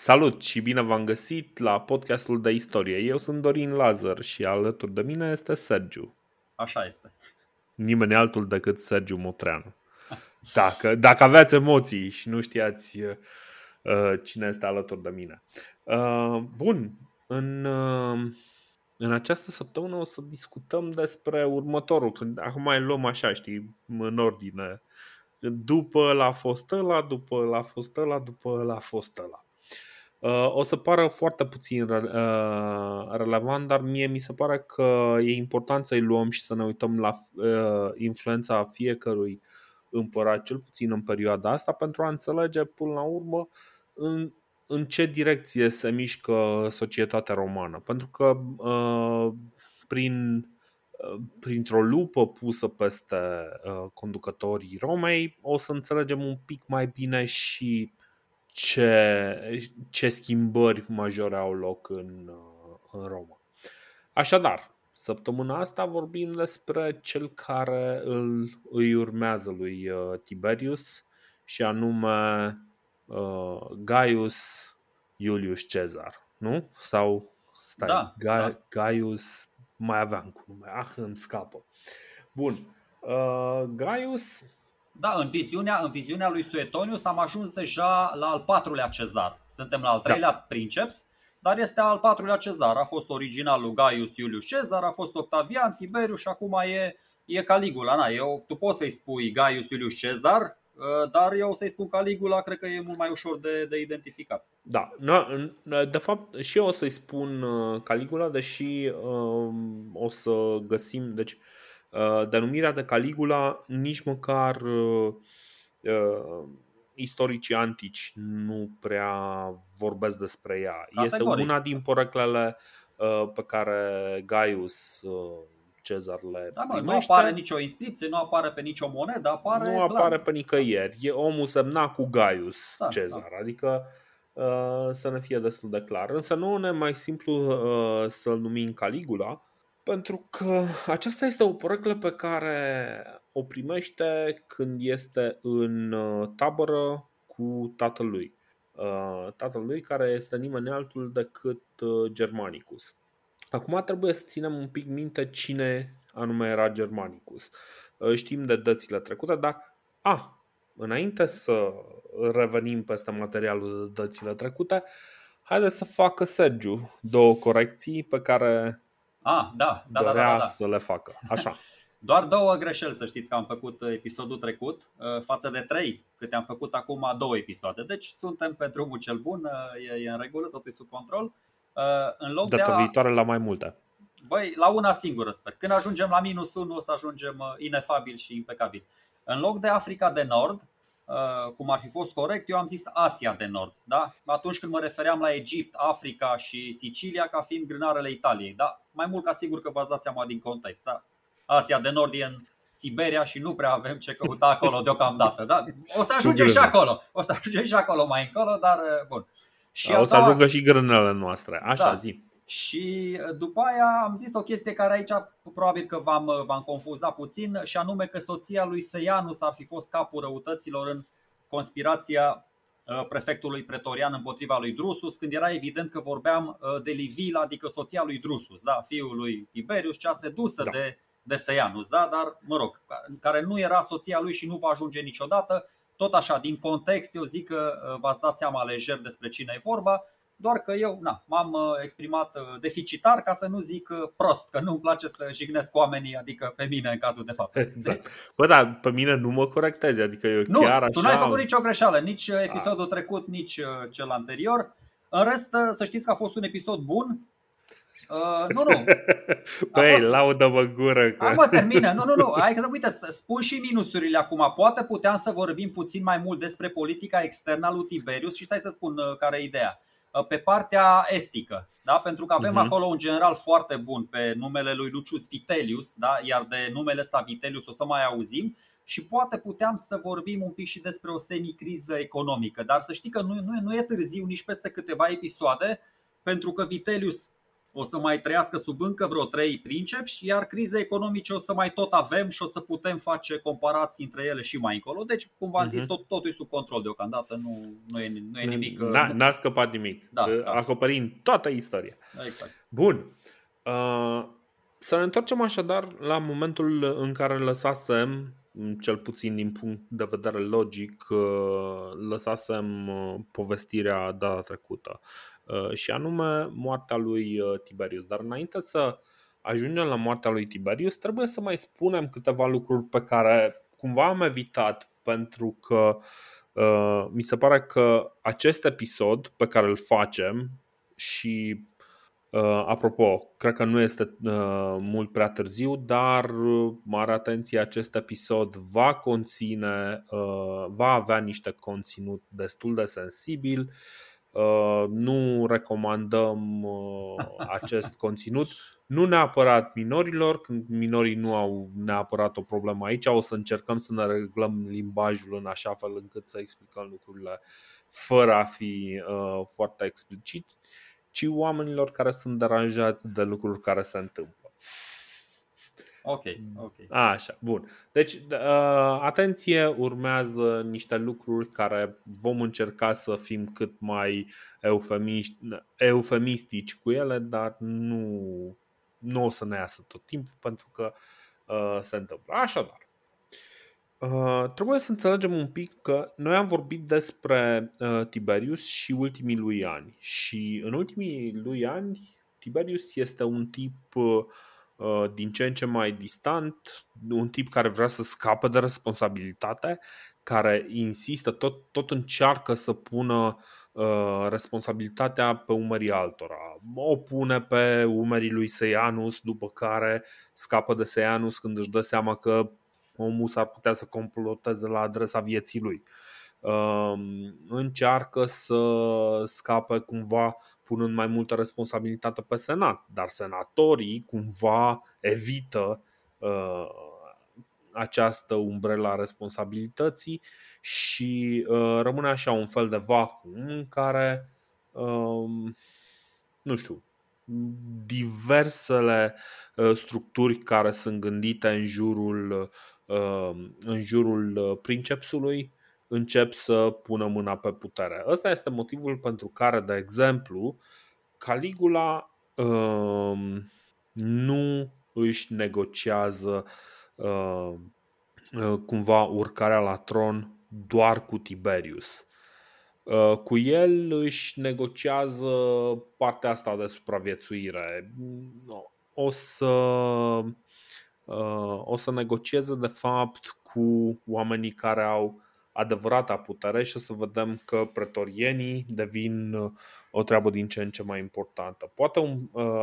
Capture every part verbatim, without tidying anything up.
Salut și bine v-am găsit la podcastul de istorie. Eu sunt Dorin Lazar și alături de mine este Sergiu. Așa este. Nimeni altul decât Sergiu Motreanu. Dacă, dacă aveați emoții și nu știați uh, cine este alături de mine. Uh, bun, în, uh, în această săptămână o să discutăm despre următorul. Când acum mai luăm așa, știi, în ordine. După ăla a fost ăla, după ăla a fost ăla, după ăla a fost ăla. O să pară foarte puțin relevant, dar mie mi se pare că e important să-i luăm și să ne uităm la influența fiecărui împărat, cel puțin în perioada asta, pentru a înțelege până la urmă în, în ce direcție se mișcă societatea romană. Pentru că prin, printr-o lupă pusă peste conducătorii Romei o să înțelegem un pic mai bine și Ce, ce schimbări majore au loc în, în Roma. Așadar, săptămâna asta vorbim despre cel care îl, îi urmează lui Tiberius, și anume uh, Gaius Iulius Cezar, nu? Sau, stai, da, Ga- da. Gaius, mai aveam cu nume, ah, îmi scapă. Bun, uh, Gaius... Da, în viziunea, în viziunea lui Suetonius am ajuns deja la al patrulea cezar. Suntem la al treilea da. princeps, dar este al patrulea cezar. A fost originalul Gaius Iulius Cezar, a fost Octavian, Tiberius și acum e, e Caligula. Na, eu, tu poți să-i spui Gaius Iulius Cezar, dar eu să-i spun Caligula, cred că e mult mai ușor de, de identificat. Da, de fapt și eu o să-i spun Caligula, deși um, o să găsim... Deci, denumirea de Caligula nici măcar uh, istoricii antici nu prea vorbesc despre ea. Categoric. Este una din poreclele uh, pe care Gaius uh, Cezar le da, primește. Nu apare nicio inscripție, nu apare pe nicio monedă, apare nu apare clar. Pe nicăieri. E omul semnat cu Gaius da, Cezar, da. Adică uh, să ne fie destul de clar. Însă nu e mai simplu uh, să-l numim Caligula, pentru că aceasta este o poreclă pe care o primește când este în tabără cu tatălui. Tatălui care este nimeni altul decât Germanicus. Acum trebuie să ținem un pic minte cine anume era Germanicus. Știm de dățile trecute, dar a, înainte să revenim peste materialul de dățile trecute, haideți să facă Sergiu două corecții pe care... Ah, da, da, da, da, da. Să le facă. Așa. Doar două greșeli, să știți că am făcut episodul trecut față de trei, câte am făcut acum două episoade. Deci suntem pe drumul cel bun, e în regulă, tot e sub control. În loc Data de a... viitoare la mai multe. Băi, la una singură, sper. Când ajungem la minus unu o să ajungem inefabil și impecabil. În loc de Africa de Nord, cum ar fi fost corect, eu am zis Asia de Nord, da? Atunci când mă refeream la Egipt, Africa și Sicilia ca fiind grânarele Italiei, da? Mai mult ca sigur că v-ați dat seama din context, da? Asia de Nord e în Siberia și nu prea avem ce căuta acolo deocamdată, da? O să ajungem și acolo, o să ajungem și acolo mai încolo, dar bun. Și da, o să doua... ajungă și grânarele noastre, așa da. zi. Și după aia am zis o chestie care aici probabil că v-am, v-am confuzat puțin, și anume că soția lui Sejanus ar fi fost capul răutăților în conspirația prefectului pretorian împotriva lui Drusus, când era evident că vorbeam de Livia, adică soția lui Drusus, da, fiul lui Tiberius, cea sedusă da. de, de Sejanus, da, dar mă rog, care nu era soția lui și nu va ajunge niciodată. Tot așa, din context eu zic că v-ați dat seama lejer despre cine e vorba. Doar că eu na, m-am exprimat deficitar, ca să nu zic prost, că nu-mi place să jignesc oamenii, adică pe mine în cazul de față. Exact. Bă, dar pe mine nu mă corectezi, adică eu nu, chiar așa... Nu, tu n-ai făcut nicio greșeală, nici episodul a. trecut, nici cel anterior. În rest, să știți că a fost un episod bun. Uh, nu, nu. Păi, fost... laudă-mă gură că... Acum termină, nu, nu, nu Hai că, uite, spun și minusurile acum. Poate puteam să vorbim puțin mai mult despre politica externă a lui Tiberius. Și stai să spun care e ideea pe partea estică, da? Pentru că avem uh-huh. acolo un general foarte bun pe numele lui Lucius Vitellius, da? Iar de numele ăsta Vitellius o să mai auzim. Și poate puteam să vorbim un pic și despre o semicriză economică. Dar să știi că nu, nu, nu e târziu nici peste câteva episoade, pentru că Vitellius o să mai trăiască sub încă vreo trei princepi, iar crize economice o să mai tot avem și o să putem face comparații între ele și mai încolo. Deci, cum v-am zis, tot, totul e sub control deocamdată, nu, nu, e, nu e nimic. N-a, n-a scăpat nimic, da, da. Acoperim toată istoria. Exact. Bun. Uh... Să ne întoarcem așadar la momentul în care lăsasem, cel puțin din punct de vedere logic, lăsasem povestirea data trecută, și anume moartea lui Tiberius. Dar înainte să ajungem la moartea lui Tiberius, trebuie să mai spunem câteva lucruri pe care cumva am evitat, pentru că mi se pare că acest episod pe care îl facem și... Uh, apropo, cred că nu este uh, mult prea târziu, dar uh, mare atenție, acest episod va conține, uh, va avea niște conținut destul de sensibil. Uh, nu recomandăm uh, acest conținut, nu neapărat minorilor, când minorii nu au neapărat o problemă aici. O să încercăm să ne reglăm limbajul în așa fel încât să explicăm lucrurile fără a fi uh, foarte explicit, ci oamenilor care sunt deranjați de lucruri care se întâmplă. Ok, ok. Așa, bun. Deci, atenție, urmează niște lucruri care vom încerca să fim cât mai eufemistici cu ele, dar nu, nu o să ne iasă tot timpul, pentru că uh, se întâmplă. Așadar, Uh, trebuie să înțelegem un pic că noi am vorbit despre uh, Tiberius și ultimii lui ani. Și în ultimii lui ani Tiberius este un tip uh, din ce în ce mai distant, un tip care vrea să scape de responsabilitate, care insistă, tot, tot încearcă să pună uh, responsabilitatea pe umerii altora. O pune pe umerii lui Sejanus, după care scapă de Sejanus când își dă seama că omul s-ar putea să comploteze la adresa vieții lui. Încearcă să scape cumva punând mai multă responsabilitate pe senat, dar senatorii cumva evită această umbrelă a responsabilității și rămâne așa un fel de vacuum în care, nu știu, diversele structuri care sunt gândite în jurul în jurul princepsului încep să pună mâna pe putere. Ăsta este motivul pentru care, de exemplu, Caligula um, nu își negociază um, cumva urcarea la tron doar cu Tiberius. Cu el își negociază partea asta de supraviețuire. O să o să negocieze de fapt cu oamenii care au adevărata putere și o să vedem că pretorienii devin o treabă din ce în ce mai importantă. Poate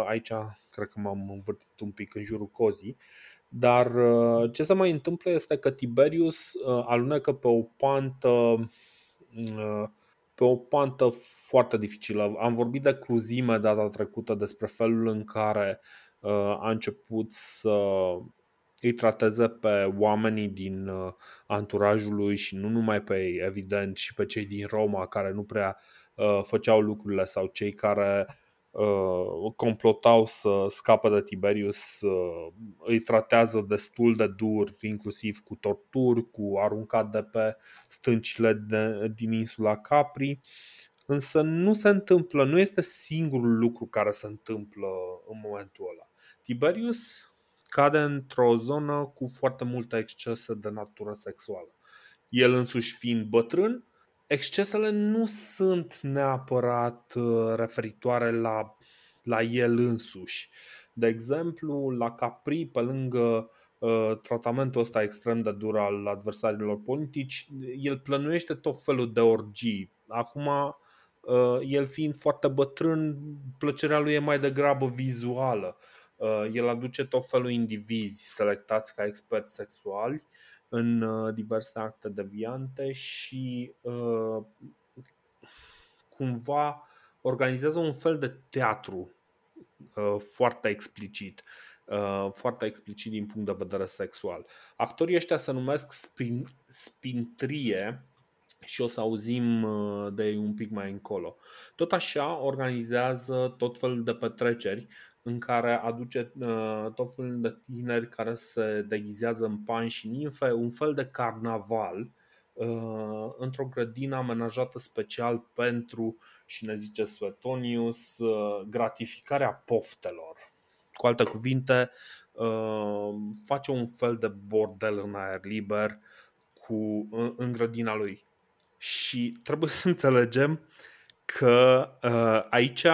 aici cred că m-am învârtit un pic în jurul cozii, dar ce se mai întâmplă este că Tiberius alunecă pe o pantă pe o pantă foarte dificilă. Am vorbit de cruzime data trecută, despre felul în care a început să îi trateze pe oamenii din anturajul lui și nu numai pe ei, evident, și pe cei din Roma care nu prea făceau lucrurile sau cei care complotau să scape de Tiberius. Îi tratează destul de dur, inclusiv cu torturi, cu aruncat de pe stâncile de, din insula Capri. Însă nu se întâmplă, nu este singurul lucru care se întâmplă în momentul ăla. Tiberius cade într-o zonă cu foarte multe excese de natură sexuală. El însuși fiind bătrân, excesele nu sunt neapărat referitoare la, la el însuși. De exemplu, la Capri, pe lângă uh, tratamentul ăsta extrem de dur al adversarilor politici, el plănuiește tot felul de orgii. Acum, uh, el fiind foarte bătrân, plăcerea lui e mai degrabă vizuală. Uh, el aduce tot felul indivizi selectați ca experți sexuali în diverse acte deviante și uh, cumva organizează un fel de teatru uh, foarte explicit, uh, foarte explicit din punct de vedere sexual. Actorii ăștia se numesc spin, spintrie și o să auzim de ei un pic mai încolo. Tot așa organizează tot felul de petreceri în care aduce uh, tot felul de tineri care se deghizează în pani și nimfe, un fel de carnaval uh, într-o grădină amenajată special pentru, și ne zice Suetonius, uh, gratificarea poftelor. Cu alte cuvinte, uh, face un fel de bordel în aer liber cu, în, în grădina lui. Și trebuie să înțelegem că uh, aici,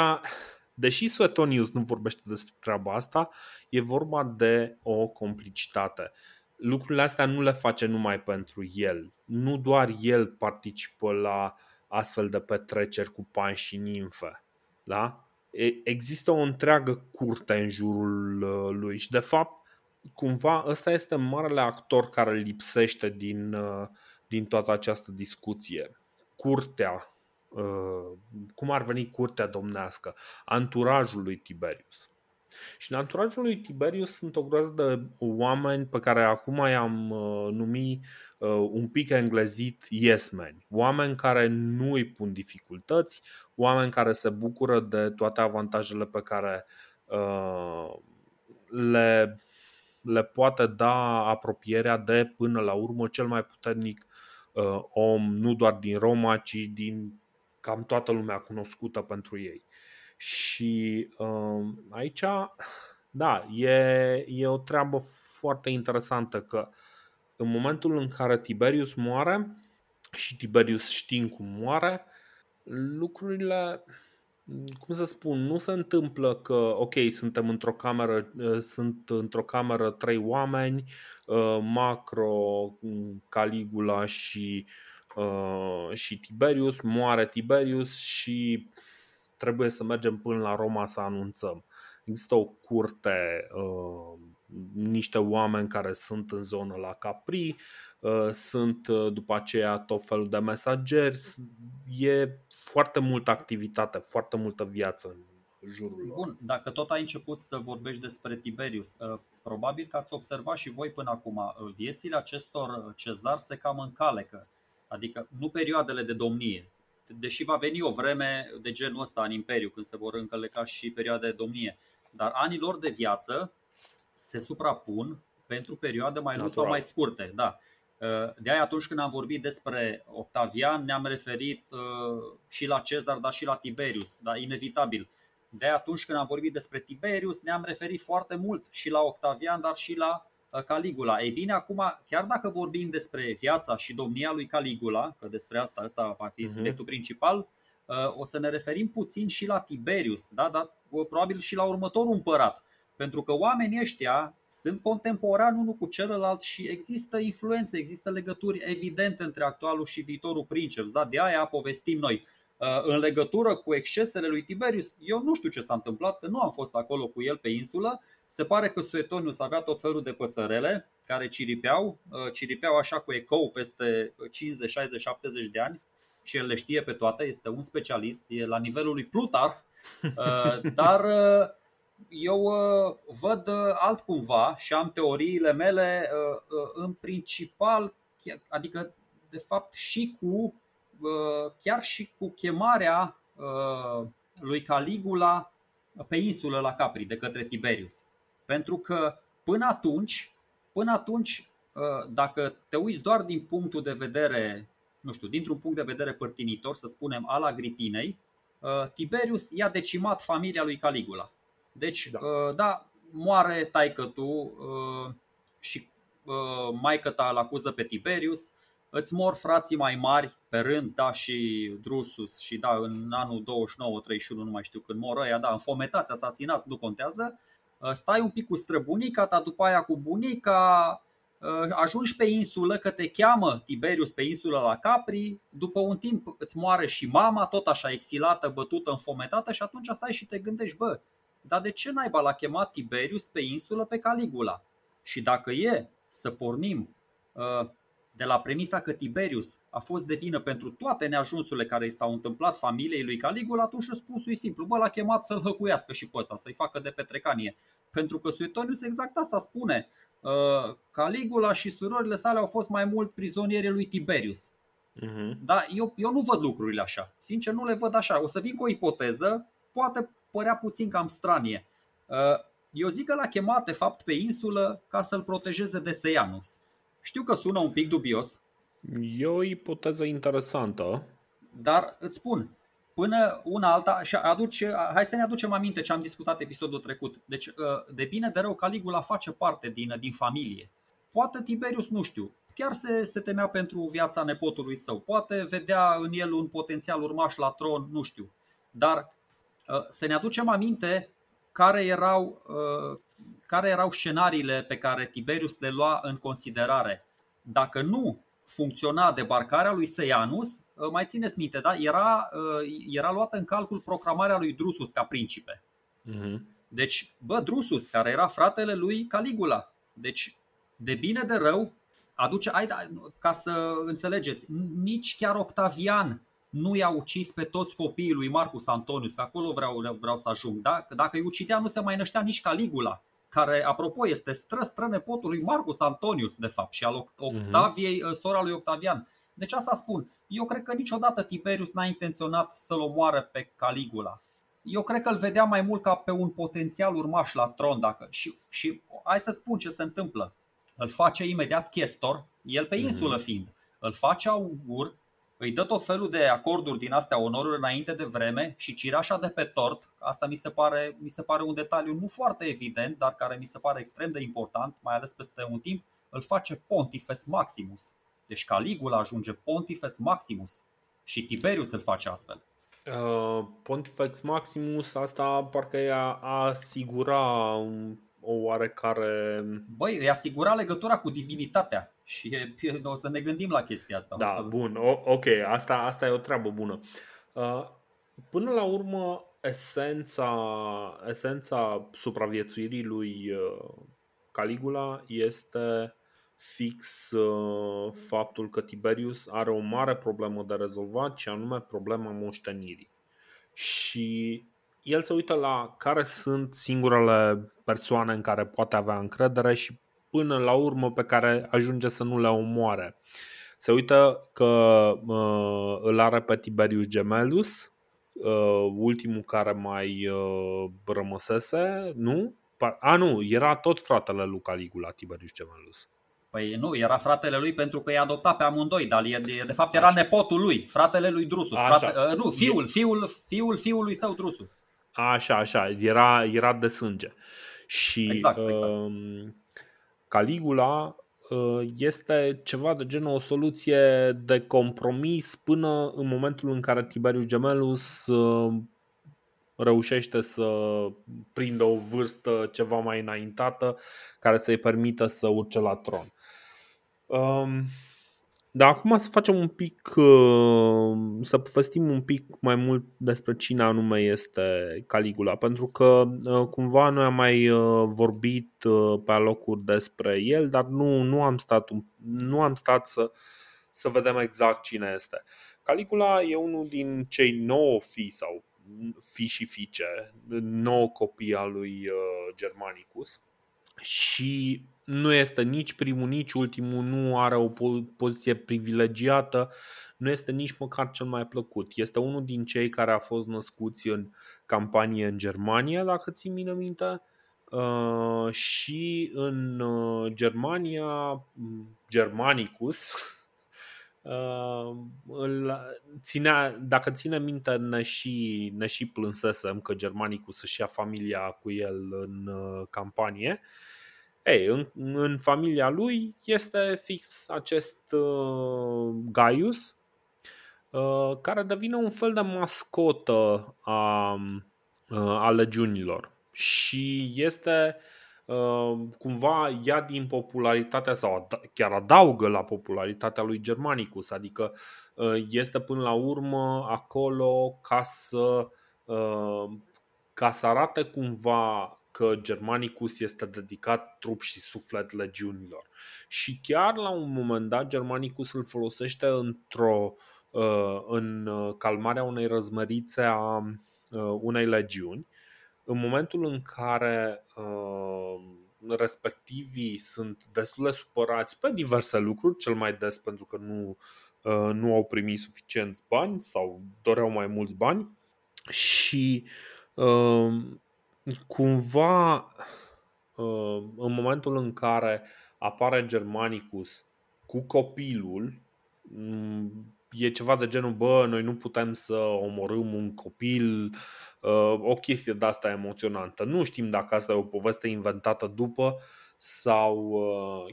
deși Suetonius nu vorbește despre treaba asta, e vorba de o complicitate. Lucrurile astea nu le face numai pentru el. Nu doar el participă la astfel de petreceri cu pani și nimfe, da? Există o întreagă curte în jurul lui și de fapt cumva ăsta este marele actor care lipsește din, din toată această discuție. Curtea, cum ar veni curtea domnească, anturajul lui Tiberius. Și în anturajul lui Tiberius sunt o groază de oameni pe care acum i-am numit un pic englezit yes men. Oameni care nu îi pun dificultăți, oameni care se bucură de toate avantajele pe care uh, le, le poate da apropierea de, până la urmă, cel mai puternic uh, om, nu doar din Roma, ci din cam toată lumea cunoscută pentru ei. Și uh, aici, da, e, e o treabă foarte interesantă că în momentul în care Tiberius moare, și Tiberius știind cum moare, lucrurile, cum să spun, nu se întâmplă că, ok, suntem într-o cameră, sunt într-o cameră trei oameni, uh, Macro, Caligula și, uh, și Tiberius, moare Tiberius și trebuie să mergem până la Roma să anunțăm. Există o curte, niște oameni care sunt în zonă la Capri, sunt după aceea tot felul de mesageri. E foarte multă activitate, foarte multă viață în jurul lor. Bun, dacă tot ai început să vorbești despre Tiberius, probabil că ați observat și voi până acum, viețile acestor cezari se cam încalecă. Adică nu perioadele de domnie, deși va veni o vreme de genul ăsta în imperiu, când se vor încăleca și perioade de domnie, dar anii lor de viață se suprapun pentru perioade mai lungi sau mai scurte, da. De aia atunci când am vorbit despre Octavian ne-am referit și la Cezar, dar și la Tiberius, da, inevitabil. De aia atunci când am vorbit despre Tiberius ne-am referit foarte mult și la Octavian, dar și la Caligula. Ei bine, acum, chiar dacă vorbim despre viața și domnia lui Caligula, că despre asta, asta va fi subiectul principal, o să ne referim puțin și la Tiberius, da? Dar probabil și la următorul împărat. Pentru că oamenii ăștia sunt contemporani unul cu celălalt și există influențe, există legături evidente între actualul și viitorul princeps, da? De aia povestim noi. În legătură cu excesele lui Tiberius, eu nu știu ce s-a întâmplat, că nu am fost acolo cu el pe insulă. Se pare că Suetonius avea tot felul de păsărele care ciripeau, ciripeau așa cu ecou peste cincizeci, șaizeci, șaptezeci de ani și el le știe pe toate, este un specialist, e la nivelul lui Plutarh, dar eu văd altcumva și am teoriile mele în principal, adică de fapt și cu, chiar și cu chemarea lui Caligula pe insulă la Capri de către Tiberius. Pentru că până atunci, până atunci, dacă te uiți doar din punctul de vedere, nu știu, dintr-un punct de vedere părtinitor, să spunem, al Agripinei, Tiberius i-a decimat familia lui Caligula. Deci, da, da, moare taică-tu și maică-ta îl acuză pe Tiberius, îți mor frații mai mari pe rând, da, și Drusus și da, în anul douăzeci și nouă, treizeci și unu, nu mai știu când mor ăia, da, înfometați, asasinați, nu contează. Stai un pic cu străbunica ta, după aia cu bunica, ajungi pe insulă, că te cheamă Tiberius pe insulă la Capri. După un timp îți moare și mama, tot așa exilată, bătută, înfometată și atunci stai și te gândești, bă, dar de ce naiba l-a chemat Tiberius pe insulă pe Caligula? Și dacă e să pornim de la premisa că Tiberius a fost de vină pentru toate neajunsurile care i s-au întâmplat familiei lui Caligula, atunci răspunsul e simplu, bă, l-a chemat să-l hăcuiască și pe ăsta, să-i facă de petrecanie. Pentru că Suetonius exact asta spune, Caligula și surorile sale au fost mai mult prizoniere lui Tiberius. Uh-huh. Dar eu, eu nu văd lucrurile așa, sincer nu le văd așa. O să vin cu o ipoteză, poate părea puțin cam stranie, Eu zic că l-a chemat de fapt pe insulă ca să-l protejeze de Sejanus. Știu că sună un pic dubios. E o ipoteză interesantă. Dar îți spun, până una alta, și aduce, hai să ne aducem aminte ce am discutat episodul trecut. Deci, de bine de rău, Caligula face parte din, din familie. Poate Tiberius, nu știu, chiar se, se temea pentru viața nepotului său. Poate vedea în el un potențial urmaș la tron, nu știu. Dar să ne aducem aminte care erau, care erau scenariile pe care Tiberius le lua în considerare. Dacă nu funcționa debarcarea lui Sejanus, mai țineți minte, da? era, era luată în calcul proclamarea lui Drusus ca principe. Uh-huh. Deci, bă, Drusus, care era fratele lui Caligula. Deci, de bine de rău, aduce, ca să înțelegeți, nici chiar Octavian nu i-a ucis pe toți copiii lui Marcus Antonius, că acolo vreau, vreau să ajung, da? Că dacă îi ucidea, nu se mai năștea nici Caligula, care, apropo, este stră-stră nepotul lui Marcus Antonius, de fapt, și al Octaviei, uh-huh. sora lui Octavian. Deci asta spun, eu cred că niciodată Tiberius n-a intenționat să-l omoară pe Caligula. Eu cred că îl vedea mai mult ca pe un potențial urmaș la tron. Dacă și, și hai să spun ce se întâmplă. Îl face imediat chestor, el pe insulă fiind, îl face augur, îi dă tot felul de acorduri din astea, onoruri înainte de vreme și cireașa de pe tort. Asta mi se pare, mi se pare un detaliu nu foarte evident, dar care mi se pare extrem de important, mai ales peste un timp, îl face Pontifex Maximus. Deci Caligula ajunge Pontifex Maximus și Tiberius îl face astfel. Uh, Pontifex Maximus, asta parcă ea asigura o oarecare... Băi, îi asigura legătura cu divinitatea. Și o să ne gândim la chestia asta. Da, să... bun, o, ok, asta, asta e o treabă bună. uh, Până la urmă, esența, esența supraviețuirii lui Caligula este fix uh, faptul că Tiberius are o mare problemă de rezolvat, și anume problema moștenirii. Și el se uită la care sunt singurele persoane în care poate avea încredere și până la urmă pe care ajunge să nu le omoare. Se uită că uh, îl are pe Tiberius Gemellus, uh, ultimul care mai uh, rămăsese, nu? A, nu, era tot fratele lui Caligula, Tiberius Gemellus. Păi nu, era fratele lui pentru că i-a adoptat pe amândoi, dar de fapt era Așa. nepotul lui, fratele lui Drusus, frate, nu, fiul, fiul, fiul, fiul lui său Drusus. Așa, așa, era, era de sânge. Și exact, exact. Uh, Caligula uh, este ceva de genul o soluție de compromis până în momentul în care Tiberius Gemellus uh, reușește să prindă o vârstă ceva mai înaintată care să-i permită să urce la tron. Um, dar acum să facem un pic, uh, să povestim un pic mai mult despre cine anume este Caligula, pentru că uh, cumva noi am mai uh, vorbit uh, pe alocuri despre el, dar nu, nu am stat, nu am stat să, să vedem exact cine este. Caligula e unul din cei nouă fii sau fii și fiice, nouă copii al lui Germanicus, și nu este nici primul, nici ultimul, nu are o poziție privilegiată, nu este nici măcar cel mai plăcut. Este unul din cei care a fost născuți în campanie în Germania, dacă țin bine minte, și în Germania Germanicus ținea, dacă ține minte, ne și, ne și plânsesem că Germanicus să-și ia familia cu el în campanie. Ei, în, în familia lui este fix acest uh, Gaius, uh, care devine un fel de mascotă a, a legiunilor și este... cumva ia din popularitatea sau chiar adaugă la popularitatea lui Germanicus, adică este până la urmă acolo ca să, ca să arate cumva că Germanicus este dedicat trup și suflet legiunilor. Și chiar la un moment dat Germanicus îl folosește într-o, în calmarea unei răzmărițe a unei legiuni. În momentul în care uh, respectivii sunt destul de supărați pe diverse lucruri, cel mai des pentru că nu, uh, nu au primit suficienți bani sau doreau mai mulți bani, și uh, cumva în momentul în care apare Germanicus cu copilul, e ceva de genul, bă, noi nu putem să omorâm un copil, o chestie de asta emoționantă. Nu știm dacă asta e o poveste inventată după sau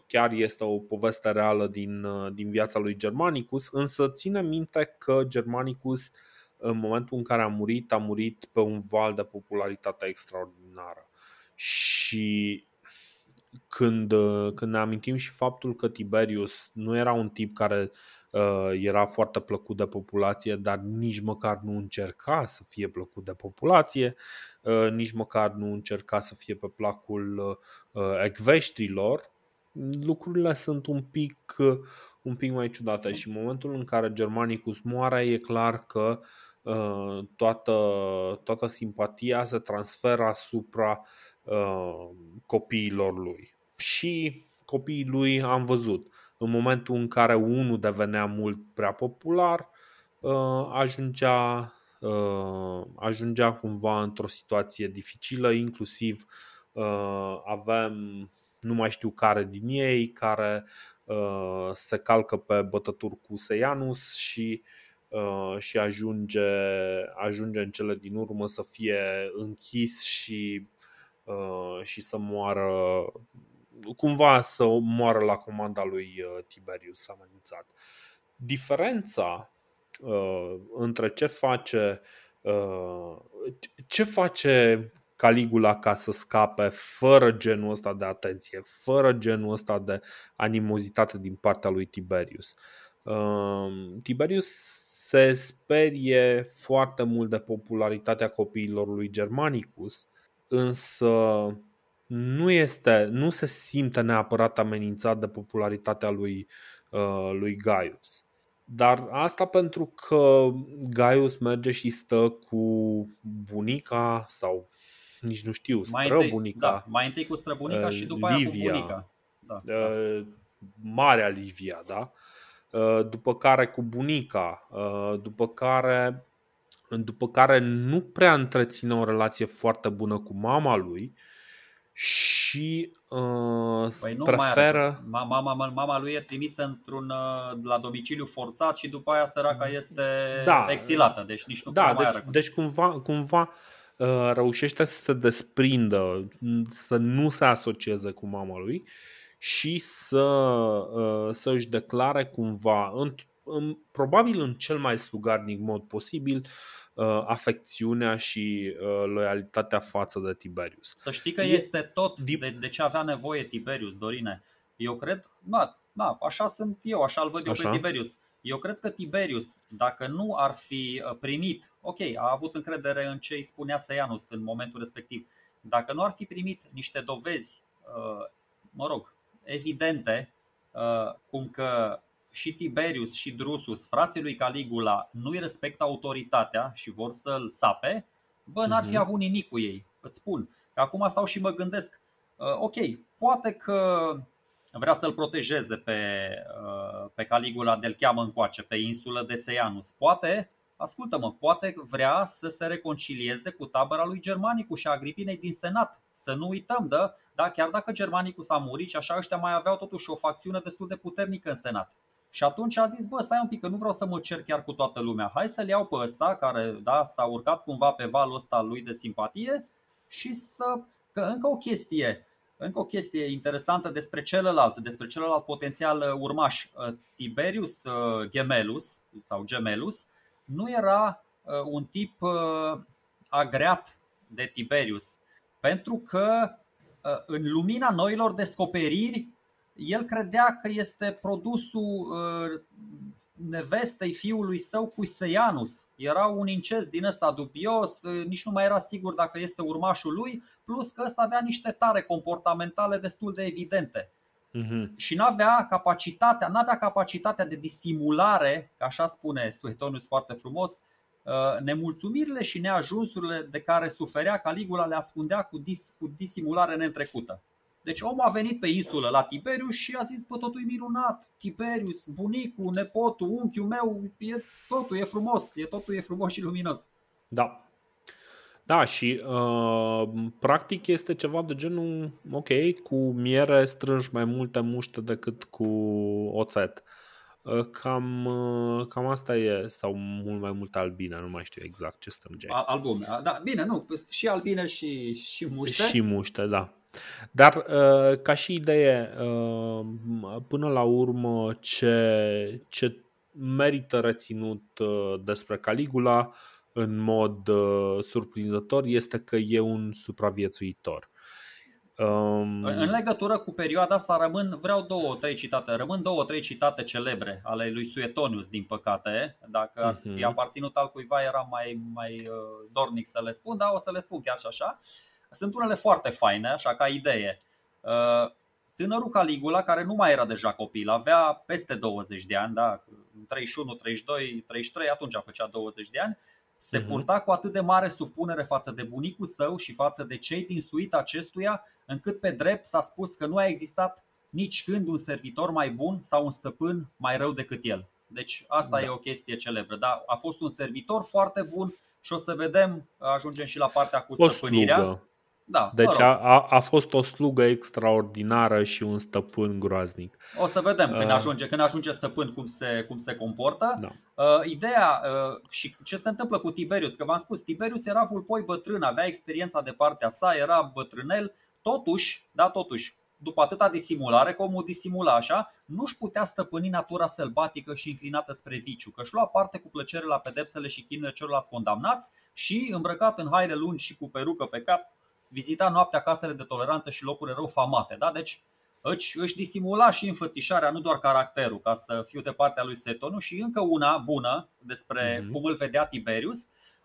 chiar este o poveste reală din, din viața lui Germanicus, însă ține minte că Germanicus, în momentul în care a murit, a murit pe un val de popularitate extraordinară. Și când, când ne amintim și faptul că Tiberius nu era un tip care uh, era foarte plăcut de populație, dar nici măcar nu încerca să fie plăcut de populație, uh, nici măcar nu încerca să fie pe placul uh, ecveștrilor, lucrurile sunt un pic, uh, un pic mai ciudate. Și în momentul în care Germanicus moare, e clar că uh, toată, toată simpatia se transferă asupra copiilor lui. Și copiii lui am văzut, în momentul în care unul devenea mult prea popular, ajungea, ajungea cumva într-o situație dificilă, inclusiv avem nu mai știu care din ei care se calcă pe bătături cu Sejanus și și ajunge, ajunge în cele din urmă să fie închis și și să moară, cumva să moară la comanda lui Tiberius amenințat. Diferența uh, între ce face uh, ce face Caligula ca să scape fără genul ăsta de atenție, fără genul ăsta de animozitate din partea lui Tiberius. Uh, Tiberius se sperie foarte mult de popularitatea copiilor lui Germanicus, însă nu, este, nu se simte neapărat amenințat de popularitatea lui, uh, lui Gaius. Dar asta pentru că Gaius merge și stă cu bunica sau nici nu știu, străbunica. Mai întâi, da, mai întâi cu străbunica uh, și după Livia, aia cu bunica. Da, uh, Marea Livia, da? Uh, după care cu bunica, uh, după care... după care nu prea întreține o relație foarte bună cu mama lui și uh, păi nu, preferă... Mama, mama, mama lui e trimisă într-un, la domiciliu forțat și după aia săraca este da, exilată, deci nici nu da, deci, deci cumva, cumva uh, reușește să se desprindă, să nu se asocieze cu mama lui și să, uh, să își declare cumva... În, probabil în cel mai slugarnic mod posibil afecțiunea și loialitatea față de Tiberius. Să știi că este tot de, de ce avea nevoie Tiberius, Dorine. Eu cred, da, da, așa sunt eu, așa îl văd eu așa? Pe Tiberius. Eu cred că Tiberius, dacă nu ar fi primit, ok, a avut încredere în ce îi spunea Sejanus în momentul respectiv, dacă nu ar fi primit niște dovezi, mă rog, evidente, cum că și Tiberius și Drusus, frații lui Caligula, nu-i respectă autoritatea și vor să-l sape, bă, n-ar fi avut nimic cu ei. Îți spun că acum stau și mă gândesc, ok, poate că vrea să-l protejeze pe, pe Caligula, de-l cheamă încoace, pe insulă de Sejanus. Poate, ascultă-mă, poate vrea să se reconcilieze cu tabăra lui Germanicus și a Agripinei din Senat. Să nu uităm, de, da, chiar dacă Germanicus a murit și așa, ăștia mai aveau totuși o facțiune destul de puternică în Senat. Și atunci a zis, bă, stai un pic că nu vreau să mă cer chiar cu toată lumea. Hai să-l iau pe ăsta care da, s-a urcat cumva pe valul ăsta lui de simpatie. Și să... că încă o chestie Încă o chestie interesantă despre celălalt Despre celălalt potențial urmaș, Tiberius Gemellus sau Gemellus, nu era un tip agreat de Tiberius, pentru că în lumina noilor descoperiri el credea că este produsul nevestei fiului său cu Sejanus. Era un incest din ăsta dubios, nici nu mai era sigur dacă este urmașul lui, plus că ăsta avea niște tare comportamentale destul de evidente. Uh-huh. Și n-avea capacitatea, n-avea capacitatea de disimulare, că așa spune Suetonius foarte frumos, nemulțumirile și neajunsurile de care suferea Caligula le ascundea cu, dis, cu disimulare neîntrecută. Deci omul a venit pe insulă la Tiberius și a zis, bă, totul e minunat, Tiberius, bunicul, nepotul, unchiul meu, e, totul e frumos, e, totul e frumos și luminos. Da, Da, și uh, practic este ceva de genul, ok, cu miere strângi mai multe muște decât cu oțet. Uh, cam, uh, cam asta e, sau mult mai mult albine, nu mai știu exact ce strângeai. Albume, da, bine, nu, și albine și, și muște. Și muște, da. Dar uh, ca și idee, uh, până la urmă ce, ce merită reținut uh, despre Caligula, în mod uh, surprinzător, este că e un supraviețuitor. Um... În legătură cu perioada asta rămân vreau două, trei citate. Rămân două, trei citate celebre ale lui Suetonius, din păcate. Dacă ar fi aparținut altcuiva, eram mai, mai dornic să le spun, dar o să le spun chiar și așa. Sunt unele foarte faine, așa ca idee. Uh, Tânărul Caligula, care nu mai era deja copil, avea peste douăzeci de ani, da, treizeci și unu, treizeci și doi, treizeci și trei, atunci făcea douăzeci de ani. Se purta cu atât de mare supunere față de bunicul său și față de cei din suita acestuia, încât pe drept s-a spus că nu a existat nici când un servitor mai bun sau un stăpân mai rău decât el. Deci asta da. E o chestie celebră, da? A fost un servitor foarte bun și o să vedem, ajungem și la partea cu stăpânirea. Da, deci a, a fost o slugă extraordinară și un stăpân groaznic. O să vedem când ajunge, când ajunge stăpân cum se, cum se comportă. Da. Uh, ideea uh, și ce se întâmplă cu Tiberius, că v-am spus, Tiberius era vulpoi bătrân, avea experiența de partea sa, era bătrânel, totuși, da, totuși, după atâta disimulare, că omul disimula așa, nu-și putea stăpâni natura sălbatică și înclinată spre viciu, că-și lua parte cu plăcere la pedepsele și chinurile celorlalți condamnați și, îmbrăcat în haine lungi și cu perucă pe cap, vizita noaptea casele de toleranță și locuri rău famate, da? Deci își, își disimula și înfățișarea, nu doar caracterul, ca să fiu de partea lui Suetonius. Și încă una bună despre mm-hmm. cum îl vedea Tiberius.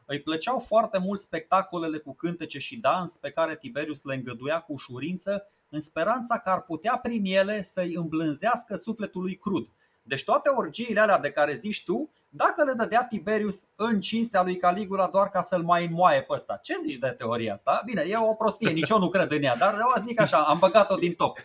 Îi plăceau foarte mult spectacolele cu cântece și dans pe care Tiberius le îngăduia cu ușurință, în speranța că ar putea prin ele să-i îmblânzească sufletul lui crud. Deci toate orgiile alea de care zici tu, dacă le dădea Tiberius în cinstea lui Caligula doar ca să-l mai înmoaie pe ăsta. Ce zici de teoria asta? Bine, e o prostie, nici eu nu cred în ea, dar eu zic așa, am băgat-o din top.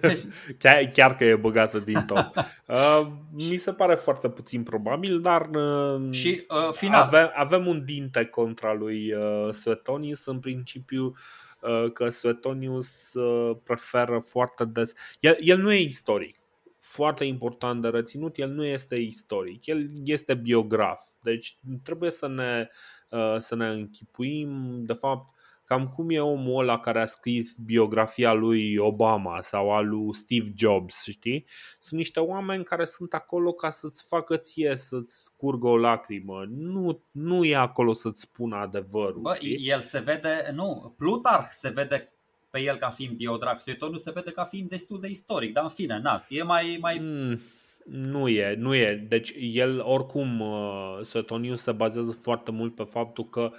Deci... Chiar, chiar că e băgat-o din top. Uh, mi se pare foarte puțin probabil, dar uh, și, uh, final. Avem, avem un dinte contra lui uh, Suetonius, în principiu uh, că Suetonius uh, preferă foarte des. El, el nu e istoric. Foarte important de reținut, el nu este istoric, el este biograf. Deci trebuie să ne, să ne închipuim, de fapt, cam cum e omul ăla care a scris biografia lui Obama sau a lui Steve Jobs, știi? Sunt niște oameni care sunt acolo ca să-ți facă ție să-ți curgă o lacrimă. Nu, nu e acolo să-ți spună adevărul. Bă, știi? El se vede, nu, Plutarh se vede pe el ca fiind biograf, Suetonius se vede ca fiind destul de istoric, dar în fine, na, e mai... mai... Mm, nu e, nu e. Deci el, oricum, Suetonius se bazează foarte mult pe faptul că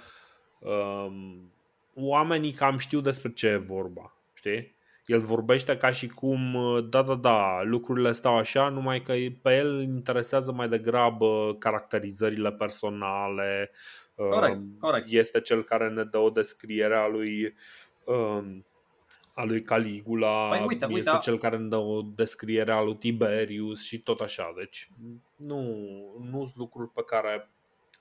um, oamenii cam știu despre ce e vorba, știi? El vorbește ca și cum, da, da, da, lucrurile stau așa, numai că pe el interesează mai degrabă caracterizările personale. Corect, um, corect. Este cel care ne dă o descriere a lui... Um, a lui Caligula, păi, uite, este uite, cel care îmi dă o descriere a lui Tiberius și tot așa. Deci nu sunt lucruri pe care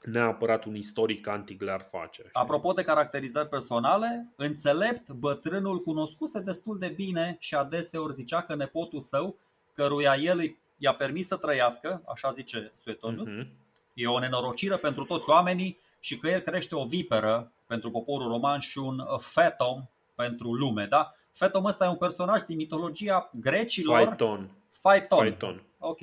neapărat un istoric antic le-ar face. Apropo de caracterizări personale, înțelept, bătrânul cunoscuse destul de bine și adeseori zicea că nepotul său, căruia el i-a permis să trăiască, așa zice Suetonius, uh-huh. e o nenorocire pentru toți oamenii și că el crește o viperă pentru poporul roman și un Phaeton pentru lume, da? Phaeton ăsta e un personaj din mitologia grecilor. Phaeton. Phaeton. Phaeton. Ok.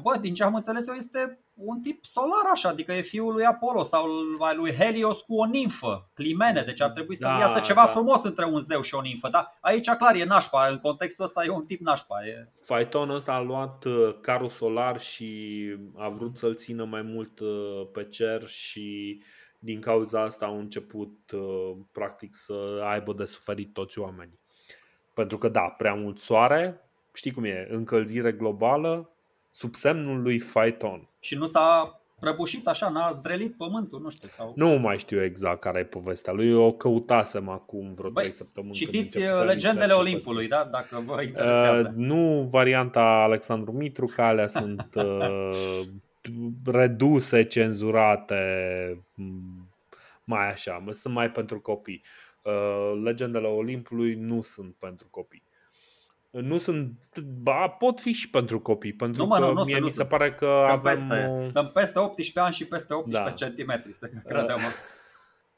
Bă, din ce am înțeles eu, este un tip solar așa, adică e fiul lui Apollo sau al lui Helios cu o nimfă, Climene, deci ar trebui să da, iasă ceva da. frumos între un zeu și o nimfă, da? Aici clar e nașpa, în contextul ăsta e un tip nașpa. E... Phaetonul ăsta a luat carul solar și a vrut să-l țină mai mult pe cer și... Din cauza asta au început practic să aibă de suferit toți oamenii. Pentru că da, prea mult soare, știi cum e, încălzire globală, sub semnul lui Phaeton. Și nu s-a prăbușit așa, n-a zdrelit pământul, nu știu sau... Nu mai știu exact care e povestea lui, eu o căutasem acum vreo trei săptămâni. Citiți Legendele Olimpului, da? Dacă vă interesează. Uh, nu varianta Alexandru Mitru, că alea sunt... Uh, reduse, cenzurate, mai așa, mă, sunt mai pentru copii. Uh, legendele Olimpului nu sunt pentru copii. Nu sunt, ba, pot fi și pentru copii, pentru nu, mă, că nu, nu, mie nu, mi se nu. pare că sunt avem... Peste, sunt peste optsprezece ani și peste optsprezece da. centimetri, să crede-mă.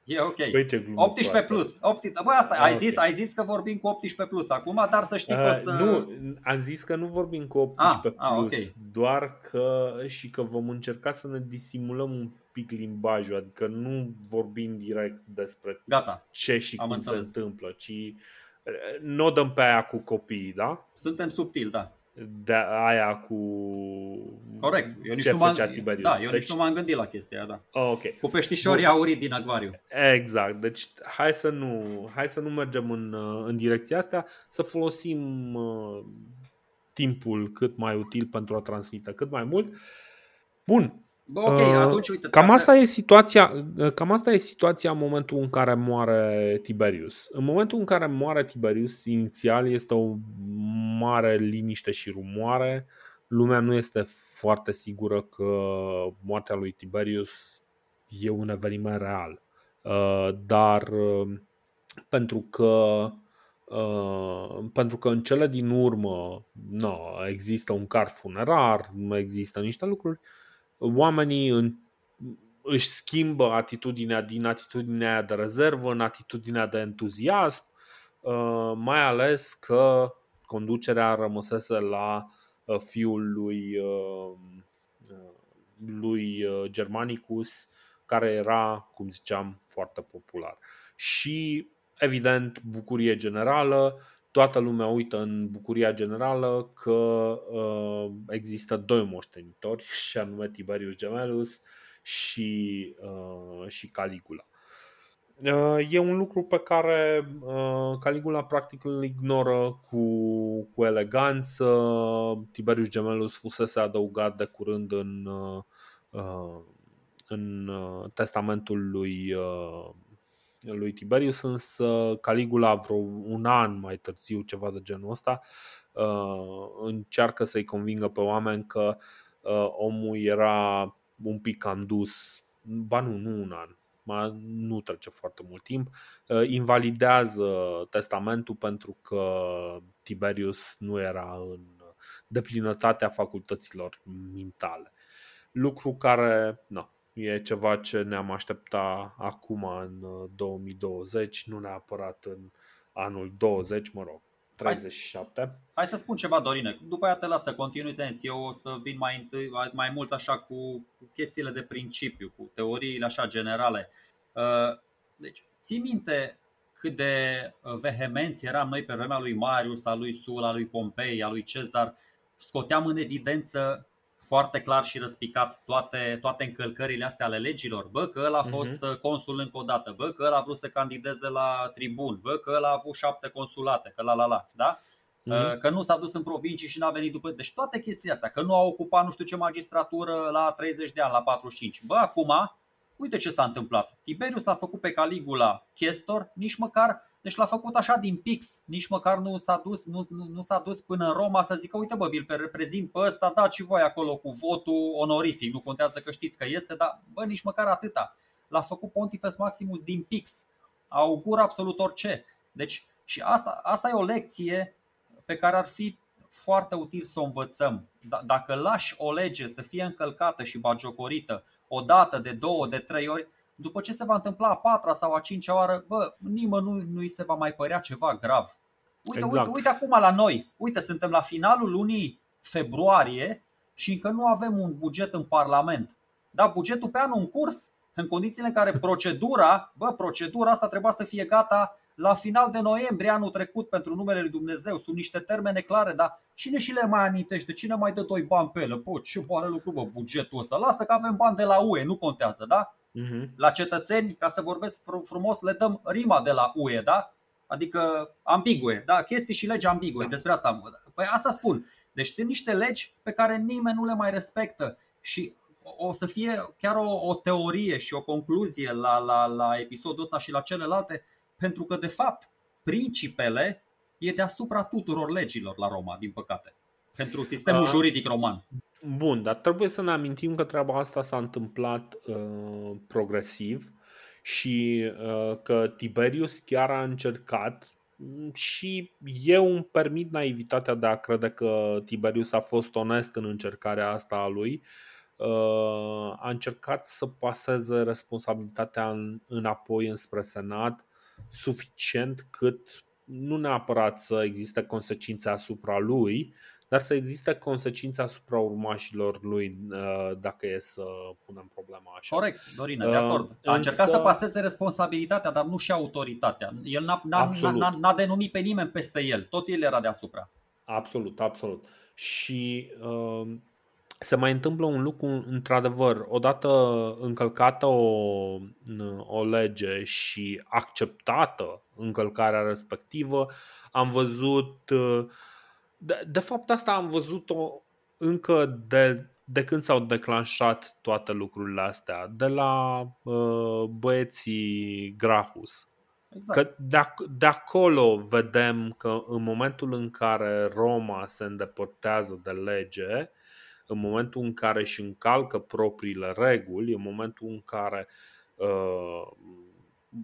E ok. Păi optsprezece plus. optsprezece... Băi, asta, ah, ai, okay. zis, ai zis că vorbim cu optsprezece plus acum, dar să știi uh, că să... Nu, am zis că nu vorbim cu optsprezece ah, plus, ah, okay. doar că și că vom încerca să ne disimulăm un pic limbajul, adică nu vorbim direct despre Gata. ce și am cum înțeles. se întâmplă, ci... Nu o dăm pe aia cu copiii, da? Suntem subtili, da. De aia cu... Corect. Eu nici ce nu făcea Tiberius. Da, eu deci... nici nu m-am gândit la chestia aia, da. Okay. Cu peștișorii aurii din acvariu. Exact. Deci hai să nu, hai să nu mergem în, în direcția asta, să folosim uh, timpul cât mai util pentru a transmite cât mai mult. Bun. Bă, okay, atunci, uite, cam, asta e situația, cam asta e situația în momentul în care moare Tiberius. În momentul în care moare Tiberius, inițial este o mare liniște și rumoare. Lumea nu este foarte sigură că moartea lui Tiberius e un eveniment real. Dar pentru că Uh, pentru că în cele din urmă no, există un card funerar, există niște lucruri. Oamenii în, își schimbă atitudinea din atitudinea de rezervă în atitudinea de entuziasm, mai ales că conducerea rămăsese la fiul lui, lui Germanicus, care era, cum ziceam, foarte popular. Și, evident, bucurie generală. Toată lumea uită în bucuria generală că uh, există doi moștenitori, și anume Tiberius Gemellus și, uh, și Caligula. Uh, e un lucru pe care uh, Caligula practic îl ignoră cu, cu eleganță. Tiberius Gemellus fusese adăugat de curând în, uh, în testamentul lui uh, lui Tiberius, însă Caligula vreo un an mai târziu, ceva de genul ăsta, încearcă să-i convingă pe oameni că omul era un pic cam dus. Ba nu, nu un an, nu trece foarte mult timp. Invalidează testamentul pentru că Tiberius nu era în deplinătatea facultăților mentale. Lucru care... Na, e ceva ce ne-am aștepta acum în două mii douăzeci, nu neapărat în anul douăzeci, mă rog, treizeci și șapte. Hai să, hai să spun ceva, Dorine, după aia te las să continui, eu o să vin mai, întâi, mai mult așa cu chestiile de principiu, cu teoriile așa generale. Deci, ții minte cât de vehemenți eram noi pe vremea lui Marius, a lui Sula, a lui Pompei, a lui Cezar, scoteam în evidență foarte clar și răspicat toate, toate încălcările astea ale legilor. Bă, că ăla a fost uh-huh. consul încă o dată, bă, că ăla a vrut să candideze la tribun, bă, că ăla a avut șapte consulate, că la la la, da? Uh-huh. Că nu s-a dus în provincii și n-a venit după. Deci toate chestiile astea, că nu a ocupat nu știu ce magistratură la treizeci de ani, la patruzeci și cinci. Bă, acum, uite ce s-a întâmplat. Tiberius l-a făcut pe Caligula chestor, nici măcar... Deci l-a făcut așa din pix, nici măcar nu s-a dus, nu, nu, nu s-a dus până în Roma să zică uite bă, vi-l reprezint pe ăsta, dați și voi acolo cu votul onorific, nu contează că știți că iese, dar bă, nici măcar atâta. L-a făcut Pontifex Maximus din pix, au gură absolut orice. Deci și asta, asta e o lecție pe care ar fi foarte util să o învățăm. D- dacă lași o lege să fie încălcată și bagiocorită o dată, de două, de trei ori, după ce se va întâmpla a patra sau a cincea oară, bă, nimănui nu îi se va mai părea ceva grav. Uite, exact. uite, uite acum la noi. Uite, suntem la finalul lunii februarie și încă nu avem un buget în Parlament. Da, bugetul pe anul în curs, în condițiile în care procedura, bă, procedura asta trebuia să fie gata la final de noiembrie anul trecut, pentru numele lui Dumnezeu, sunt niște termene clare, dar cine și le mai amintește? Cine mai dă doi bani pe ele? Bă, ce mare lucru, bă, bugetul ăsta. Lasă că avem bani de la U E, nu contează, da? La cetățeni, ca să vorbesc frumos, le dăm rima de la U E, da? Adică ambigue, da? Chestii și legi ambigue, despre asta am Păi asta spun. Deci sunt niște legi pe care nimeni nu le mai respectă. Și o să fie chiar o, o teorie și o concluzie la, la, la episodul ăsta și la celelalte. Pentru că de fapt principele e deasupra tuturor legilor la Roma, din păcate, pentru sistemul juridic roman. Bun, dar trebuie să ne amintim că treaba asta s-a întâmplat uh, progresiv și că Tiberius chiar a încercat și eu îmi permit naivitatea de a crede că Tiberius a fost onest în încercarea asta a lui. A încercat să paseze responsabilitatea înapoi înspre Senat suficient cât nu neapărat să existe consecințe asupra lui, dar să existe consecințe asupra urmașilor lui, dacă e să punem problema așa. Corect, Dorina, de acord. A însă... încercat să paseze responsabilitatea, dar nu și autoritatea. El n-a, n-a, n-a, n-a denumit pe nimeni peste el, tot el era deasupra. Absolut, absolut. Și uh, se mai întâmplă un lucru, într-adevăr, odată încălcată o, o lege și acceptată încălcarea respectivă, am văzut... Uh, De, de fapt asta am văzut-o încă de, de când s-au declanșat toate lucrurile astea, de la uh, băieții Gracchus. Exact. Că de, de acolo vedem că în momentul în care Roma se îndepărtează de lege, în momentul în care își încalcă propriile reguli, în momentul în care... Uh,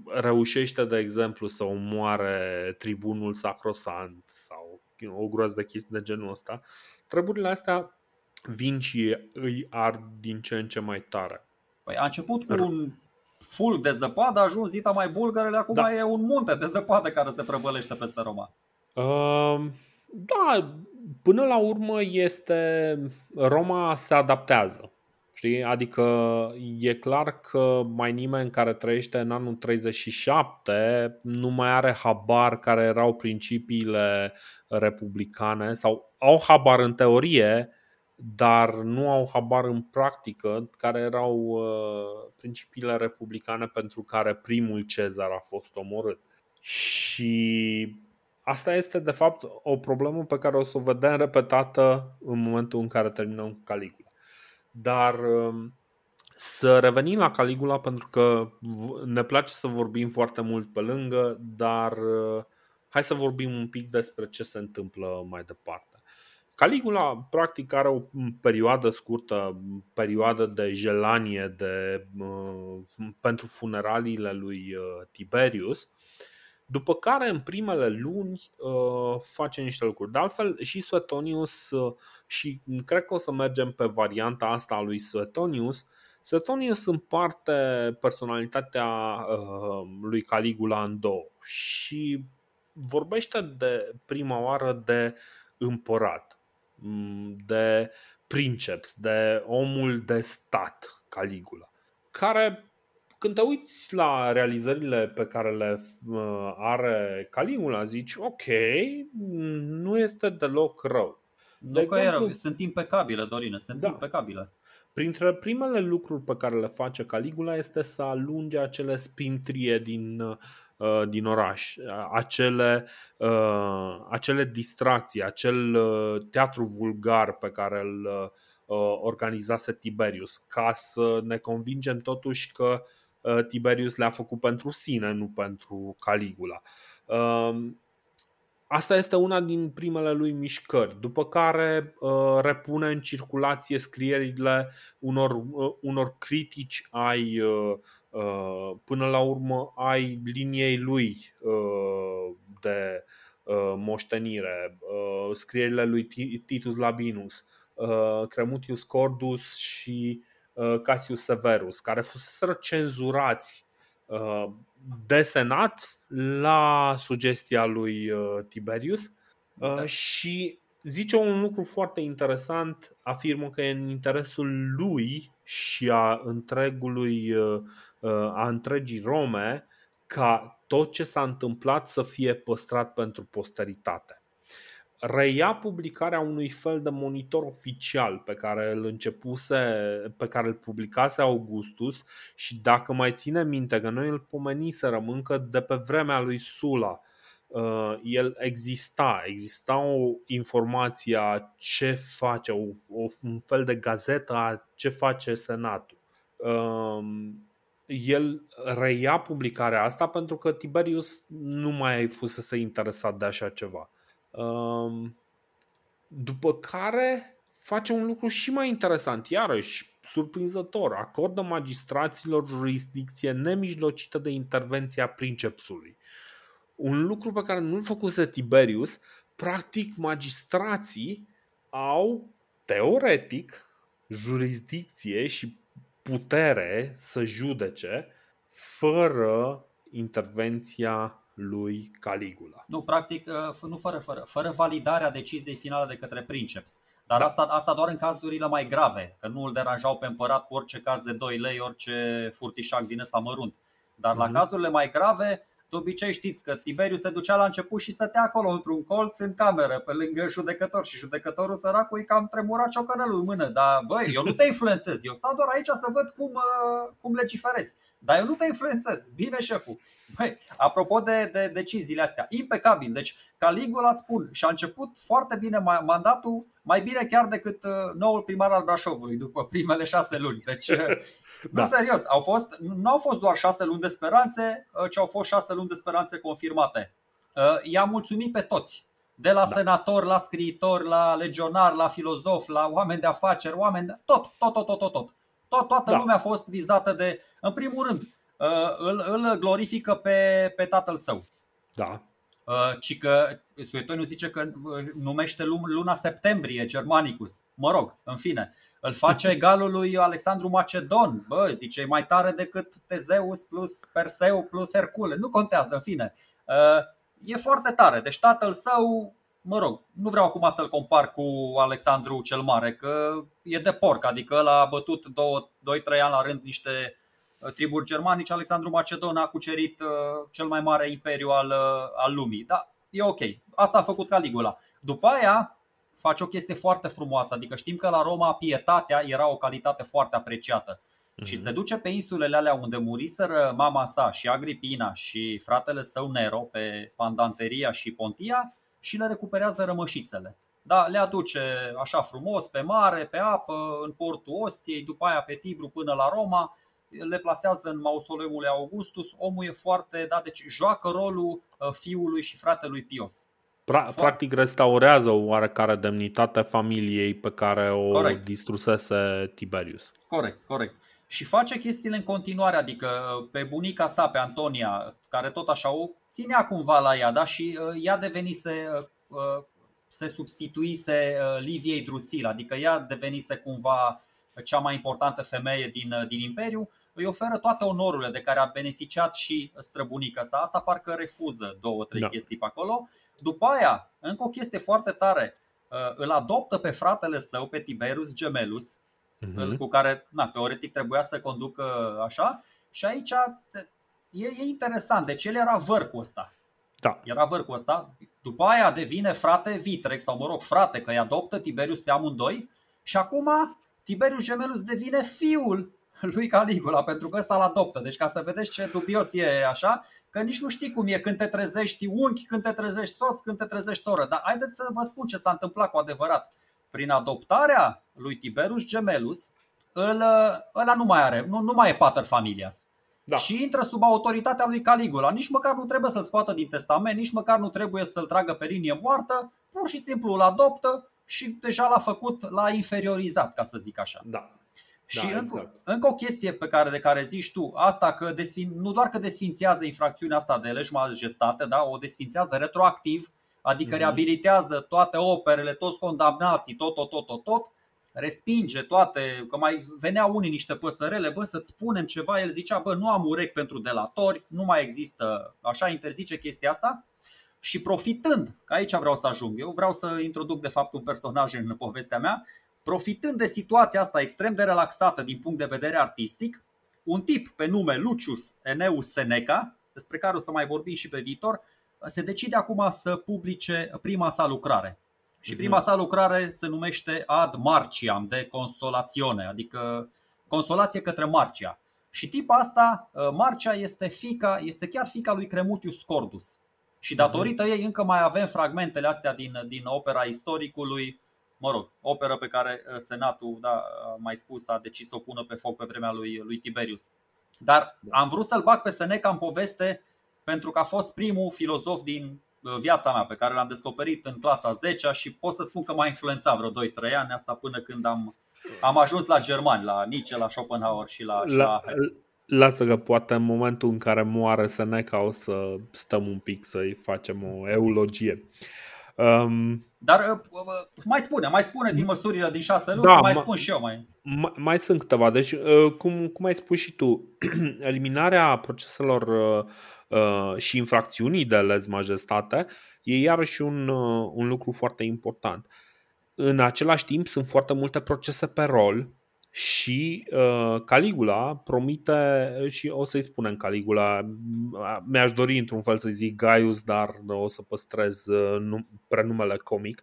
reușește, de exemplu, să omoare tribunul sacrosant sau o groază de chestii de genul ăsta, treburile astea vin și îi ard din ce în ce mai tare. Păi a început cu un fulg de zăpadă, a ajuns zita mai bulgărele, acum da. E un munte de zăpadă care se prăvălește peste Roma. Uh, da, până la urmă este... Roma se adaptează. Știi? Adică e clar că mai nimeni care trăiește în anul treizeci și șapte nu mai are habar care erau principiile republicane sau au habar în teorie, dar nu au habar în practică care erau principiile republicane pentru care primul Cezar a fost omorât. Și asta este de fapt o problemă pe care o să o vedem repetată în momentul în care terminăm cu Caligula. Dar să revenim la Caligula, pentru că ne place să vorbim foarte mult pe lângă, dar hai să vorbim un pic despre ce se întâmplă mai departe. Caligula practic are o perioadă scurtă, perioadă de gelanie de, pentru funeraliile lui Tiberius, după care în primele luni face niște lucruri. De altfel și Suetonius, și cred că o să mergem pe varianta asta a lui Suetonius, Suetonius împarte personalitatea lui Caligula în două și vorbește de prima oară de împărat, de princeps, de omul de stat Caligula, care... Când te uiți la realizările pe care le are Caligula, zici, ok, nu este deloc rău. De exemplu, rău. Sunt impecabile, Dorine, sunt da. impecabile. Printre primele lucruri pe care le face Caligula este să alunge acele spintrie din, din oraș, acele, acele distracții, acel teatru vulgar pe care îl organizase Tiberius, ca să ne convingem totuși că Tiberius le-a făcut pentru sine, nu pentru Caligula. Asta este una din primele lui mișcări, după care repune în circulație scrierile unor, unor critici ai, până la urmă, ai liniei lui de moștenire, scrierile lui Titus Labienus, Cremutius Cordus și Cassius Severus, care fuseseră cenzurați de Senat la sugestia lui Tiberius. Da. Și zice un lucru foarte interesant, afirmă că e în interesul lui și a întregului, a întregii Rome, ca tot ce s-a întâmplat să fie păstrat pentru posteritate. Reia publicarea unui fel de monitor oficial pe care îl începuse, pe care îl publicase Augustus, și dacă mai ține minte că noi îl pomeniserăm încă de pe vremea lui Sulla, el exista, exista o informație a ce face, o, o, un fel de gazetă a ce face Senatul. El reia publicarea asta pentru că Tiberius nu mai fusese interesat de așa ceva. După care face un lucru și mai interesant, iarăși surprinzător, acordă magistraților jurisdicție nemijlocită de intervenția princepsului. Un lucru pe care nu-l făcuse Tiberius, practic magistrații au, teoretic, jurisdicție și putere să judece fără intervenția lui Caligula. Nu, practic, nu fără, fără, fără validarea deciziei finale de către princeps. Dar da. asta, asta doar în cazurile mai grave, că nu îl deranjau pe împărat cu orice caz de doi lei, orice furtișac din ăsta mărunt. Dar mm-hmm. la cazurile mai grave, de obicei știți că Tiberiu se ducea la început și stătea acolo într-un colț în cameră, pe lângă judecător. Și judecătorul săracul îi cam tremura ciocanelul în mână. Dar băi, eu nu te influențez, eu stau doar aici să văd cum, cum legiferez. Dar eu nu te influențez, bine șeful. Băi, apropo de, de deciziile astea, impecabil, deci Caligula, îți spun, și-a început foarte bine mandatul, mai bine chiar decât noul primar al Brașovului după primele șase luni. Deci da. Nu, serios, au fost, nu au fost doar șase luni de speranțe, ci au fost șase luni de speranțe confirmate. I-a mulțumit pe toți, de la da. senator, la scriitor, la legionar, la filozof, la oameni de afaceri, oameni de... tot, tot, tot, tot, tot, tot. Tot, toată da. lumea a fost vizată de, în primul rând, îl, îl glorifică pe, pe tatăl său. Da. Ci că Suetoniu zice că numește luna septembrie Germanicus. Mă rog, în fine, îl face egalul lui Alexandru Macedon. Bă, zice, e mai tare decât Tezeus plus Perseu plus Hercule. Nu contează, în fine. E foarte tare. Deci tatăl său, mă rog, nu vreau acum să-l compar cu Alexandru cel Mare, că e de porc, adică ăla a bătut doi trei ani la rând niște triburi germanice. Alexandru Macedon a cucerit cel mai mare imperiu al, al lumii. Da, e ok, asta a făcut Caligula. După aia face o chestie foarte frumoasă, adică știm că la Roma pietatea era o calitate foarte apreciată. mm-hmm. Și se duce pe insulele alea unde muriseră mama sa și Agripina și fratele său Nero, pe Pandanteria și Pontia, și le recuperează rămășițele. Da, le aduce așa frumos pe mare, pe apă, în portul Ostiei, după aia pe Tibru până la Roma, le plasează în mausoleul lui Augustus. Omul e foarte, da, deci joacă rolul fiului și fratelui Pios. Pra- practic restaurează o oarecare demnitate familiei pe care o corect. distrusese Tiberius. Corect, corect. Și face chestiile în continuare, adică pe bunica sa, pe Antonia, care tot așa o ținea cumva la ea, da? Și uh, ea devenise, uh, se substituise uh, Liviei Drusila, adică ea devenise cumva cea mai importantă femeie din, uh, din imperiu. Îi oferă toate onorurile de care a beneficiat și străbunica sa. Asta parcă refuză două, trei da. chestii pe acolo. După aia, încă o chestie foarte tare, uh, îl adoptă pe fratele său, pe Tiberius Gemellus, uh-huh. cu care, na, teoretic trebuia să conducă așa. Și aici e, e interesant, deci el era vârcul ăsta. Da. Era vârcul ăsta. După aia devine frate Vitrex, sau mă rog frate, că îi adoptă Tiberius pe amândoi. Și acum Tiberius Gemellus devine fiul lui Caligula, pentru că ăsta îl adoptă. Deci ca să vedeți ce dubios e așa, că nici nu știi cum e când te trezești unchi, când te trezești soț, când te trezești soră. Dar haideți să vă spun ce s-a întâmplat cu adevărat. Prin adoptarea lui Tiberius Gemellus, ăla nu mai are, nu, nu mai e pater familias. Da. Și intră sub autoritatea lui Caligula. Nici măcar nu trebuie să-l scoată din testament, nici măcar nu trebuie să-l tragă pe linie moartă. Pur și simplu îl adoptă și deja l-a făcut, l-a inferiorizat, ca să zic așa. Da. Și da, încă, exact. încă o chestie pe care, de care zici tu, asta că desfin, nu doar că desfințează infracțiunea asta de lege majestate, da, o desfințează retroactiv. Adică reabilitează toate operele, toți condamnații, tot, tot, tot, tot, tot. Respinge toate, că mai venea unii niște păsărele, bă, să-ți spunem ceva. El zicea, bă, nu am urechi pentru delatori, nu mai există, așa interzice chestia asta. Și profitând, că aici vreau să ajung, eu vreau să introduc de fapt un personaj în povestea mea. Profitând de situația asta extrem de relaxată din punct de vedere artistic, un tip pe nume Lucius Annaeus Seneca, despre care o să mai vorbim și pe viitor, se decide acum să publice prima sa lucrare. Și prima sa lucrare se numește Ad Marciam de Consolatione, adică consolație către Marcia. Și tipa asta, Marcia, este fica, este chiar fica lui Cremutius Cordus. Și datorită ei încă mai avem fragmentele astea din, din opera istoricului, mă rog, opera pe care senatul, da, a mai spus, a decis să o pună pe foc pe vremea lui, lui Tiberius. Dar am vrut să-l bag pe Seneca în poveste pentru că a fost primul filozof din viața mea pe care l-am descoperit în clasa a zecea și pot să spun că m-a influențat vreo doi trei ani, asta până când am Am ajuns la germani, la Nietzsche, la Schopenhauer și la... la lasă că poate în momentul în care moare Seneca o să stăm un pic să-i facem o eulogie. Um, Dar mai spune, mai spune din măsurile din șase luni, da, mai spun și eu. Mai Mai, mai sunt câteva. Deci, cum, cum ai spus și tu, eliminarea proceselor uh, și infracțiunii de lez majestate e iarăși un, uh, un lucru foarte important. În același timp sunt foarte multe procese pe rol și uh, Caligula promite, și o să-i spunem Caligula, mi-aș dori într-un fel să-i zic Gaius, dar o să păstrez uh, prenumele comic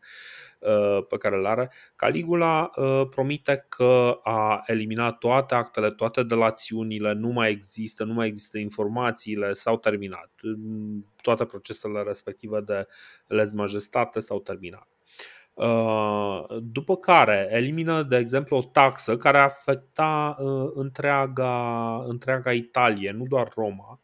uh, pe care îl are. Caligula uh, promite că a eliminat toate actele, toate delațiunile, nu mai există, nu mai există informațiile, s-au terminat. Toate procesele respective de lez majestate s-au terminat. După care elimină, de exemplu, o taxă care afecta întreaga, întreaga Italie, nu doar Roma.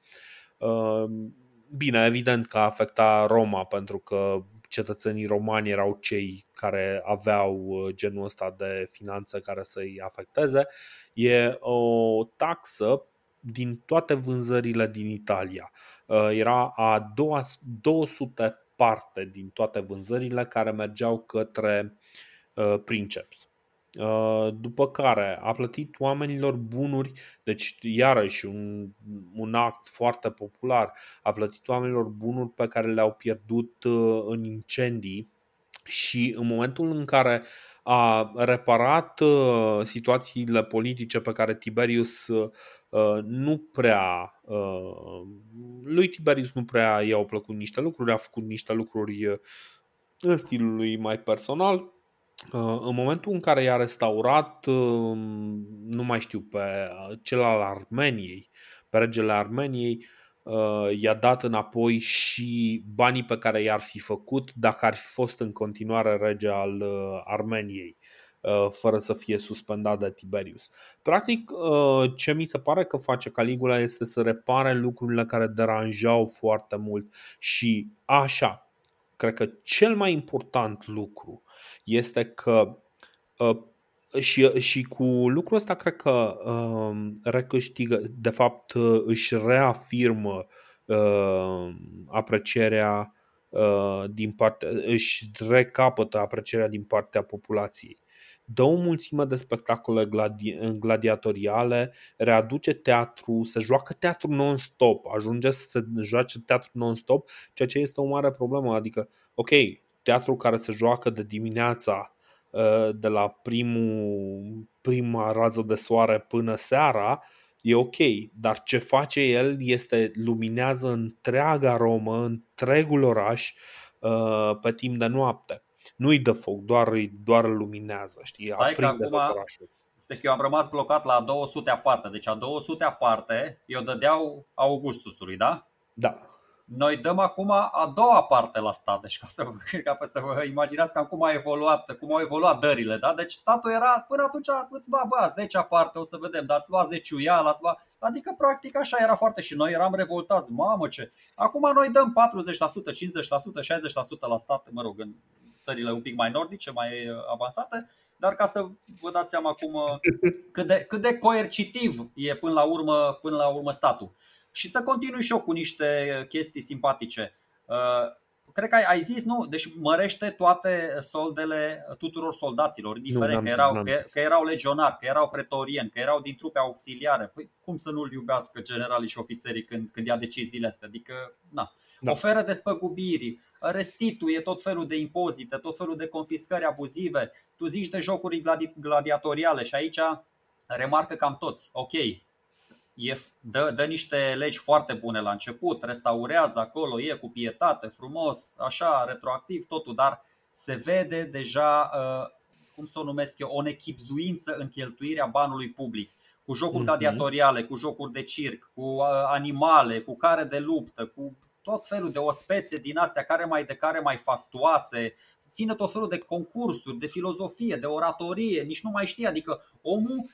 Bine, evident că afecta Roma, pentru că cetățenii romani erau cei care aveau genul ăsta de finanță care să-i afecteze. E o taxă din toate vânzările din Italia. Era a două sute parte din toate vânzările care mergeau către uh, princeps. Uh, după care a plătit oamenilor bunuri, deci iarăși un, un act foarte popular, a plătit oamenilor bunuri pe care le-au pierdut uh, în incendii și în momentul în care a reparat uh, situațiile politice pe care Tiberius uh, nu prea uh, lui Tiberius nu prea i-au plăcut niște lucruri, a făcut niște lucruri în stilul lui mai personal. Uh, în momentul în care i-a restaurat uh, nu mai știu pe cel al Armeniei, pe regele Armeniei, i-a dat înapoi și banii pe care i-ar fi făcut dacă ar fi fost în continuare rege al Armeniei, fără să fie suspendat de Tiberius. Practic, ce mi se pare că face Caligula este să repare lucrurile care deranjau foarte mult. Și așa, cred că cel mai important lucru este că Și, și cu lucrul ăsta cred că uh, recâștigă, de fapt uh, își reafirmă uh, aprecierea uh, din partea, își recapătă aprecierea din partea populației. Dă o mulțime de spectacole gladi- gladiatoriale, readuce teatru, se joacă teatru non-stop, ajunge să se joace teatru non-stop, ceea ce este o mare problemă. Adică, ok, teatru care se joacă de dimineața de la primul, prima rază de soare până seara, e ok, dar ce face el este luminează întreaga Romă, întregul oraș pe timp de noapte. Nu-i dă foc, doar doar luminează, știi? Aprinde tot orașul. Este că eu am rămas blocat la două sute parte, deci a două sute parte eu dădeau Augustusului, da? Da. Noi dăm acum a doua parte la stat, deci ca să, ca să vă imaginați cam cum, a evoluat, cum au evoluat dările, da? Deci statul era, până atunci îți lua bă, zecea parte, o să vedem, dar îți lua zeciuia, l-ați lua... Adică practic așa era foarte și noi eram revoltați, mamă ce. Acum noi dăm patruzeci la sută, cincizeci la sută, șaizeci la sută la stat, mă rog, în țările un pic mai nordice, mai avansate. Dar ca să vă dați seama acum cât de, cât de coercitiv e până la urmă, până la urmă statul. Și să continui și eu cu niște chestii simpatice. Cred că ai zis, nu? Deci mărește toate soldele tuturor soldaților, indiferent că erau, că, că erau legionari, că erau pretorieni, că erau din trupe auxiliare. Păi cum să nu-l iubească generalii și ofițerii când, când ia deciziile astea? Adică, na. Da. Oferă despăgubiri, restituie tot felul de impozite, tot felul de confiscări abuzive. Tu zici de jocuri gladi- gladiatoriale și aici remarcă cam toți. Ok. E, dă, dă niște legi foarte bune la început, restaurează acolo, e cu pietate, frumos, așa, retroactiv totul, dar se vede deja, cum să o numesc eu, o nechipzuință în cheltuirea banului public. Cu jocuri gladiatoriale, cu jocuri de circ, cu animale, cu care de luptă, cu tot felul de ospețe din astea, care mai de care mai fastoase. Ține tot felul de concursuri, de filozofie, de oratorie, nici nu mai știe, adică omul...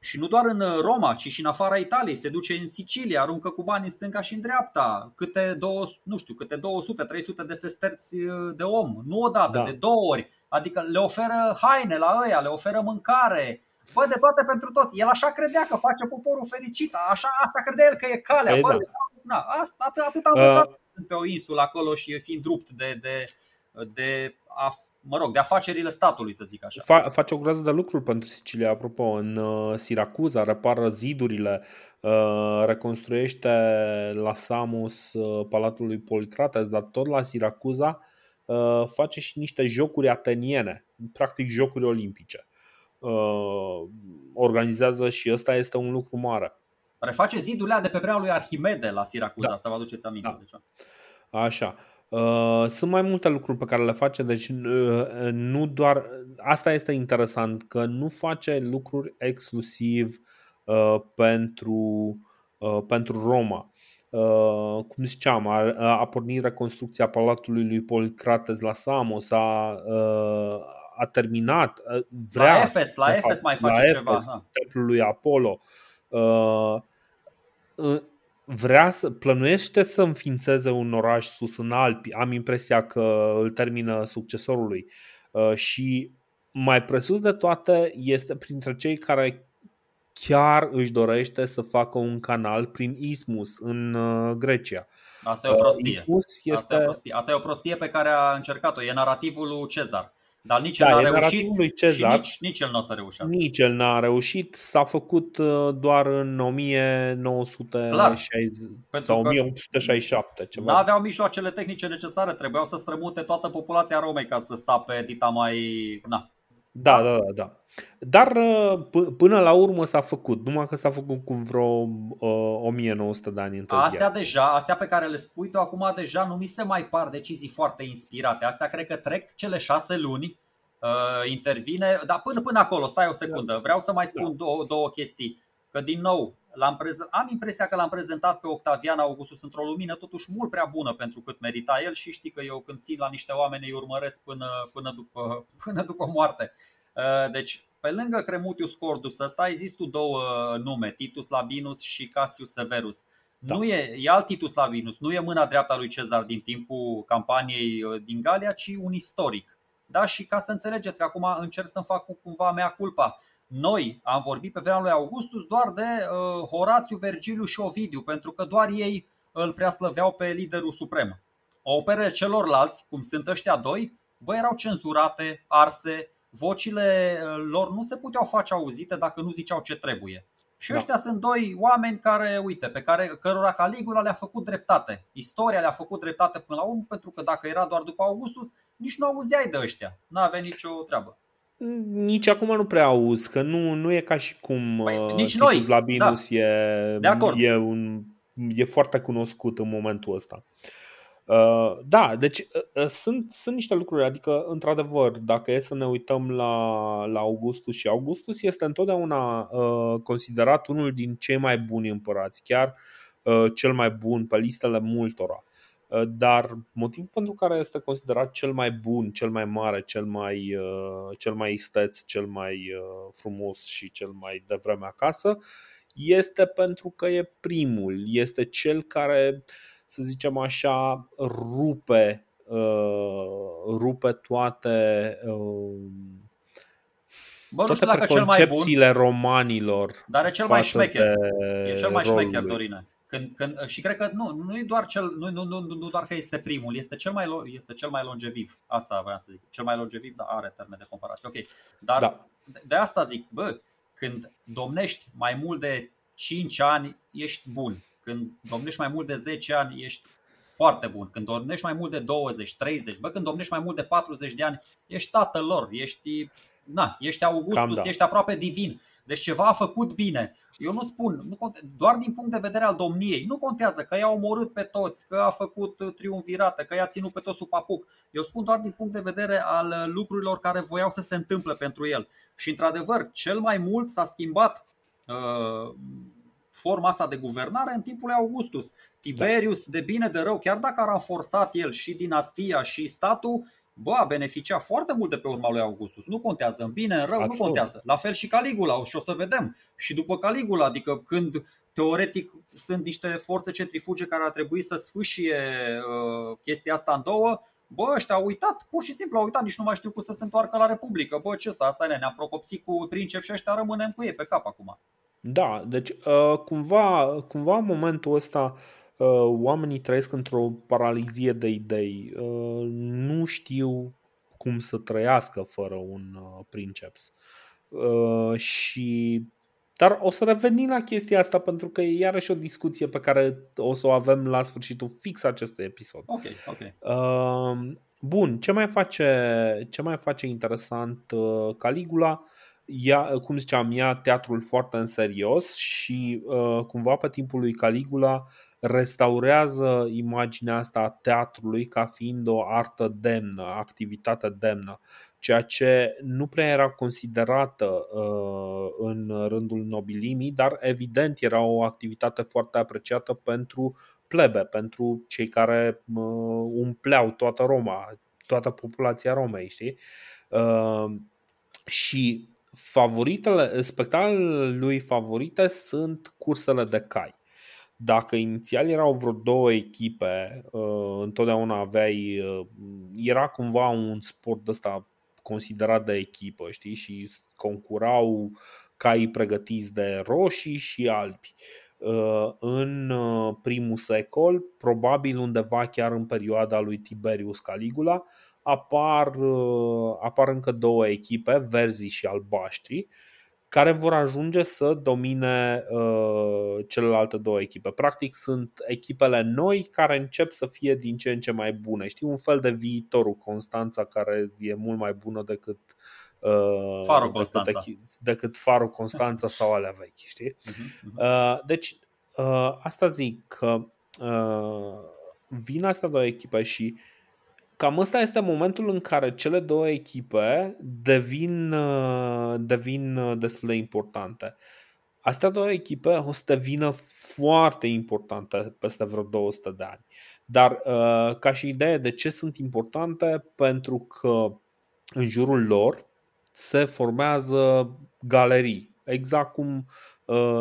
Și nu doar în Roma, ci și în afara Italiei. Se duce în Sicilia, aruncă cu bani în stânga și în dreapta. Câte două, nu știu, câte două sute, trei sute de sesterți de om. Nu odată, da. De două ori. Adică le oferă haine la ăia, le oferă mâncare. Bă, de toate pentru toți. El așa credea că face poporul fericit. Așa, asta credea el că e calea. Ei, bă, da. Na, asta, atât, atât am învățat uh. pe o insulă acolo și fiind rupt de, de, de a, mă rog, de afacerile statului, să zic așa. Fa- face o groază de lucruri pentru Sicilia, apropo. În uh, Siracuza repară zidurile, uh, reconstruiește la Samos uh, palatul lui Politrates, dar tot la Siracuza uh, face și niște jocuri ateniene, practic jocuri olimpice. Uh, organizează și ăsta este un lucru mare. Reface zidurile de pe vremea lui Arhimede la Siracuza, da. Să vă aduceți aminte, da. Deci. Așa. Uh, sunt mai multe lucruri pe care le face, deci uh, nu doar asta este interesant, că nu face lucruri exclusiv uh, pentru uh, pentru Roma. Uh, cum ziceam, a, a pornit reconstrucția palatului lui Policrates la Samos, a uh, a terminat, vrea la Efes, la Efes mai face la ceva, Efes, templul lui Apollo. Vrea să plănuiește să înființeze un oraș sus în Alpi. Am impresia că îl termină succesorului. Și mai presus de toate este printre cei care chiar își dorește să facă un canal prin Ismus în Grecia. Asta e o prostie. Ismus este... Asta e o prostie. Asta e o prostie pe care a încercat-o. E narativul lui Cezar. Dar nici da, el n-a reușit lui Cezar, nici, nici el n-o să reușească. Nici el n-a reușit, s-a făcut doar în o mie nouă sute șaizeci sau o mie opt sute șaizeci și șapte ceva. Nu aveau mijloacele tehnice necesare, trebuiau să strămute toată populația Romei ca să sape dita mai... Na. Da, da, da, da. Dar p- până la urmă s-a făcut, numai că s-a făcut cu vreo uh, o mie nouă sute de ani întârziat. Astea deja, astea pe care le spui tu acum deja nu mi se mai par decizii foarte inspirate. Astea cred că trec cele șase luni, uh, intervine, dar până, până acolo, stai o secundă, vreau să mai spun da. două, două chestii. Că din nou, l-am prezent, am impresia că l-am prezentat pe Octavian Augustus într-o lumină totuși mult prea bună pentru cât merita el și știi că eu când țin la niște oameni îi urmăresc până, până, după, până după moarte. Deci pe lângă Cremutius Cordus ăsta există două nume, Titus Labienus și Cassius Severus. Da. Nu e, e alt Titus Labienus, nu e mâna dreaptă a lui Cezar din timpul campaniei din Galia, ci un istoric. Da? Și ca să înțelegeți că acum încerc să-mi fac cumva mea culpa. Noi am vorbit pe vremea lui Augustus doar de uh, Horațiu, Vergiliu și Ovidiu, pentru că doar ei îl preaslăveau pe liderul suprem. Operele celorlalți, cum sunt ăștia doi, bă, erau cenzurate, arse, vocile lor nu se puteau face auzite dacă nu ziceau ce trebuie. Și ăștia da. Sunt doi oameni care, uite, pe care cărora Caligula le-a făcut dreptate. Istoria le-a făcut dreptate până la urmă, pentru că dacă era doar după Augustus, nici nu auzeai de ăștia. N-avea nicio treabă. Nici acum nu prea auzi, că nu, nu e ca și cum păi, nici Titus noi. Labienus da. e, e, un, e foarte cunoscut în momentul ăsta. Uh, da, deci uh, sunt, sunt niște lucruri, adică într-adevăr, dacă e să ne uităm la, la Augustus și Augustus este întotdeauna uh, considerat unul din cei mai buni împărați, chiar uh, cel mai bun pe listele multora. Dar motivul pentru care este considerat cel mai bun, cel mai mare, cel mai, cel mai isteț, cel mai frumos și cel mai devreme acasă este pentru că e primul, este cel care, să zicem așa, rupe, rupe toate... Bă, nu știu toate dacă preconcepțiile cel mai bun, romanilor. Dar e cel mai șmecher, e cel mai șmecher, Dorine. Când, când, și cred că nu, nu e doar cel, nu, nu, nu, nu doar că este primul, este cel mai este cel mai longeviv. Asta voiam să zic. Cel mai longeviv, dar are termen de comparație. Ok. Dar da. De asta zic, bă, când domnești mai mult de cinci ani, ești bun. Când domnești mai mult de zece ani, ești foarte bun. Când domnești mai mult de douăzeci, treizeci, bă, când domnești mai mult de patruzeci de ani, ești tatăl lor, ești na, ești Augustus, da. Ești aproape divin. Deci ceva a făcut bine. Eu nu spun, nu conte- doar din punct de vedere al domniei, nu contează că i-a omorât pe toți, că a făcut triumvirată, că i-a ținut pe toți sub papuc. Eu spun doar din punct de vedere al lucrurilor care voiau să se întâmple pentru el. Și într-adevăr, cel mai mult s-a schimbat uh, forma asta de guvernare în timpul lui Augustus. Tiberius, de bine de rău, chiar dacă a forțat el și dinastia și statul, bă, a beneficiat foarte mult de pe urma lui Augustus. Nu contează, în bine, în rău, absolut. Nu contează. La fel și Caligula, și o să vedem. Și după Caligula, adică când teoretic sunt niște forțe centrifuge care ar trebui să sfâșie uh, chestia asta în două, Bă, ăștia au uitat, pur și simplu au uitat, nici nu mai știu cum să se întoarcă la Republică. Bă, ce să, asta ne-a procopsit cu trincep și ăștia rămânem cu ei pe cap acum. Da, deci cumva, cumva în momentul ăsta oamenii trăiesc într-o paralizie de idei. Nu știu cum să trăiască fără un princeps. Și... Dar o să revenim la chestia asta pentru că e iarăși o discuție pe care o să o avem la sfârșitul fix acestui episod. Ok, ok. Bun, ce mai face, ce mai face interesant Caligula? Ia, cum ziceam, ia teatrul foarte în serios și cumva pe timpul lui Caligula restaurează imaginea asta a teatrului ca fiind o artă demnă, activitate demnă, ceea ce nu prea era considerată în rândul nobilimii, dar evident era o activitate foarte apreciată pentru plebe, pentru cei care umpleau toată Roma, toată populația Romei, știi? Și favoritele, spectacolele lui favorite sunt cursele de cai. Dacă inițial erau vreo două echipe, întotdeauna aveai, era cumva un sport de ăsta considerat de echipă, știi? Și concurau caii pregătiți de roșii și albi. În primul secol, probabil undeva chiar în perioada lui Tiberius Caligula, apar, apar încă două echipe, verzii și albaștri, care vor ajunge să domine uh, celelalte două echipe. Practic sunt echipele noi care încep să fie din ce în ce mai bune. Știi, un fel de Viitorul Constanța care e mult mai bună decât uh, Farul Constanța, decât, decât Farul Constanța sau alea vechi, știi? Uh, deci uh, asta zic că uh, vin astea două echipe și cam ăsta este momentul în care cele două echipe devin, devin destul de importante. Astea două echipe o să devină foarte importante peste vreo două sute de ani. Dar ca și idee de ce sunt importante, pentru că în jurul lor se formează galerii. Exact cum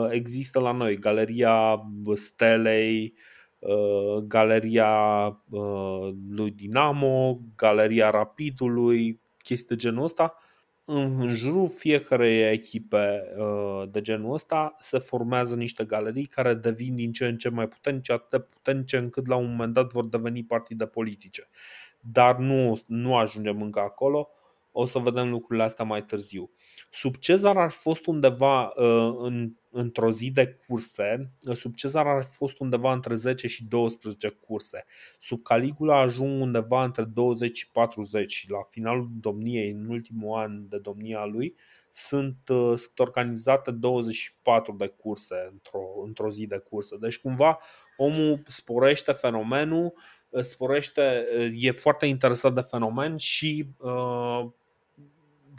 există la noi Galeria Stelei, Galeria lui Dinamo, Galeria Rapidului, chestii de genul ăsta. În jurul fiecarei echipe de genul ăsta se formează niște galerii care devin din ce în ce mai puternice, atât de puternice încât la un moment dat vor deveni partide politice. Dar nu, nu ajungem încă acolo. O să vedem lucrurile astea mai târziu. Sub Cezar ar fost undeva în, într-o zi de curse, sub Cezar ar fost undeva între zece și douăsprezece curse. Sub Caligula ajung undeva între douăzeci și patruzeci și la finalul domniei, în ultimul an de domnia lui, sunt, sunt organizate douăzeci și patru de curse într-o, într-o zi de curse. Deci cumva omul sporește fenomenul, sporește, e foarte interesat de fenomen și uh,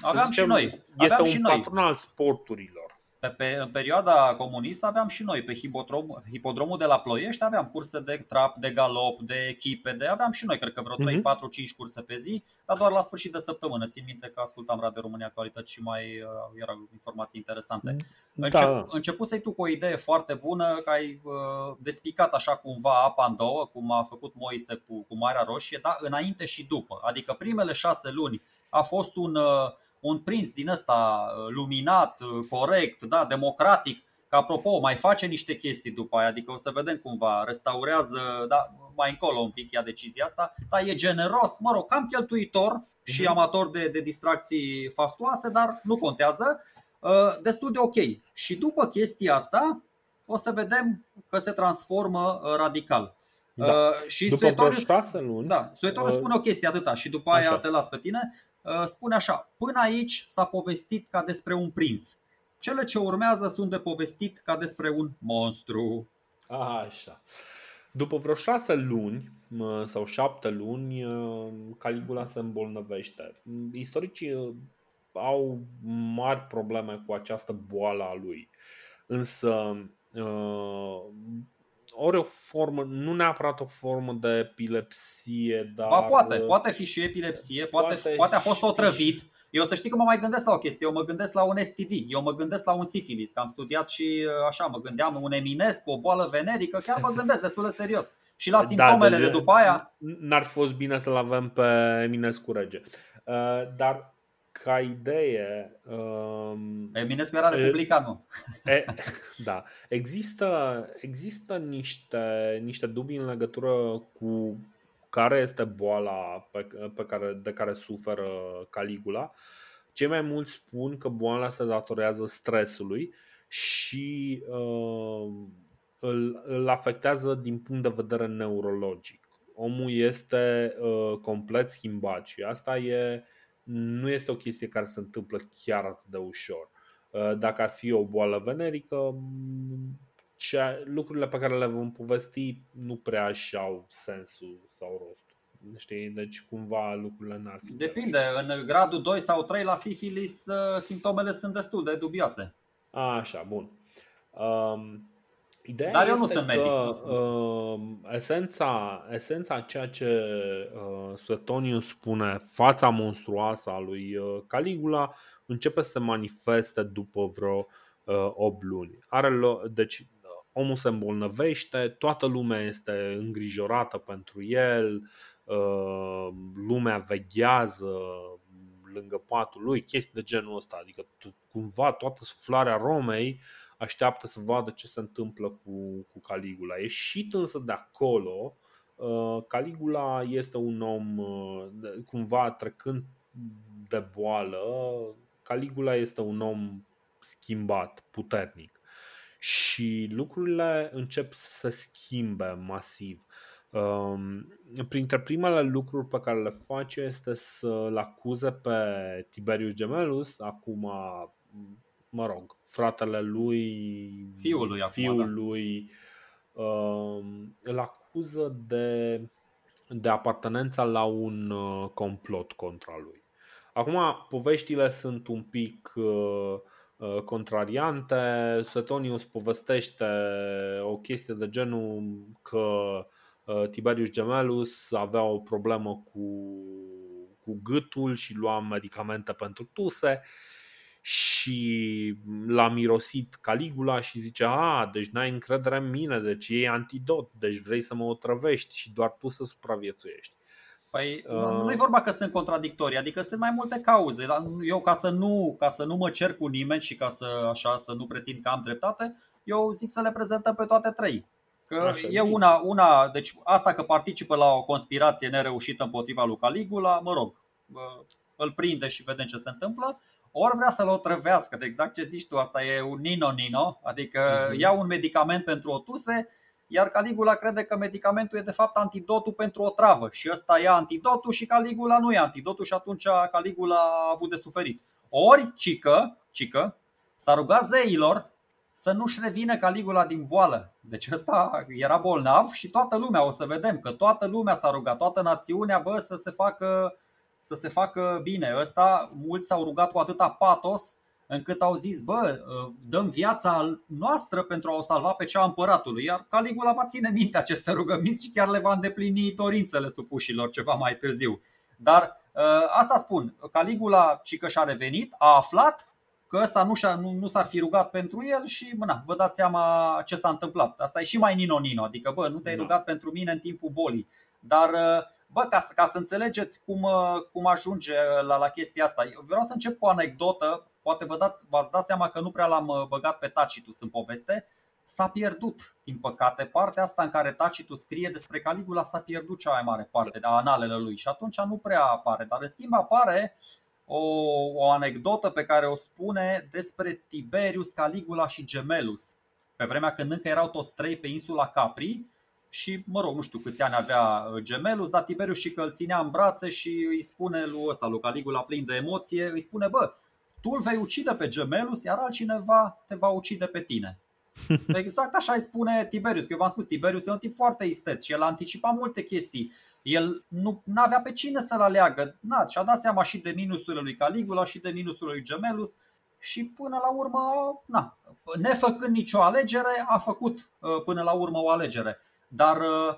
aveam zicem, și noi. Este un patron al sporturilor. Pe, pe, în perioada comunistă aveam și noi pe hipodrom, hipodromul de la Ploiești, aveam curse de trap, de galop, de echipe, de, aveam și noi, cred că vreo trei, patru, cinci curse pe zi, dar doar la sfârșit de săptămână. Țin minte că ascultam Radio România Actualități și mai uh, erau informații interesante. Da. Încep, începusei tu cu o idee foarte bună, că ai uh, despicat așa cumva apa în două, cum a făcut Moise cu, cu Marea Roșie, dar înainte și după. Adică primele șase luni a fost un... Uh, un prinț din ăsta luminat, corect, da, democratic, că apropo mai face niște chestii după aia, adică o să vedem cumva, restaurează, da, mai încolo un pic ia decizia asta, dar e generos, mă rog, cam cheltuitor și amator de, de distracții fastoase, dar nu contează, destul de ok. Și după chestia asta o să vedem că se transformă radical. Da. Și Suetonius da, uh, spune o chestie atâta și după aia așa. Te las pe tine. Spune așa, până aici s-a povestit ca despre un prinț. Cele ce urmează sunt de povestit ca despre un monstru. Așa. După vreo șase luni sau șapte luni, Caligula se îmbolnăvește. Istoricii au mari probleme cu această boală a lui. Însă ori o formă, nu neapărat o formă de epilepsie, dar... Ba, poate, poate fi și epilepsie, poate, poate, poate a fost otrăvit. Eu să știi că mă mai gândesc la o chestie, eu mă gândesc la un S T D, eu mă gândesc la un sifilis, că am studiat și așa, mă gândeam un eminescu, o boală venerică, chiar mă gândesc destul de serios. și la simptomele da, deci de după aia. N-ar fost bine să-l avem pe Eminescu rege. Uh, dar ca idee... Um, Eminescu era republican, nu? E, da. Există, există niște, niște dubii în legătură cu care este boala pe, pe care, de care suferă Caligula. Cei mai mulți spun că boala se datorează stresului și uh, îl, îl afectează din punct de vedere neurologic. Omul este uh, complet schimbat și asta e, nu este o chestie care se întâmplă chiar atât de ușor. Uh, dacă ar fi o boală venerică, ce, lucrurile pe care le vom povesti nu prea își au sensul sau rostul. Știi? Deci cumva lucrurile n-ar fi. Depinde, în gradul doi sau trei la sifilis simptomele sunt destul de dubioase. Așa, bun. Um, ideea Dar eu nu sunt că, medic. Uh, esența, esența ceea ce uh, Suetonius spune, fața monstruoasă a lui uh, Caligula, începe să se manifeste după vreo uh, opt luni. Are lo- deci omul se îmbolnăvește, toată lumea este îngrijorată pentru el, uh, lumea veghează lângă patul lui, chestii de genul ăsta. Adică cumva toată suflarea Romei așteaptă să vadă ce se întâmplă cu, cu Caligula. Ieșit însă de acolo, Caligula este un om cumva trecând de boală. Caligula este un om schimbat, puternic. Și lucrurile încep să se schimbe masiv. Printre primele lucruri pe care le face este să-l acuze pe Tiberius Gemellus, acum, mă rog, fratele lui, fiul lui, fiul acum, lui da. Îl acuză de, de apartenența la un complot contra lui. Acum, poveștile sunt un pic contrariante. Suetonius povestește o chestie de genul că Tiberius Gemellus avea o problemă cu, cu gâtul și lua medicamente pentru tuse și l-a mirosit Caligula și zice: a, deci n-ai încredere în mine, deci e antidot, deci vrei să mă otrăvești și doar tu să supraviețuiești. Păi, nu e vorba că sunt contradictorii, adică sunt mai multe cauze. Eu ca să nu, ca să nu mă cer cu nimeni și ca să, așa, să nu pretind că am dreptate, eu zic să le prezentăm pe toate trei. Că Așa, e una, una, deci asta că participă la o conspirație nereușită împotriva lui Caligula, mă rog, îl prinde și vedem ce se întâmplă. Ori vrea să-l otrăvească, de exact ce zici tu, asta e un nino-nino, adică mm-hmm. ia un medicament pentru o tuse, iar Caligula crede că medicamentul e de fapt antidotul pentru o travă. Și ăsta ia antidotul și Caligula nu e antidotul și atunci Caligula a avut de suferit. Ori cică, cică s-a rugat zeilor să nu-și revină Caligula din boală. Deci ăsta era bolnav și toată lumea, o să vedem că toată lumea s-a rugat, toată națiunea, bă, să se facă, să se facă bine. Ăsta, mulți s-au rugat cu atâta patos încât au zis: bă, dăm viața noastră pentru a o salva pe cea a împăratului. Iar Caligula va ține minte aceste rugăminți și chiar le va îndeplini dorințele supușilor ceva mai târziu. Dar asta spun, Caligula și că și-a revenit, a aflat că ăsta nu, și-a, nu, nu s-ar fi rugat pentru el și na, vă dați seama ce s-a întâmplat. Asta e și mai nino-nino, adică bă, nu te-ai da. rugat pentru mine în timpul bolii. Dar bă, ca să, ca să înțelegeți cum, cum ajunge la, la chestia asta, eu vreau să încep cu o anecdotă. Poate vă dați, v-ați dat seama că nu prea l-am băgat pe Tacitus în poveste. S-a pierdut, din păcate, partea asta în care Tacitus scrie despre Caligula, s-a pierdut cea mai mare parte a analele lui și atunci nu prea apare. Dar în schimb apare O, o anecdotă pe care o spune despre Tiberius, Caligula și Gemellus, pe vremea când încă erau toți trei pe insula Capri. Și mă rog, nu știu câți ani avea Gemellus, dar Tiberius și că îl ținea în brațe și îi spune lui ăsta, lui Caligula, plin de emoție, îi spune: bă, tu îl vei ucide pe Gemellus, iar altcineva te va ucide pe tine. Exact așa îi spune Tiberius, că eu v-am spus, Tiberius e un tip foarte isteț și el a anticipat multe chestii. El nu avea pe cine să-l aleagă. Na, și-a dat seama și de minusurile lui Caligula și de minusurile lui Gemellus. Și până la urmă, na, nefăcând nicio alegere, a făcut până la urmă o alegere. Dar uh,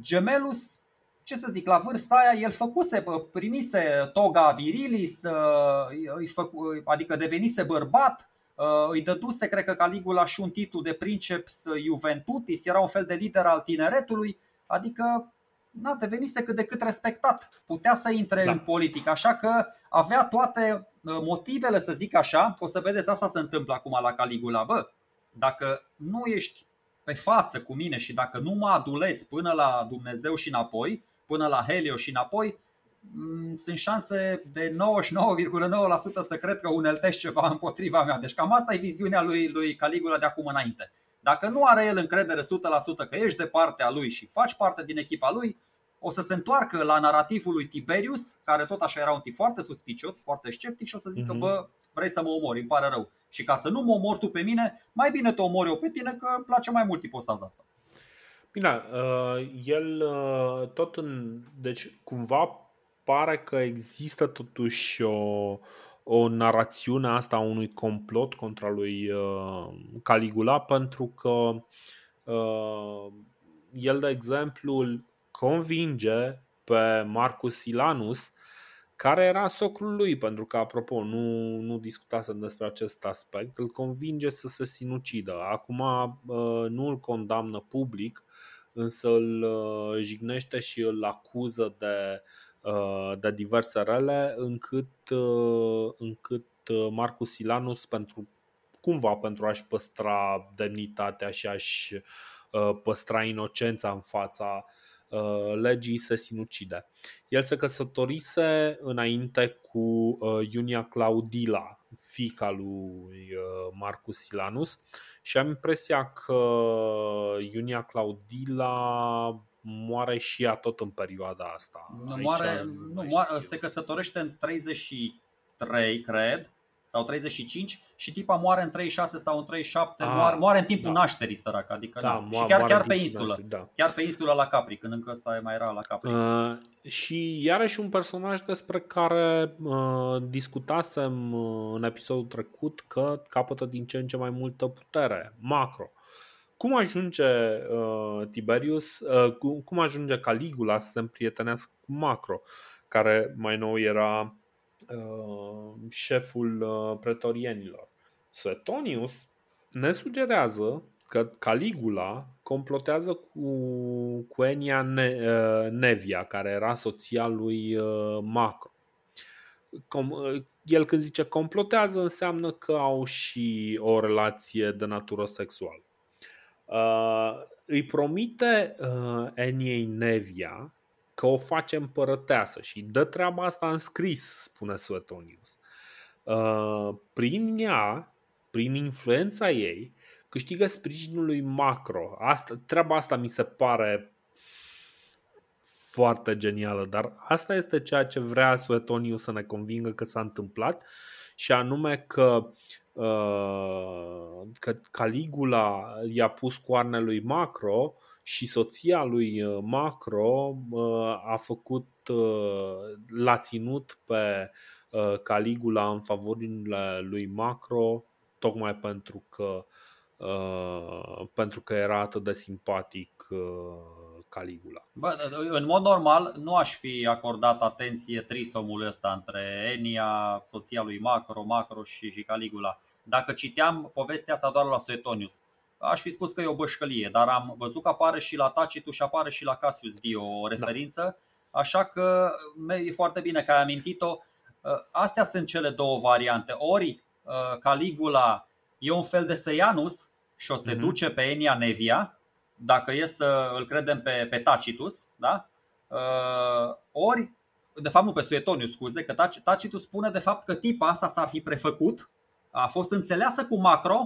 Gemellus, ce să zic, la vârsta aia el făcuse, primise toga virilis, uh, făcu, adică devenise bărbat. Uh, îi dăduse, cred că Caligula, și un titlu de princeps iuventutis, era un fel de lider al tineretului. adică na, devenise cât de cât respectat, putea să intre da. în politică, așa că avea toate motivele, să zic așa. O să vedeți, asta se întâmplă acum la Caligula. Bă, dacă nu ești pe față cu mine și dacă nu mă adulezi până la Dumnezeu și înapoi, până la Helios și înapoi, m- sunt șanse de nouăzeci și nouă virgulă nouă la sută să cred că uneltești ceva împotriva mea. Deci cam asta e viziunea lui, lui Caligula de acum înainte. Dacă nu are el încredere o sută la sută că ești de partea lui și faci parte din echipa lui, o să se întoarcă la narativul lui Tiberius, care tot așa era un tip foarte suspicios, foarte sceptic, și o să zică, mm-hmm. bă, vrei să mă omori, îmi pare rău. Și ca să nu mă omori tu pe mine, mai bine te omori eu pe tine, că îmi place mai mult ipostaza asta. Bine, el tot în... Deci cumva pare că există totuși o, o narațiune asta a unui complot contra lui Caligula, pentru că el, de exemplu, convinge pe Marcus Silanus, care era socrul lui, pentru că, apropo, nu, nu discutasem despre acest aspect, îl convinge să se sinucidă. Acum nu îl condamnă public, însă îl jignește și îl acuză de, de diverse rele, încât, încât Marcus Silanus, pentru, cumva pentru a-și păstra demnitatea și a-și păstra inocența în fața legii, se sinucide. El se căsătorise înainte cu Iunia Claudila, fiica lui Marcus Silanus, și am impresia că Iunia Claudila moare și ea tot în perioada asta. Nu, moare, nu moare, se căsătorește în treizeci și trei, cred, sau treizeci și cinci, și tipa moare în treizeci și șase sau în treizeci și șapte, ah, moare în timpul da. nașterii, sărac, adică da, moa, și chiar, chiar pe insulă, nașteri, da. chiar pe insulă la Capri, când încă ăsta mai era la Capri. Uh, și iarăși un personaj despre care uh, discutasem în episodul trecut că capătă din ce în ce mai multă putere, Macro. Cum ajunge uh, Tiberius, uh, cum ajunge Caligula să se împrietenească cu Macro, care mai nou era șeful pretorienilor? Suetonius ne sugerează că Caligula complotează cu, cu Ennia Naevia, care era soția lui Macro. El, când zice complotează, înseamnă că au și o relație de natură sexuală. Îi promite Enniei Naevia că o face împărăteasă și dă treaba asta în scris, spune Suetonius. Prin ea, prin influența ei, câștigă sprijinul lui Macro. Asta, treaba asta mi se pare foarte genială, dar asta este ceea ce vrea Suetonius să ne convingă că s-a întâmplat, și anume că, că Caligula i-a pus coarne lui Macro și soția lui Macro a făcut, l-a ținut pe Caligula în favorile lui Macro, tocmai pentru că pentru că era atât de simpatic Caligula. Bă, în mod normal nu aș fi acordat atenție trisomul ăsta între Ennia, soția lui Macro, Macro și, și Caligula. Dacă citeam povestea asta doar la Suetonius, aș fi spus că e o bășcălie, dar am văzut că apare și la Tacitus și apare și la Cassius Dio o referință, așa că e foarte bine că ai amintit-o. Astea sunt cele două variante. Ori Caligula e un fel de Sejanus și o seduce pe Ennia Naevia, dacă e să îl credem pe, pe Tacitus, da? Ori, de fapt nu pe Suetonius, scuze, că Tacitus spune de fapt că tipa asta s-ar fi prefăcut, a fost înțeleasă cu Macro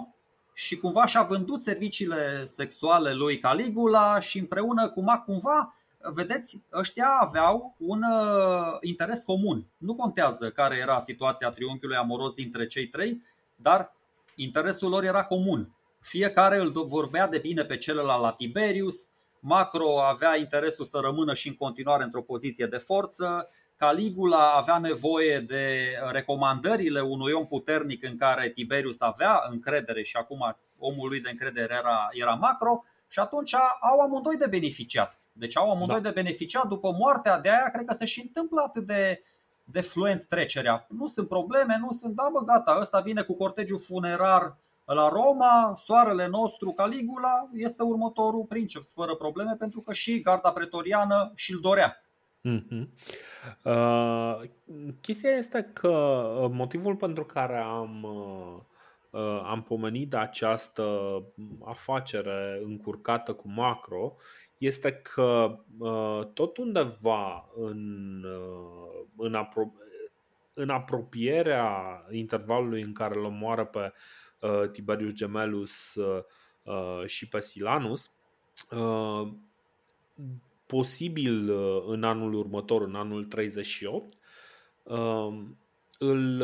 și cumva și-a vândut serviciile sexuale lui Caligula și împreună cu Mac cumva, vedeți, ăștia aveau un uh, interes comun. Nu contează care era situația triunghiului amoros dintre cei trei, dar interesul lor era comun. Fiecare îl vorbea de bine pe celălalt la Tiberius, Macro avea interesul să rămână și în continuare într-o poziție de forță, Caligula avea nevoie de recomandările unui om puternic în care Tiberius avea încredere și acum omul lui de încredere era, era Macro, și atunci au amândoi de beneficiat. Deci au amândoi da. de beneficiat după moartea de aia, cred că se și întâmplă atât de, de fluent trecerea. Nu sunt probleme, nu sunt, da bă, gata, ăsta vine cu cortegiul funerar La Roma, soarele nostru Caligula este următorul princeps fără probleme, pentru că și garda pretoriană și-l dorea. Uh-huh. Uh, chestia este că motivul pentru care am, uh, am pomenit această afacere încurcată cu Macro este că uh, tot undeva în, uh, în, apro- în apropierea intervalului în care îl omoară pe uh, Tiberius Gemellus uh, uh, și pe Silanus, uh, posibil în anul următor, în anul treizeci și opt, îl,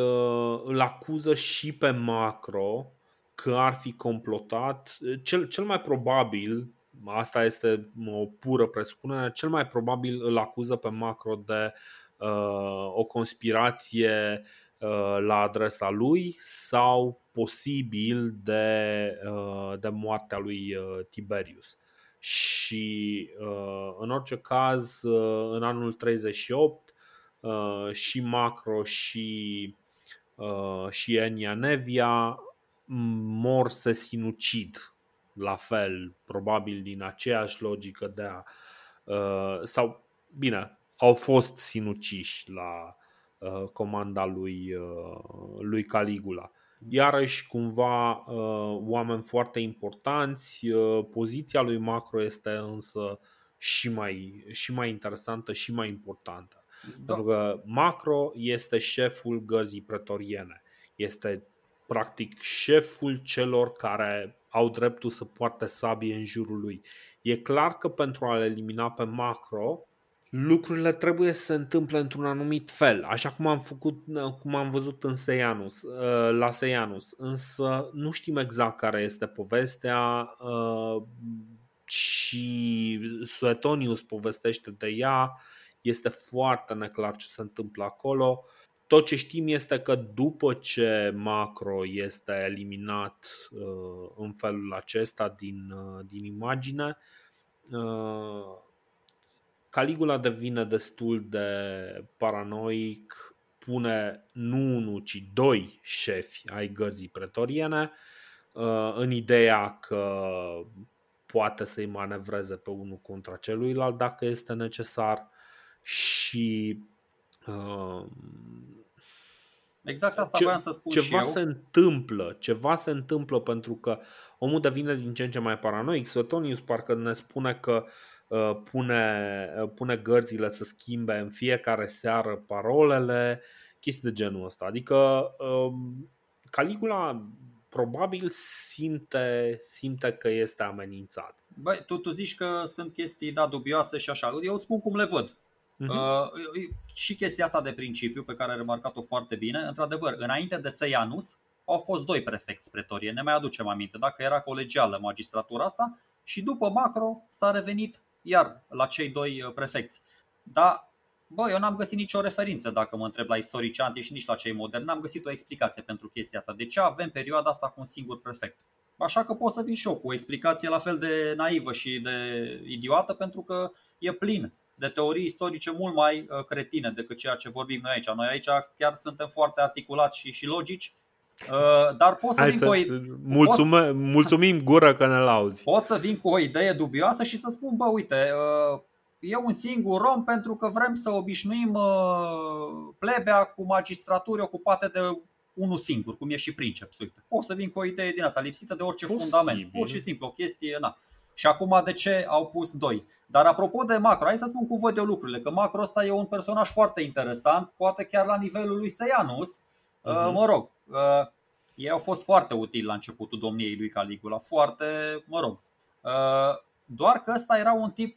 îl acuză și pe Macro că ar fi complotat, cel, cel mai probabil, asta este o pură presupunere, cel mai probabil îl acuză pe Macro de uh, o conspirație uh, la adresa lui sau posibil de, uh, de moartea lui uh, Tiberius. Și în orice caz, în anul treizeci și opt și Macro și, și Ennia Naevia mor se sinucid, la fel, probabil din aceeași logică de a, sau bine, au fost sinuciși la comanda lui, lui Caligula. Iarăși cumva oameni foarte importanți. Poziția lui Macro este însă și mai, și mai interesantă și mai importantă, da. Pentru că Macro este șeful gărzii pretoriene. Este practic șeful celor care au dreptul să poarte sabie în jurul lui. E clar că pentru a-l elimina pe Macro, lucrurile trebuie să se întâmple într-un anumit fel, așa cum am făcut, cum am văzut în Sejanus, la Sejanus, însă nu știm exact care este povestea și Suetonius povestește de ea, este foarte neclar ce se întâmplă acolo. Tot ce știm este că după ce Macro este eliminat în felul acesta din, din imagine, Caligula devine destul de paranoic, pune nu unu, ci doi șefi ai gărzii pretoriene, în ideea că poate să-i manevreze pe unul contra celuilalt dacă este necesar și uh, exact asta ce, voiam să spun ceva și eu. Se întâmplă, ceva se întâmplă pentru că omul devine din ce în ce mai paranoic. Suetonius parcă ne spune că Pune, pune gărzile să schimbe în fiecare seară parolele, chestii de genul ăsta. Adică Caligula probabil simte, simte că este amenințat. Băi, tu, tu zici că sunt chestii da, dubioase și așa. Eu îți spun cum le văd. Uh-huh. Uh, și chestia asta de principiu pe care ai remarcat-o foarte bine. Într-adevăr, înainte de Sejanus au fost doi prefecți pretorieni. Ne mai aducem aminte dacă era colegială magistratura asta. Și după Macro s-a revenit iar la cei doi prefecți. Dar bă, eu n-am găsit nicio referință, dacă mă întreb, la istorici antici și nici la cei moderni. N-am găsit o explicație pentru chestia asta. De ce avem perioada asta cu un singur prefect? Așa că pot să vin și eu cu o explicație la fel de naivă și de idiotă, pentru că e plin de teorii istorice mult mai cretine decât ceea ce vorbim noi aici. Noi aici chiar suntem foarte articulați și, și logici. Dar pot să Hai vin să cu o... mulțume... pot... Mulțumim gură că ne lauzi. Pot să vin cu o idee dubioasă și să spun, bă, uite, e un singur om pentru că vrem să obișnuim plebea cu magistraturi ocupate de unul singur, cum e și princeps. Uite, pot să vin cu o idee din asta, lipsită de orice Posibil. fundament. Pur și simplu, o chestie, na. Și acum de ce au pus doi? Dar apropo de Macro, hai să spun cum văd eu lucrurile. Că Macro ăsta e un personaj foarte interesant, poate chiar la nivelul lui Sejanus. Uh-huh. Mă rog, uh, ei au fost foarte utili la începutul domniei lui Caligula, foarte, mă rog, uh, doar că ăsta era un tip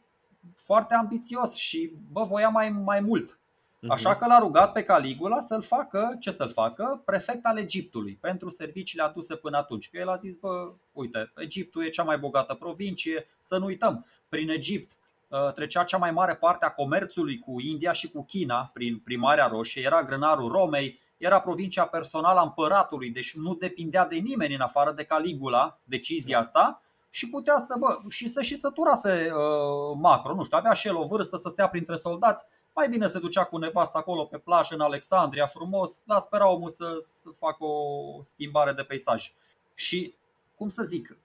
foarte ambițios și bă, voia mai, mai mult. Uh-huh. Așa că l-a rugat pe Caligula să-l facă, ce să-l facă, prefect al Egiptului pentru serviciile aduse până atunci. Că el a zis, bă, uite, Egiptul e cea mai bogată provincie, să nu uităm, prin Egipt uh, trecea cea mai mare parte a comerțului cu India și cu China, prin, prin Marea Roșie, era grânarul Romei. Era provincia personală a împăratului, deci nu depindea de nimeni în afară de Caligula, decizia asta, și putea să, bă, și să și săturase uh, Macro, nu știu, avea și el o vârstă să stea printre soldați, mai bine se ducea cu nevasta acolo pe plajă în Alexandria, frumos, dar spera omul să, să facă o schimbare de peisaj. Și, cum să zic,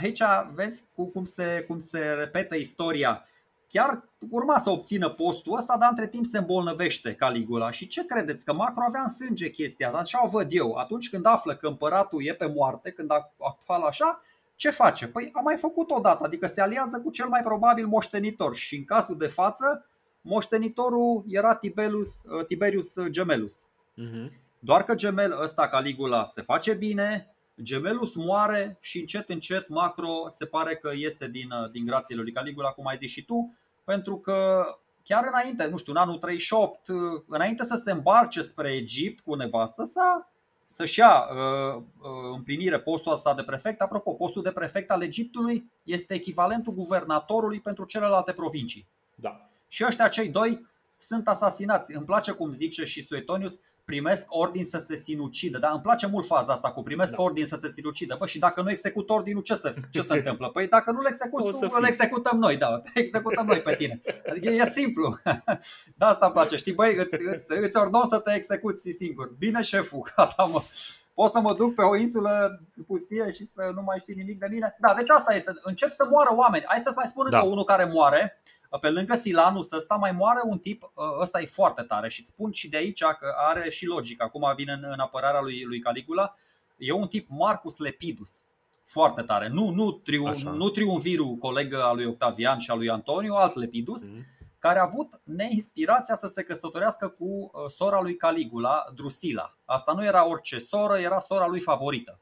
aici vezi cum se, cum se repetă istoria. Chiar urma să obțină postul ăsta, dar între timp se îmbolnăvește Caligula. Și ce credeți? Că Macro avea în sânge chestia asta. Așa o văd eu. Atunci când află că împăratul e pe moarte, când actual așa, ce face? Păi a mai făcut odată, adică se aliază cu cel mai probabil moștenitor. Și în cazul de față, moștenitorul era Tiberius, Tiberius Gemellus. Uh-huh. Doar că gemel ăsta, Caligula, se face bine, Gemellus moare și încet încet Macro se pare că iese din, din grațiile lui Caligula, cum ai zis și tu. Pentru că chiar înainte, nu știu, în anul treizeci și opt, înainte să se îmbarce spre Egipt cu nevastă sa, să-și ia uh, împlinire postul ăsta de prefect. Apropo, postul de prefect al Egiptului este echivalentul guvernatorului pentru celelalte provincii. Da. Și ăștia, cei doi, sunt asasinați. Îmi place cum zice și Suetonius, primesc ordin să se sinucidă. Dar îmi place mult faza asta cu primesc da. ordin să se sinucidă. Păi și dacă nu execut ordinul, ce se, ce se întâmplă? Păi dacă nu-l execuți, nu îl executăm noi, da, executăm noi pe tine. Adică e simplu. Da, asta îmi place. Știi, băi, îți, îți ordon să te execuți singur. Bine, șeful, gata, mă. Pot să mă duc pe o insulă pustie și să nu mai știi nimic de mine. Da, deci asta este. Încep să moară oameni. Hai să-ți mai spun da. încă unul care moare. Pe lângă Silanus ăsta mai moare un tip, ăsta e foarte tare și îți spun și de aici că are și logică. Acum vine în, în apărarea lui, lui Caligula. E un tip, Marcus Lepidus, foarte tare. Nu, nu, triun, nu triunvirul coleg al lui Octavian și al lui Antoniu, alt Lepidus, mm. care a avut neinspirația să se căsătorească cu sora lui Caligula, Drusila. Asta nu era orice soră, era sora lui favorită.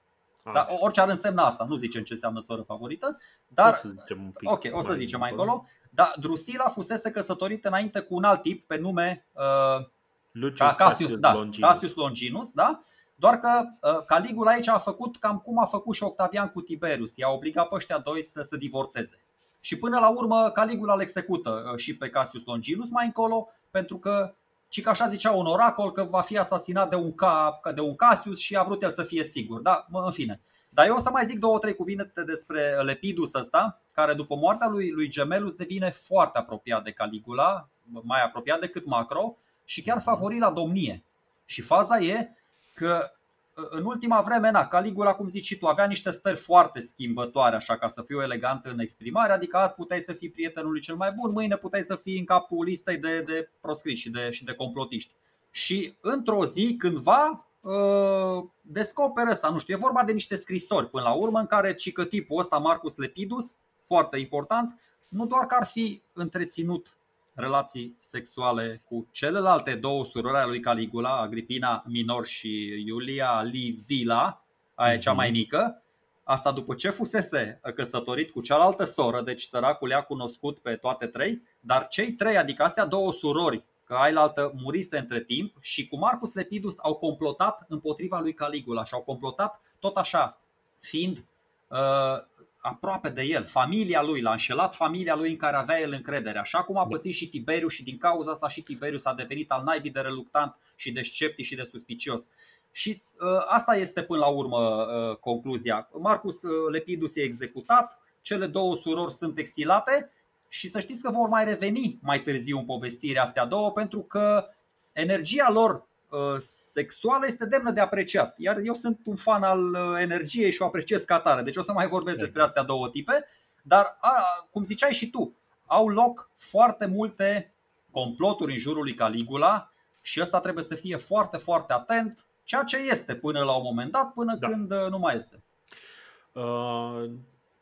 Dar orice ar însemna asta, nu zicem ce înseamnă soră favorită, dar o să zicem un pic, okay, o să mai zicem mai încolo. Dar Drusila fusese căsătorită înainte cu un alt tip pe nume uh, Lucius Cassius, da, Longinus. Cassius Longinus, da? Doar că uh, Caligula aici a făcut cam cum a făcut și Octavian cu Tiberius. I-a obligat pe ăștia doi să se divorțeze. Și până la urmă Caligula îl execută și pe Cassius Longinus mai încolo, pentru că ci că așa zicea un oracol că va fi asasinat de un, ca, de un Cassius și a vrut el să fie sigur, da? În fine. Dar eu o să mai zic două, trei cuvinte despre Lepidus ăsta, care după moartea lui, lui Gemellus devine foarte apropiat de Caligula, mai apropiat decât Macro și chiar favorit la domnie. Și faza e că în ultima vreme, na, Caligula, cum zici și tu, avea niște stări foarte schimbătoare, așa, ca să fiu elegant în exprimare. Adică azi puteai să fii prietenul lui cel mai bun, mâine puteai să fii în capul listei de, de proscriși și de, și de complotiști. Și într-o zi, cândva, descoperă asta, nu știu, e vorba de niște scrisori până la urmă în care cicătipul ăsta, Marcus Lepidus, foarte important, nu doar că ar fi întreținut relații sexuale cu celelalte două surori ale lui Caligula, Agripina Minor și Iulia Livia, aia cea mai mică. Asta după ce fusese căsătorit cu cealaltă soră, deci săracul i-a cunoscut pe toate trei. Dar cei trei, adică astea două surori, că ailaltă murise între timp, și cu Marcus Lepidus au complotat împotriva lui Caligula și au complotat tot așa, fiind uh, aproape de el, familia lui, l-a înșelat familia lui în care avea el încredere. Așa cum a pățit și Tiberius și din cauza asta și Tiberius a devenit al naibii de reluctant și de sceptic și de suspicios. Și uh, asta este până la urmă uh, concluzia. Marcus Lepidus e executat, cele două surori sunt exilate. Și să știți că vor mai reveni mai târziu în povestirea astea două, pentru că energia lor sexuală este demnă de apreciat. Iar eu sunt un fan al energiei și o apreciez ca atare. Deci o să mai vorbesc despre astea două tipe. Dar, a, cum ziceai și tu, au loc foarte multe comploturi în jurul lui Caligula și ăsta trebuie să fie foarte, foarte atent. Ceea ce este până la un moment dat, până da. când nu mai este. Uh...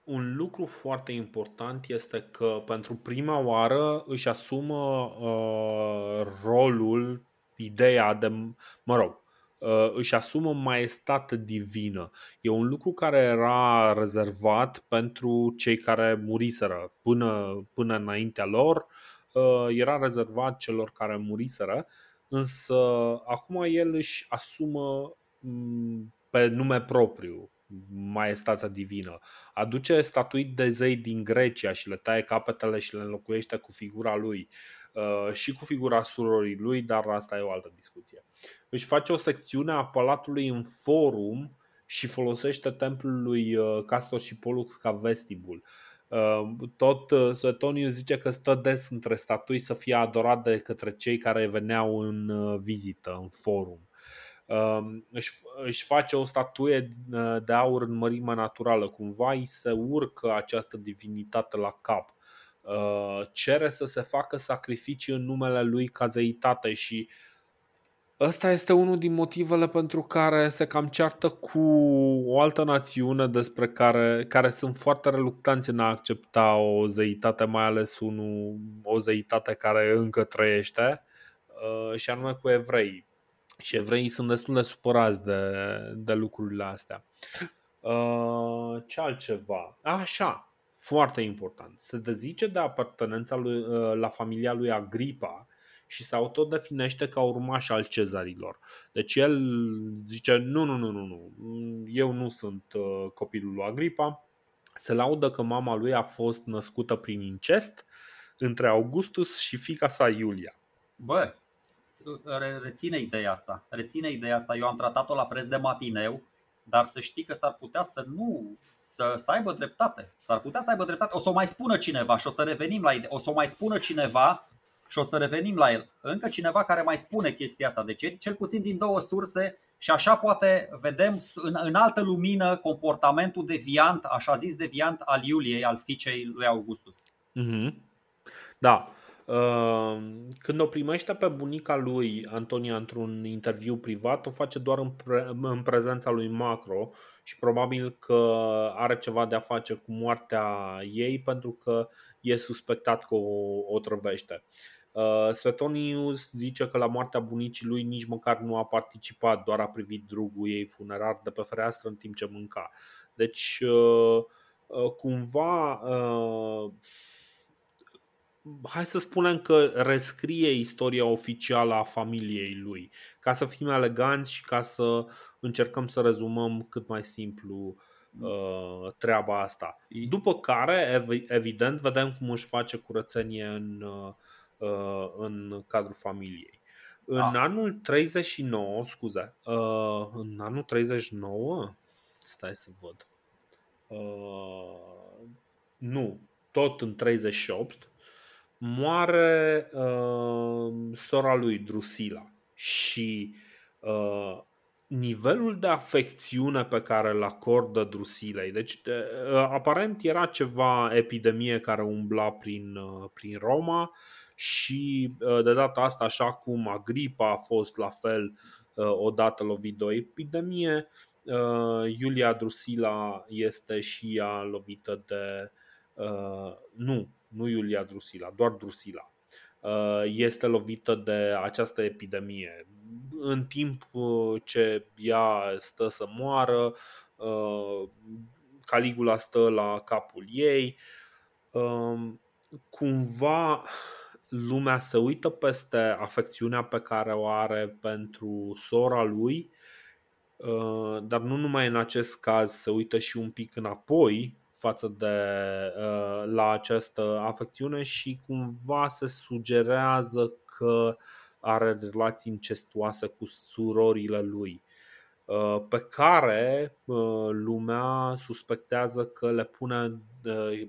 Un lucru foarte important este că pentru prima oară își asumă uh, rolul, ideea de, mă rog, uh, își asumă maestatea divină. E un lucru care era rezervat pentru cei care muriseră până, până înaintea lor, uh, era rezervat celor care muriseră, însă acum el își asumă um, pe nume propriu maestatea divină. Aduce statui de zei din Grecia și le taie capetele și le înlocuiește cu figura lui uh, și cu figura surorii lui, dar asta e o altă discuție. Își face o secțiune a palatului în forum și folosește templul lui Castor și Pollux ca vestibul. Uh, tot Suetonius zice că stă des între statui să fie adorat de către cei care veneau în vizită, în forum. își, își face o statuie de aur în mărimea naturală, cumva îi se urcă această divinitate la cap, cere să se facă sacrificii în numele lui ca zeitate. Și ăsta este unul din motivele pentru care se cam ceartă cu o altă națiune despre care, care sunt foarte reluctanți în a accepta o zeitate, mai ales unul, o zeitate care încă trăiește, și anume cu evreii. Și evreii sunt destul de supărați de, de lucrurile astea. Ce altceva? Așa, foarte important. Se dezice de apartenența lui, la familia lui Agripa și se autodefinește ca urmaș al cezarilor. Deci el zice nu, nu, nu, nu, nu. Eu nu sunt copilul lui Agripa. Se laudă că mama lui a fost născută prin incest între Augustus și fiica sa Iulia. Bă, reține ideea asta. Reține ideea asta. Eu am tratat-o la preț de matineu, dar să știi că s-ar putea să nu să, să aibă dreptate. S-ar putea să aibă dreptate. O să o mai spună cineva și o să revenim la idee. O să o mai spună cineva și o să revenim la el. Încă cineva care mai spune chestia asta. Deci cel puțin din două surse, și așa poate vedem în, în altă lumină comportamentul deviant, așa zis deviant, al Iuliei, al fiicei lui Augustus. Mm-hmm. Da. Când o primește pe bunica lui Antonia într-un interviu privat, o face doar în, pre- în prezența lui Macro și probabil că are ceva de a face cu moartea ei, pentru că e suspectat că o, o trăvește. Suetonius zice că la moartea bunicii lui nici măcar nu a participat, doar a privit drugul ei funerar de pe fereastră în timp ce mânca. Deci cumva... hai să spunem că rescrie istoria oficială a familiei lui, ca să fim eleganți și ca să încercăm să rezumăm cât mai simplu uh, treaba asta. După care, evident, vedem cum își face curățenie în, uh, în cadrul familiei. În da. anul treizeci și nouă, scuze, uh, în anul treizeci și nouă, stai să văd, uh, nu, tot în treizeci și opt, moare uh, sora lui Drusila și uh, nivelul de afecțiune pe care îl acordă Drusilei. Deci uh, aparent era ceva epidemie care umbla prin, uh, prin Roma și uh, de data asta, așa cum Agripa a fost la fel uh, odată lovit de o epidemie, uh, Iulia Drusila este și ea lovită de... Uh, nu Nu Iulia Drusila, doar Drusila este lovită de această epidemie. În timp ce ea stă să moară, Caligula stă la capul ei. Cumva lumea se uită peste afecțiunea pe care o are pentru sora lui, dar nu numai în acest caz, se uită și un pic înapoi față de la această afecțiune și cumva se sugerează că are relații incestuoase cu surorile lui, pe care lumea suspectează că le pune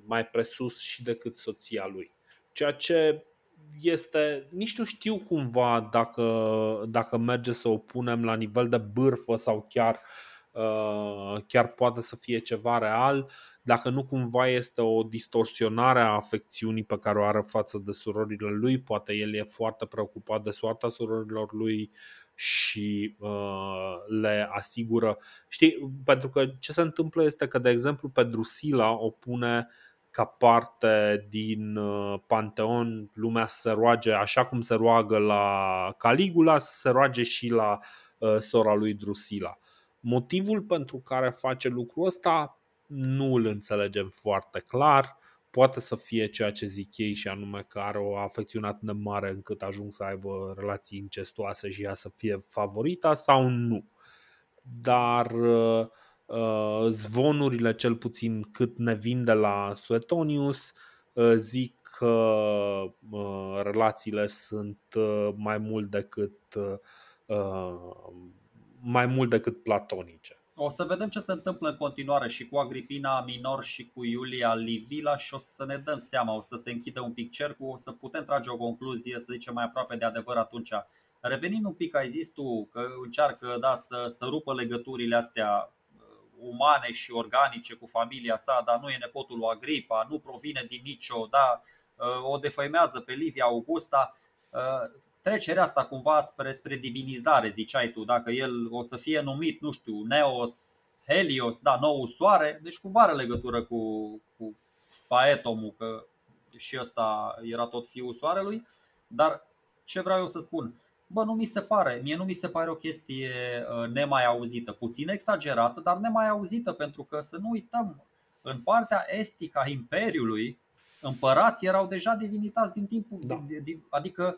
mai presus și decât soția lui. Ceea ce este, nici nu știu cumva dacă, dacă merge să o punem la nivel de bârfă sau chiar chiar poate să fie ceva real, dacă nu cumva este o distorsionare a afecțiunii pe care o are față de surorile lui. Poate el e foarte preocupat de soarta surorilor lui și uh, le asigură, știi, pentru că ce se întâmplă este că, de exemplu, pe Drusila o pune ca parte din Panteon. Lumea se roage, așa cum se roagă la Caligula, se roage și la uh, sora lui Drusila. Motivul pentru care face lucrul ăsta nu îl înțelegem foarte clar. Poate să fie ceea ce zic ei, și anume că are o afecțiune atât de mare încât ajung să aibă relații incestuoase și ea să fie favorita, sau nu. Dar zvonurile, cel puțin cât ne vin de la Suetonius, zic că relațiile sunt mai mult decât mai mult decât platonice. O să vedem ce se întâmplă în continuare și cu Agripina Minor și cu Iulia Livilla și o să ne dăm seama, o să se închidă un pic cercul, o să putem trage o concluzie, să zicem, mai aproape de adevăr atunci. Revenind un pic, ai zis tu că încearcă da, să, să rupă legăturile astea umane și organice cu familia sa, dar nu e nepotul lui Agripa, nu provine din nicio, da, o defăimează pe Livia Augusta. Trecerea asta cumva spre, spre divinizare, ziceai tu, dacă el o să fie numit, nu știu, Neos, Helios, da, noul soare, deci cumva are legătură cu, cu Phaetomul, că și ăsta era tot fiul soarelui. Dar ce vreau eu să spun? Bă, nu mi se pare, mie nu mi se pare o chestie nemai auzită, puțin exagerată, dar nemai auzită, pentru că să nu uităm, în partea estică a Imperiului, împărații erau deja divinități din timpul, da. Adică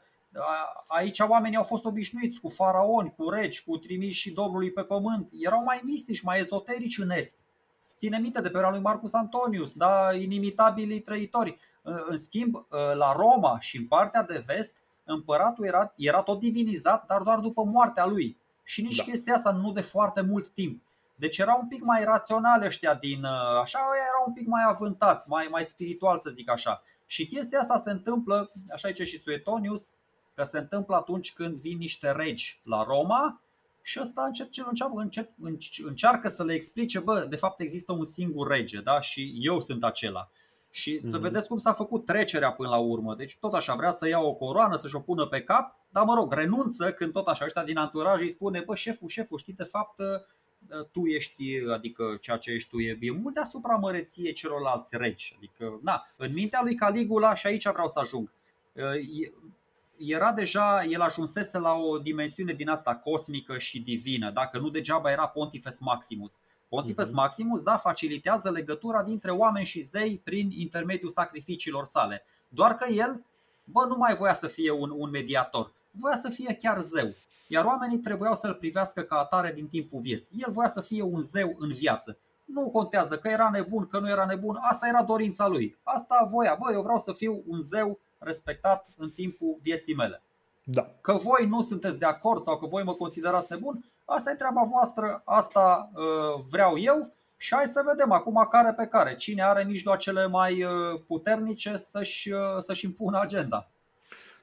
aici oamenii au fost obișnuiți cu faraoni, cu regi, cu trimișii Domnului pe pământ. Erau mai mistici, mai ezoterici în est. Să ține minte de perioada lui Marcus Antonius, da, inimitabilii trăitori. În schimb, la Roma și în partea de vest, împăratul era, era tot divinizat, dar doar după moartea lui. Și nici da. chestia asta nu de foarte mult timp. Deci erau un pic mai raționale ăștia din, așa, erau un pic mai avântați, mai, mai spiritual, să zic așa. Și chestia asta se întâmplă, așa zice și Suetonius, că se întâmplă atunci când vin niște regi la Roma și ăsta încep, încep, încearcă să le explice, bă, de fapt există un singur rege, da? Și eu sunt acela. Și mm-hmm. să vedeți cum s-a făcut trecerea până la urmă. Deci tot așa vrea să ia o coroană, să-și o pună pe cap, dar mă rog, renunță când tot așa ăștia din anturaj îi spune, bă, șeful, șeful, știi, de fapt tu ești, adică ceea ce ești tu e, e mult deasupra măreției celorlalți regi. Adică, na, în mintea lui Caligula, și aici vreau să ajung, e, era deja, el ajunsese la o dimensiune din asta cosmică și divină, dacă nu degeaba era Pontifex Maximus. Pontifex Maximus, da, facilitează legătura dintre oameni și zei prin intermediul sacrificiilor sale. Doar că el, bă, nu mai voia să fie un, un mediator, voia să fie chiar zeu. Iar oamenii trebuiau să-l privească ca atare din timpul vieții. El voia să fie un zeu în viață. Nu contează că era nebun, că nu era nebun, asta era dorința lui. Asta voia, bă, eu vreau să fiu un zeu respectat în timpul vieții mele. Da. Că voi nu sunteți de acord sau că voi mă considerați nebun, asta e treaba voastră, asta uh, vreau eu. Și hai să vedem acum care pe care, cine are mijloacele mai uh, puternice să-și, uh, să-și impună agenda.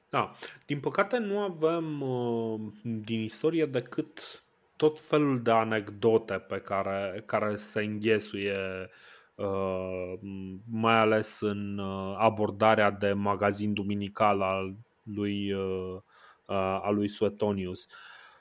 Da. Din păcate nu avem uh, din istorie decât tot felul de anecdote pe care, care se înghesuie, uh, mai ales în uh, abordarea de magazin duminical al lui, uh, uh, al lui Suetonius.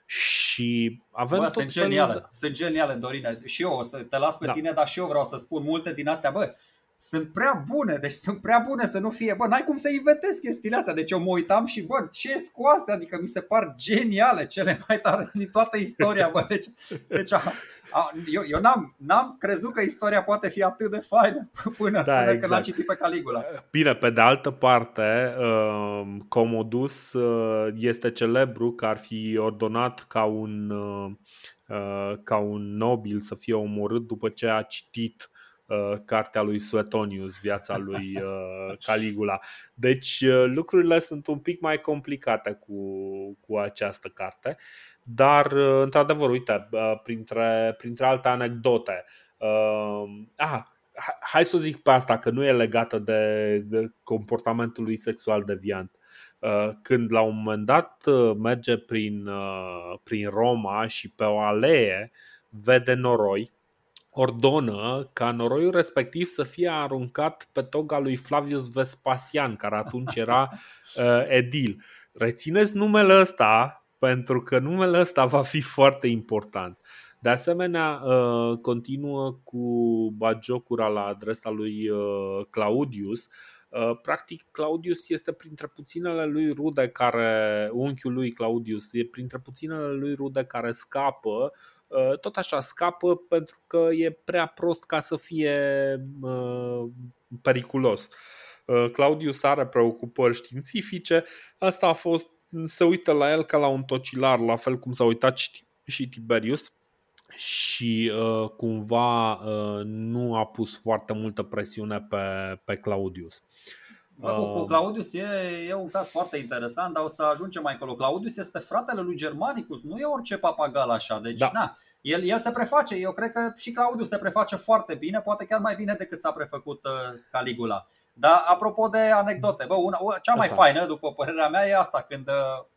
Și avem, bă, tot sunt geniale, de... sunt geniale, Dorine. Și eu o să te las pe da. tine, dar și eu vreau să spun multe din astea, bă. Sunt prea bune, deci sunt prea bune să nu fie, bă, n-ai cum să inventez chestiile astea. Deci eu mă uitam și, bă, ce-s cu astea? Adică mi se par geniale, cele mai tare din toată istoria, bă. Deci, deci a, a, eu, eu n-am, n-am crezut că istoria poate fi atât de faină până, da, până exact. Când l-am citit pe Caligula. Bine, pe de altă parte, Commodus este celebru că ar fi ordonat ca un, ca un nobil să fie omorât după ce a citit cartea lui Suetonius, viața lui Caligula. Deci lucrurile sunt un pic mai complicate cu, cu această carte. Dar într-adevăr, uite, printre, printre alte anecdote, ah, hai să o zic pe asta, că nu e legată de, de comportamentul lui sexual deviant. Când la un moment dat merge prin, prin Roma și pe o alee vede noroi, ordonă ca noroiul respectiv să fie aruncat pe toga lui Flavius Vespasian, care atunci era uh, edil. Rețineți numele ăsta, pentru că numele ăsta va fi foarte important. De asemenea, uh, continuă cu bagiocura la adresa lui uh, Claudius. Uh, practic, Claudius este printre puținele lui rude care, unchiul lui Claudius, e printre puținele lui rude care scapă. Tot așa scapă pentru că e prea prost ca să fie uh, periculos. uh, Claudius are preocupări științifice. Asta a fost, se uită la el ca la un tocilar, la fel cum s-a uitat și, și Tiberius. Și uh, cumva uh, nu a pus foarte multă presiune pe, pe Claudius. Bă, cu Claudius e, e un caz foarte interesant, dar o să ajungem mai acolo. Claudius este fratele lui Germanicus, nu e orice papagal așa, deci da. na, el, el se preface, eu cred că și Claudius se preface foarte bine, poate chiar mai bine decât s-a prefăcut uh, Caligula. Dar apropo de anecdote, bă, una, cea mai asta. faină, după părerea mea, e asta. Când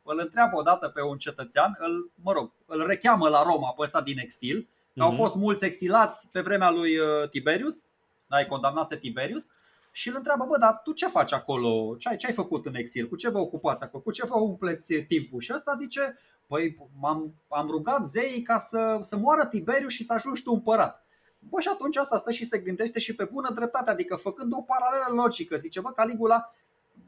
îl întreabă odată pe un cetățean, îl, mă rog, îl recheamă la Roma pe ăsta din exil. mm-hmm. Au fost mulți exilați pe vremea lui Tiberius, da-i condamnase Tiberius. Și îl întreabă, bă, dar tu ce faci acolo? Ce ai, ce ai făcut în exil? Cu ce vă ocupați acolo? Cu ce vă umpleți timpul? Și ăsta zice, păi m-am, am rugat zeii ca să, să moară Tiberius și să ajungi tu împărat. Bă, și atunci asta stă și se gândește și pe bună dreptate, adică făcând o paralelă logică, zice, bă, Caligula,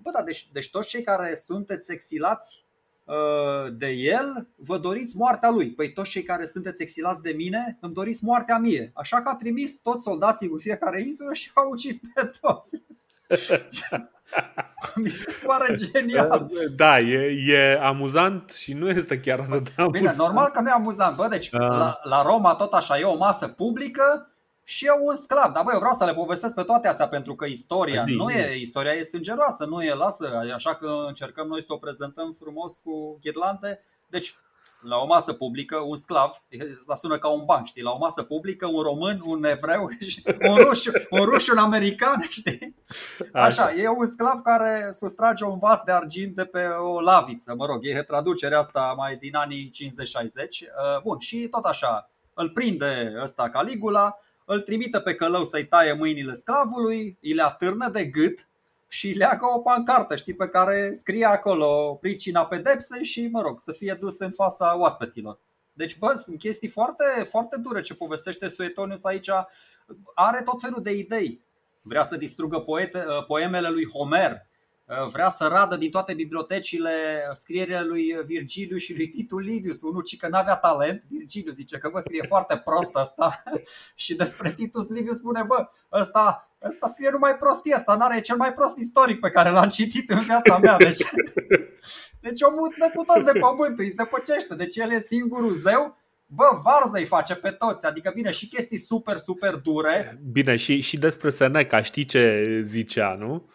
bă, da, deci, deci toți cei care sunteți exilați uh, de el, vă doriți moartea lui. Păi toți cei care sunteți exilați de mine, îmi doriți moartea mie. Așa că a trimis toți soldații cu fiecare insulă și au ucis pe toți. Mi se pare genial. Da, e, e amuzant și nu este chiar atât de amuzant. Bine, normal că nu e amuzant. Bă, deci da. la, la Roma tot așa e o masă publică și e un sclav. Dar bă, eu vreau să le povestesc pe toate astea pentru că istoria Zici, nu e, istoria e sângeroasă, nu e lasă, așa că încercăm noi să o prezentăm frumos cu ghirlande. Deci la o masă publică, un sclav, asta sună ca un banc, știi? La o masă publică, un român, un evreu, un ruș, un ruș, un american, știi? Așa, Așa, e un sclav care sustrage un vas de argint de pe o laviță. Mă rog, e traducerea asta mai din anii cincizeci șaizeci. Bun, și tot așa, îl prinde ăsta Caligula, îl trimite pe călău să-i taie mâinile sclavului, îi le atârnă de gât și leagă o pancartă, știi, pe care scrie acolo pricina pedepsei și, mă rog, să fie dus în fața oaspeților. Deci, bă, sunt chestii foarte, foarte dure ce povestește Suetonius aici. Are tot felul de idei. Vrea să distrugă poete, poemele lui Homer, vrea să radă din toate bibliotecile scrierile lui Virgiliu și lui Titus Livius. Unul cică n-avea talent, Virgiliu zice că, bă, scrie foarte prost ăsta. Și despre Titus Livius spune, bă, ăsta... Asta scrie numai prostie, asta n-are cel mai prost istoric pe care l-am citit în viața mea. Deci, deci omul neputos de pământ, îi zăpăcește, deci el e singurul zeu. Bă, varză îi face pe toți, adică bine, și chestii super, super dure. Bine, și, și despre Seneca, știi ce zicea, nu?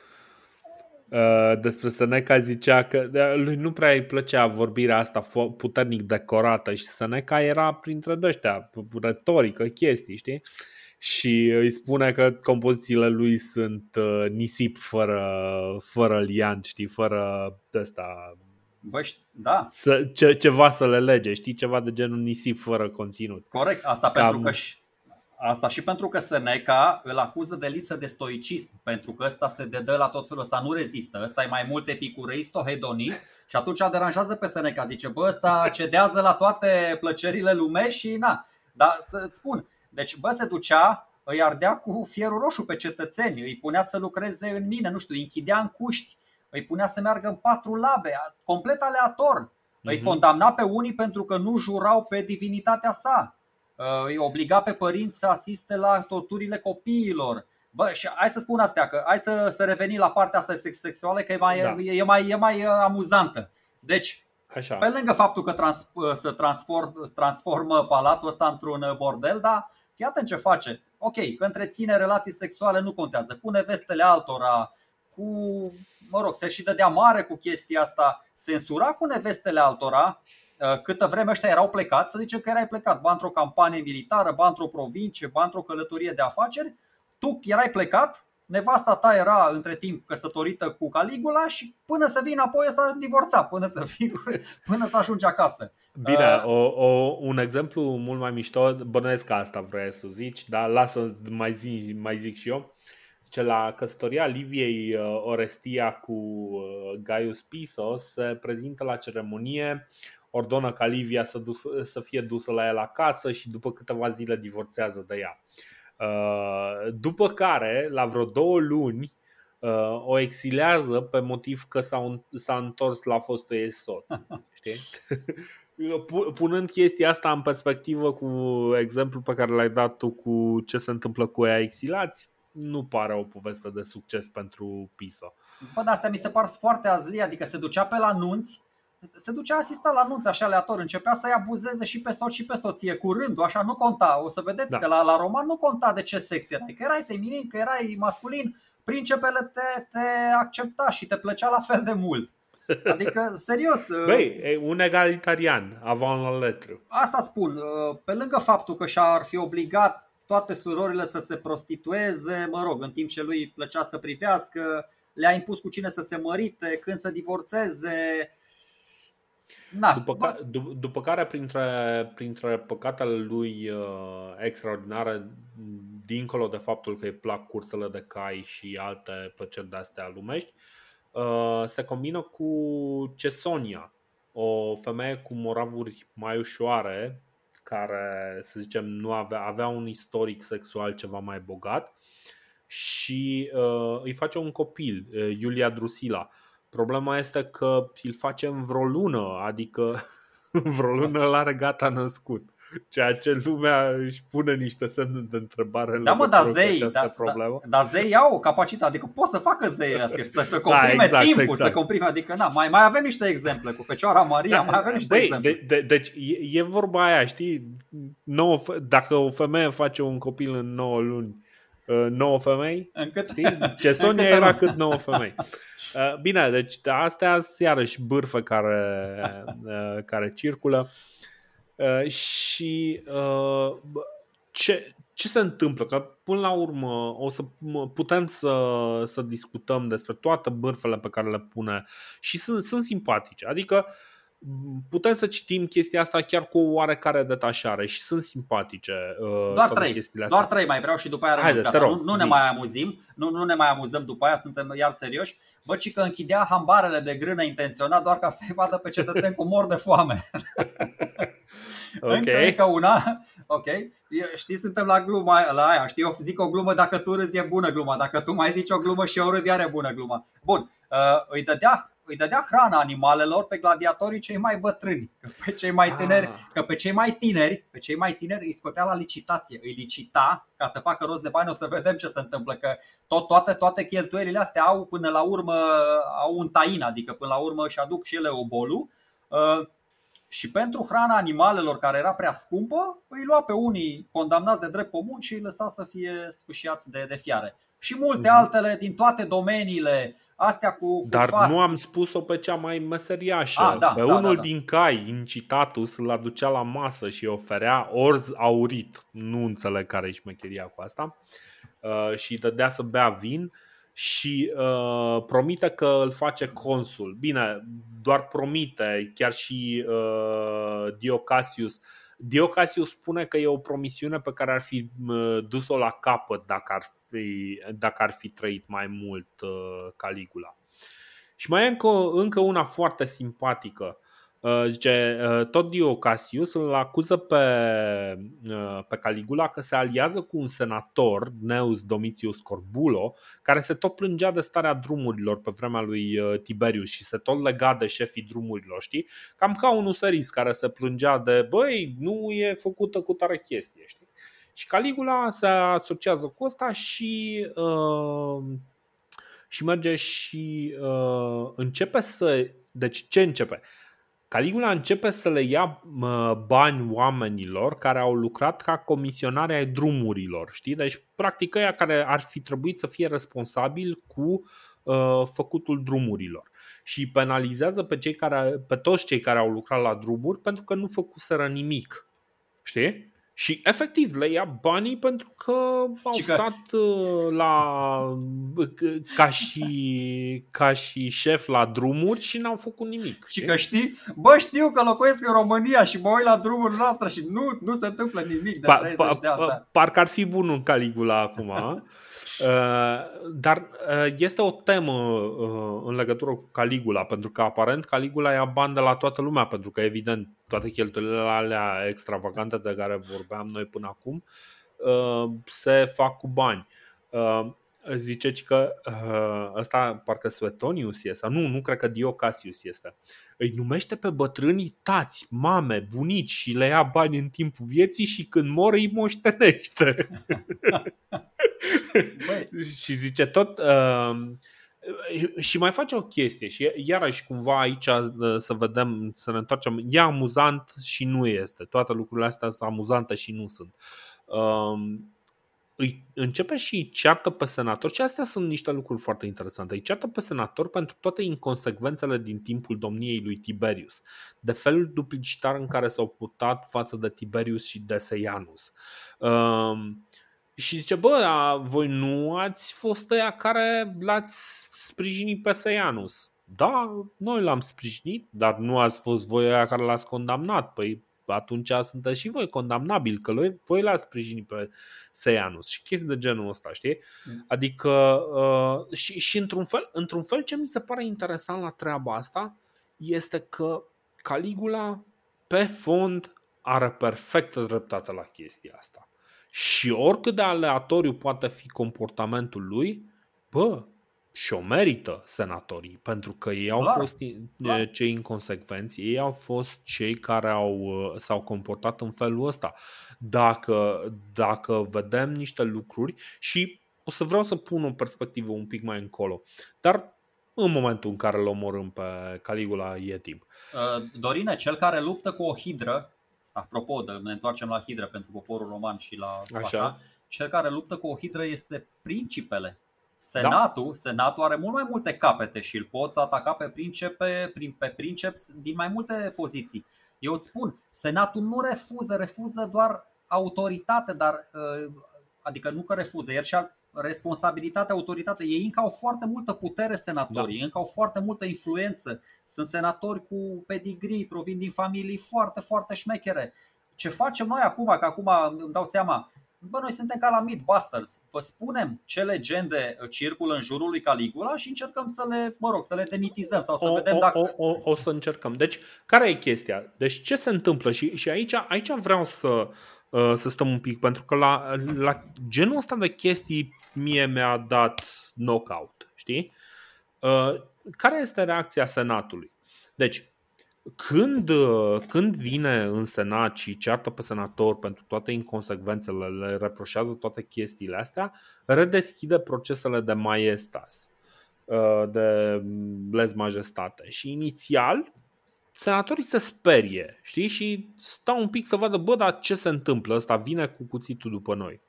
Despre Seneca zicea că lui nu prea îi plăcea vorbirea asta puternic decorată și Seneca era printre de-aștia, retorică, chestii, știi? Și îi spune că compozițiile lui sunt nisip fără, fără liant, știi, fără ăsta, da. Să, ce, ceva să le lege, știi, ceva de genul nisip fără conținut. Corect, asta, Cam... pentru că și, asta și pentru că Seneca îl acuză de lipsă de stoicism, pentru că ăsta se dedă la tot felul, ăsta nu rezistă, ăsta e mai mult epicureist, hedonist. Și atunci deranjează pe Seneca, zice, bă, ăsta cedează la toate plăcerile lumești și na, dar să-ți spun. Deci, bă, se ducea, îi ardea cu fierul roșu pe cetățeni, îi punea să lucreze în mine, nu știu, îi închidea în cuști, îi punea să meargă în patru labe, complet aleator. Îi condamna pe unii pentru că nu jurau pe divinitatea sa. Îi obliga pe părinți să asiste la torturile copiilor. Bă, și hai să spun astea, că hai să, să revenim la partea asta sexuală, că e mai, da. e, e mai, e mai amuzantă. Deci... Așa. Pe lângă faptul că trans, să transform, transformă palatul ăsta într-un bordel, dar fii atent ce face. Ok, că întreține relații sexuale nu contează, pune vestele altora cu, mă rog, se și dădea mare cu chestia asta. Sensura cu nevestele altora. Câtă vreme ăștia erau plecați, să zicem că erai plecat ba într-o campanie militară, ba într-o provincie, ba într-o călătorie de afaceri. Tu erai plecat, nevasta ta era între timp căsătorită cu Caligula și până să vii înapoi ăsta divorța, până să vii, până să ajungi acasă. Bine, o, o, un exemplu mult mai mișto, bănuiesc asta vrei să zici, dar lasă mai zic, mai zic și eu. Ce la căsătoria Liviei Orestia cu Gaius Piso se prezintă la ceremonie, ordonă ca Livia să, dus, să fie dusă la el acasă și după câteva zile divorțează de ea. După care, la vreo două luni, o exilează pe motiv că s-a întors la fostul ei soț. Știi? Punând chestia asta în perspectivă cu exemplul pe care l-ai dat tu cu ce se întâmplă cu ei exilați, nu pare o poveste de succes pentru Piso. Bă, dar astea mi se par foarte azlie, adică se ducea pe la nunți, se ducea asista la anunț așa aleator, începea să-i abuzeze și pe soț și pe soție cu rândul, așa nu conta. O să vedeți da. că la, la roman nu conta de ce sex erai, că erai feminin, că erai masculin, principele te, te accepta și te plăcea la fel de mult. Adică, serios. Băi, un egalitarian, avant la letră. Asta spun, pe lângă faptul că și-ar fi obligat toate surorile să se prostitueze, mă rog, în timp ce lui plăcea să privească, le-a impus cu cine să se mărite, când să divorțeze. Na, după, ca, după care, printre, printre păcatele lui uh, extraordinare, dincolo de faptul că îi plac cursele de cai și alte plăceri de-astea lumești, uh, se combină cu Cesonia, o femeie cu moravuri mai ușoare, care, să zicem, nu avea, avea un istoric sexual ceva mai bogat, și uh, îi face un copil, uh, Iulia Drusila. Problema este că îl face în vreo lună, adică vreo lună l-are gata născut, ceea ce lumea își pune niște semne de întrebare. Da, mă, dar zei, da, da, da, da, zei au capacitate, adică pot să facă zei să, să comprime da, exact, timpul, exact. Să comprime, adică na, mai, mai avem niște exemple cu Fecioara Maria, da, mai avem niște băi, exemple. De, de, deci e, e vorba aia, știi, nouă, dacă o femeie face un copil în nouă luni, nouă femei, încât... știi? Cesonia încât era cât nouă femei. Bine, deci astea sunt iarăși bârfe care, care circulă. Și ce, ce se întâmplă? Că până la urmă o să putem să, să discutăm despre toate bârfele pe care le pune. Și sunt, sunt simpatice. Adică putem să citim chestia asta chiar cu oarecare detașare și sunt simpatice. Doar trei, doar trei mai vreau și după aia Haide, rămâne, rog, nu, nu ne mai amuzim, nu, nu ne mai amuzăm după aia, suntem iar serioși. Bă, ci că închidea hambarele de grână intenționat doar ca să-i vadă pe cetățeni cu mor de foame. Okay. Încă, încă una. Ok. Știi, suntem la gluma la aia. Știi, eu zic o glumă, dacă tu râzi e bună gluma, dacă tu mai zici o glumă și eu râd, iar e bună gluma. Bun, uh, îi dădea Îi dădea hrana animalelor pe gladiatorii cei mai bătrâni, că pe cei mai tineri, ah. că pe cei mai tineri, pe cei mai tineri îi scotea la licitație, îi licita ca să facă rost de bani, o să vedem ce se întâmplă, că tot toate toate cheltuielile astea au până la urmă au un tain, adică până la urmă își aduc și ele obolul. Uh, și pentru hrana animalelor care era prea scumpă, îi lua pe unii condamnați de drept comun și îi lăsa să fie sfâșiați de de fiare. Și multe mm-hmm. altele din toate domeniile. Astea cu, cu Dar fast. Nu am spus-o pe cea mai meseriașă. A, da, pe da, unul da, da. din cai, incitatus, îl aducea la masă și oferea orz aurit. Nu înțeleg care e șmecheria cu asta. uh, Și îi dădea să bea vin. Și uh, promite că îl face consul. Bine, doar promite. Chiar și uh, Dio Cassius Dio Cassius spune că e o promisiune pe care ar fi dus-o la capăt dacă ar fi, dacă ar fi trăit mai mult Caligula. Și mai e încă, încă una foarte simpatică. Zice, tot Dio Cassius îl acuză pe, pe Caligula că se aliază cu un senator, Gnaeus Domitius Corbulo, care se tot plângea de starea drumurilor pe vremea lui Tiberius și se tot lega de șefii drumurilor, știi? Cam ca un userist care se plângea de, băi, nu e făcută cu tare chestie, știi? Și Caligula se asociază cu ăsta și... Uh, și merge și uh, începe să... Deci ce începe? Caligula începe să le ia bani oamenilor care au lucrat ca comisionari ai drumurilor, știi? Deci practic ăia care ar fi trebuit să fie responsabil cu uh, făcutul drumurilor. Și penalizează pe cei care, pe toți cei care au lucrat la drumuri pentru că nu făcuseră nimic. Știi? Și efectiv le ia banii pentru că au Cică. stat la, ca, și, ca și șef la drumuri și n-au făcut nimic. Și că știi? Bă, știu că locuiesc în România și mă uit la drumurile noastre și nu, nu se întâmplă nimic de treizeci pa, pa, de ani. Da. Parcă ar fi bun un Caligula acum. Dar este o temă în legătură cu Caligula, pentru că aparent Caligula ia bani de la toată lumea, pentru că evident toate cheltuielile alea extravagante de care vorbeam noi până acum se fac cu bani. Ziceți că ăsta parcă Suetonius este, sau nu, nu cred că Dio Cassius este. Îi numește pe bătrânii tați, mame, bunici și le ia bani în timpul vieții și când mor îi moștenește. Și zice tot... Uh, și mai face o chestie și iarăși cumva aici să vedem, să ne întoarcem. E amuzant și nu este. Toate lucrurile astea sunt amuzante și nu sunt. Uh, îi începe și îi ceartă pe senator, și astea sunt niște lucruri foarte interesante, îi ceartă pe senator pentru toate inconsecvențele din timpul domniei lui Tiberius, de felul duplicitar în care s-au purtat față de Tiberius și de Sejanus. Um, și zice, bă, a, voi nu ați fost ăia care l-ați sprijinit pe Sejanus? Da, noi l-am sprijinit, dar nu ați fost voi ăia care l-ați condamnat. Păi atunci sunteți și voi condamnabili, că voi l-ați sprijinit pe Sejanus. Și chestii de genul ăsta, știi? Adică uh, și, și într-un fel, într-un fel ce mi se pare interesant la treaba asta este că Caligula pe fond are perfectă dreptate la chestia asta. Și oricât de aleatoriu poate fi comportamentul lui, bă, și-o merită senatorii, pentru că ei au Clar. fost cei inconsecvenți, ei au fost cei care au, s-au comportat în felul ăsta. Dacă, dacă vedem niște lucruri, și o să vreau să pun o perspectivă un pic mai încolo, dar în momentul în care îl omorâm pe Caligula e timp. Dorine, cel care luptă cu o hidră, apropo, de, ne întoarcem la hidră pentru poporul roman și la așa, așa cel care luptă cu o hidră este principele. Senatul, da. Senatul are mult mai multe capete și îl pot ataca pe princepe, pe princeps din mai multe poziții. Eu îți spun, Senatul nu refuză, refuză doar autoritate, dar adică nu că refuză, iar și responsabilitatea, autoritate. Ei încă au foarte multă putere senatorii, da. încă au foarte multă influență. Sunt senatori cu pedigrii, provin din familii foarte, foarte șmechere. Ce facem noi acum, că acum îmi dau seama, bă, noi suntem ca la Mythbusters. Vă spunem ce legende circulă în jurul lui Caligula și încercăm să le, mă rog, să le demitizăm sau să o, vedem dacă... O, o, o să încercăm. Deci, care e chestia? Deci, ce se întâmplă? Și, și aici, aici vreau să, să stăm un pic, pentru că la, la genul ăsta de chestii mie mi-a dat knockout. Știi? Care este reacția Senatului? Deci, Când, când vine în Senat și ceartă pe senator pentru toate inconsecvențele, le reproșează toate chestiile astea, redeschide procesele de maestas, de lez majestate. Și inițial, senatorii se sperie, știi? Și stau un pic să vadă, bă, dar ce se întâmplă? Ăsta vine cu cuțitul după noi.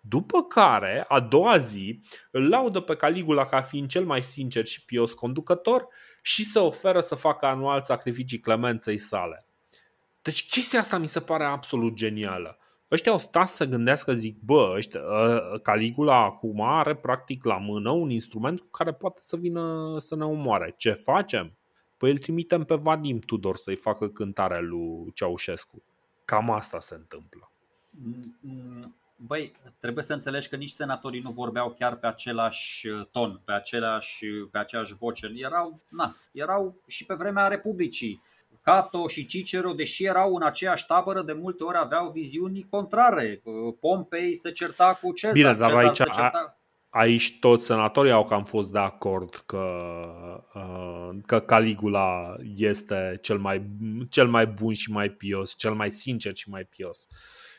După care, a doua zi, îl laudă pe Caligula ca fiind cel mai sincer și pios conducător și se oferă să facă anual sacrificii clemenței sale. Deci chestia asta mi se pare absolut genială. Ăștia au stat să gândească, zic, bă, ăștia, Caligula acum are practic la mână un instrument cu care poate să vină să ne omoare. Ce facem? Păi îl trimitem pe Vadim Tudor să-i facă cântarea lui Ceaușescu. Cam asta se întâmplă. Băi, trebuie să înțelegi că nici senatorii nu vorbeau chiar pe același ton, pe, același, pe aceeași voce. Erau, na, erau și pe vremea Republicii. Cato și Cicero, deși erau în aceeași tabără, de multe ori aveau viziuni contrare. Pompei se certa cu Cezar. Bine, dar Cezar aici, se certa... aici toți senatorii au cam fost de acord că, că Caligula este cel mai, cel mai bun și mai pios, cel mai sincer și mai pios.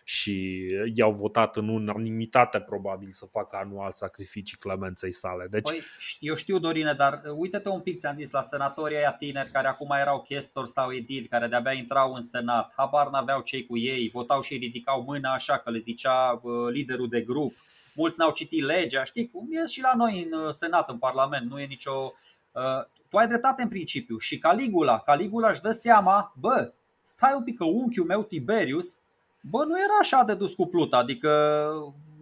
Și i-au votat în unanimitate probabil să facă anual sacrificii clemenței sale. Deci... Păi, eu știu, Dorine, dar uite-te un pic, ți-am zis, la senatorii aia tineri care acum erau chestori sau edili, care de-abia intrau în senat, habar n-aveau cei cu ei, votau și ridicau mâna așa că le zicea liderul de grup. Mulți n-au citit legea, știi cum e și la noi în senat, în parlament, nu e nicio... Tu ai dreptate în principiu și Caligula, Caligula își dă seama, bă, stai un pic că unchiul meu Tiberius, bă, nu era așa de dus cu pluta, adică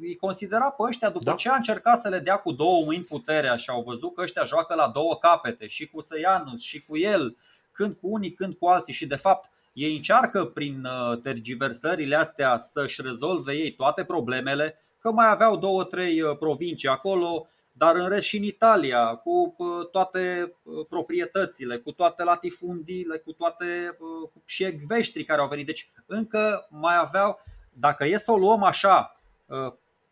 îi considera pe ăștia, după da. ce a încercat să le dea cu două mâini puterea și au văzut că ăștia joacă la două capete, și cu Sejanus și cu el, când cu unii, când cu alții, și de fapt ei încearcă prin tergiversările astea să-și rezolve ei toate problemele, că mai aveau două, trei provincii acolo, dar în rest și în Italia, cu toate proprietățile, cu toate latifundiile, cu toate și ecveștrii care au venit. Deci încă mai aveau, dacă e să o luăm așa,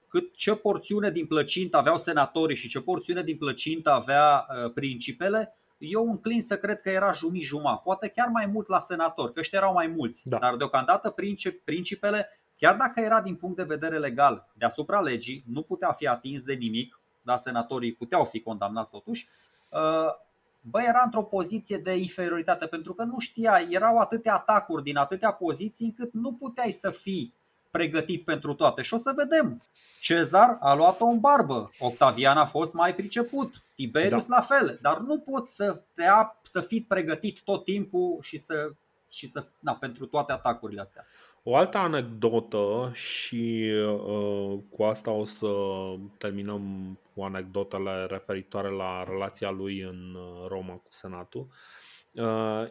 cât ce porțiune din plăcintă aveau senatorii și ce porțiune din plăcintă avea principele, eu înclin să cred că era jumii-juma, poate chiar mai mult la senator, că ăștia erau mai mulți, da. Dar deocamdată principele, chiar dacă era din punct de vedere legal deasupra legii, nu putea fi atins de nimic. Dar senatorii puteau fi condamnați totuși. Bă, era într-o poziție de inferioritate, pentru că nu știa, erau atâtea atacuri din atâtea poziții încât nu puteai să fii pregătit pentru toate. Și o să vedem. Cezar a luat-o în barbă, Octavian a fost mai priceput, Tiberius da. La fel, dar nu poți să te ap, să fii pregătit tot timpul și să, și să na, pentru toate atacurile astea. O altă anecdotă și uh, cu asta o să terminăm cu anecdotele referitoare la relația lui în Roma cu Senatul. Uh,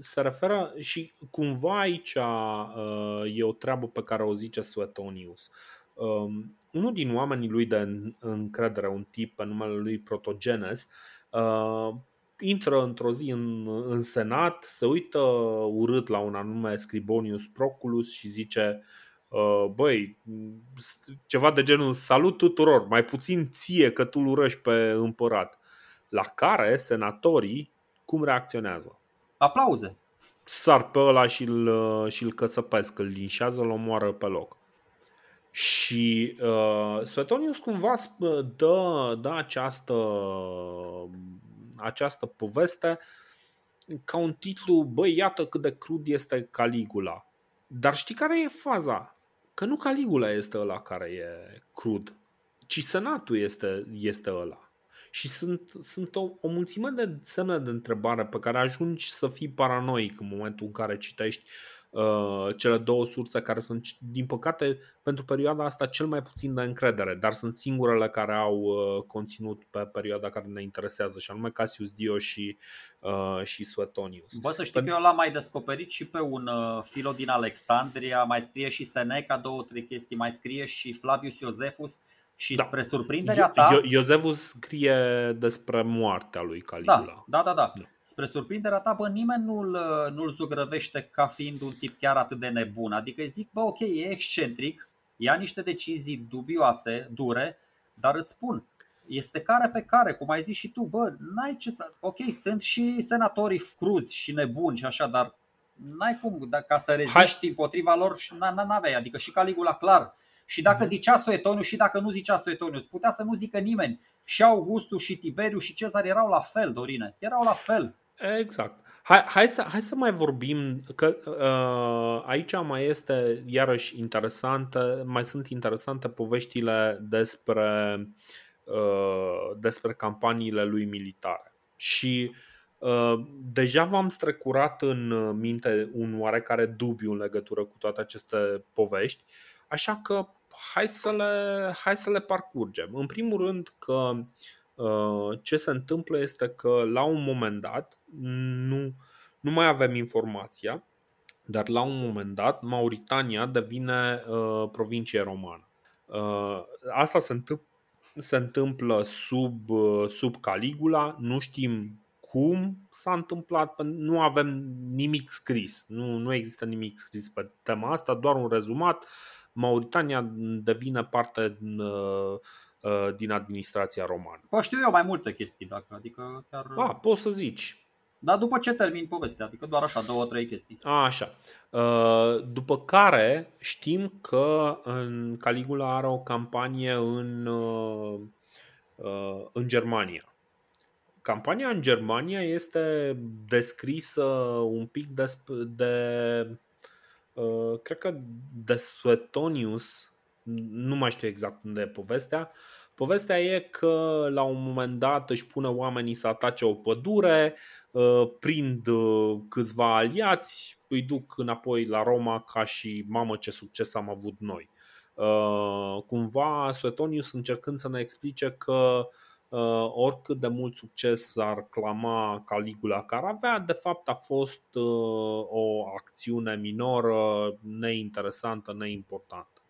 se referă și cumva aici uh, e o treabă pe care o zice Suetonius. Um, unul din oamenii lui de încredere, un tip pe numele lui Protogenes, uh, intră într-o zi în, în senat, se uită urât la un anume Scribonius Proculus și zice uh, băi, ceva de genul salut tuturor, mai puțin ție că tu urăști pe împărat. La care senatorii cum reacționează? Aplauze. Sar pe ăla și îl, și îl căsăpesc, îl linșează, îl omoară pe loc. Și uh, Suetonius cumva dă, dă această, această poveste ca un titlu, băi, iată cât de crud este Caligula. Dar știi care e faza? Că nu Caligula este ăla care e crud, ci senatul este, este ăla. Și sunt, sunt o, o mulțime de semne de întrebare pe care ajungi să fii paranoic în momentul în care citești cele două surse care sunt, din păcate, pentru perioada asta cel mai puțin de încredere, dar sunt singurele care au conținut pe perioada care ne interesează, și anume Cassius Dio și, uh, și Suetonius. Bă, să știi că eu l-am mai descoperit și pe un uh, filo din Alexandria, mai scrie și Seneca, două, trei chestii, mai scrie și Flavius Iosefus. Și da. Spre surprinderea ta, Io- Iosefus scrie despre moartea lui Caligula. Da, da, da, da. da. Spre surprinderea ta, bă, nimeni nu-l, nu-l zugrăvește ca fiind un tip chiar atât de nebun. Adică îi zic, bă, ok, e excentric, ia niște decizii dubioase, dure, dar îți spun, este care pe care, cum ai zis și tu, bă, n-ai ce să... Ok, sunt și senatorii cruzi și nebuni și așa, dar n-ai cum ca să reziști Hai. împotriva lor și n-aveai, adică și Caligula, clar. Și dacă zicea Suetonius și dacă nu zicea Suetonius, putea să nu zică nimeni. Și Augustus și Tiberius și Cezar erau la fel, Dorine. Erau la fel. Exact. Hai, hai, să, hai să mai vorbim, că uh, aici mai este iarăși interesantă, mai sunt interesante poveștile despre, uh, despre campaniile lui militare. Și Uh, deja v-am strecurat în minte un oarecare dubiu în legătură cu toate aceste povești, așa că hai să le, hai să le parcurgem. În primul rând că uh, ce se întâmplă este că la un moment dat, nu, nu mai avem informația, dar la un moment dat Mauritania devine uh, provincie romană. Uh, asta se întâmpl- se întâmplă sub, uh, sub Caligula, nu știm cum s-a întâmplat, nu avem nimic scris, nu, nu există nimic scris pe tema asta, doar un rezumat. Mauritania devine parte din, din administrația romană. Păi știu eu mai multe chestii, dacă, adică chiar... A, poți să zici. Dar după ce termin povestea, adică doar așa, două, trei chestii. A, așa. După care știm că în Caligula are o campanie în, în Germania. Campania în Germania este descrisă un pic de, de uh, cred că de Suetonius, nu mai știu exact unde e povestea. Povestea e că la un moment dat își pune oamenii să atace o pădure, uh, prind uh, câțiva aliați, îi duc înapoi la Roma ca și mamă ce succes am avut noi. Uh, cumva Suetonius încercând să ne explice că Uh, oricât de mult succes ar clama Caligula care avea, de fapt a fost uh, o acțiune minoră, neinteresantă, neimportantă.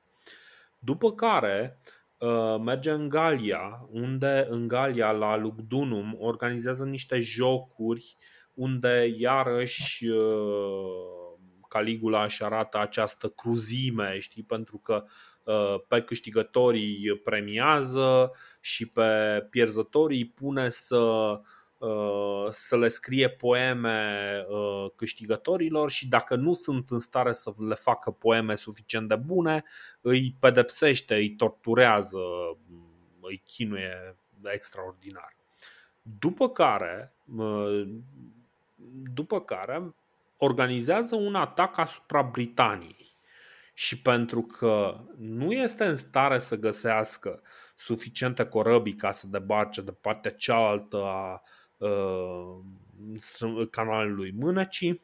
După care uh, merge în Galia, unde în Galia la Lugdunum organizează niște jocuri unde iarăși uh, Caligula își arată această cruzime, știi, pentru că pe câștigătorii premiază și pe pierzătorii pune să, să le scrie poeme câștigătorilor și dacă nu sunt în stare să le facă poeme suficient de bune, îi pedepsește, îi torturează, îi chinuie extraordinar. După care, după care organizează un atac asupra Britaniei. și pentru că nu este în stare să găsească suficiente corăbii ca să debarce de partea cealaltă a uh, canalului Mânecii,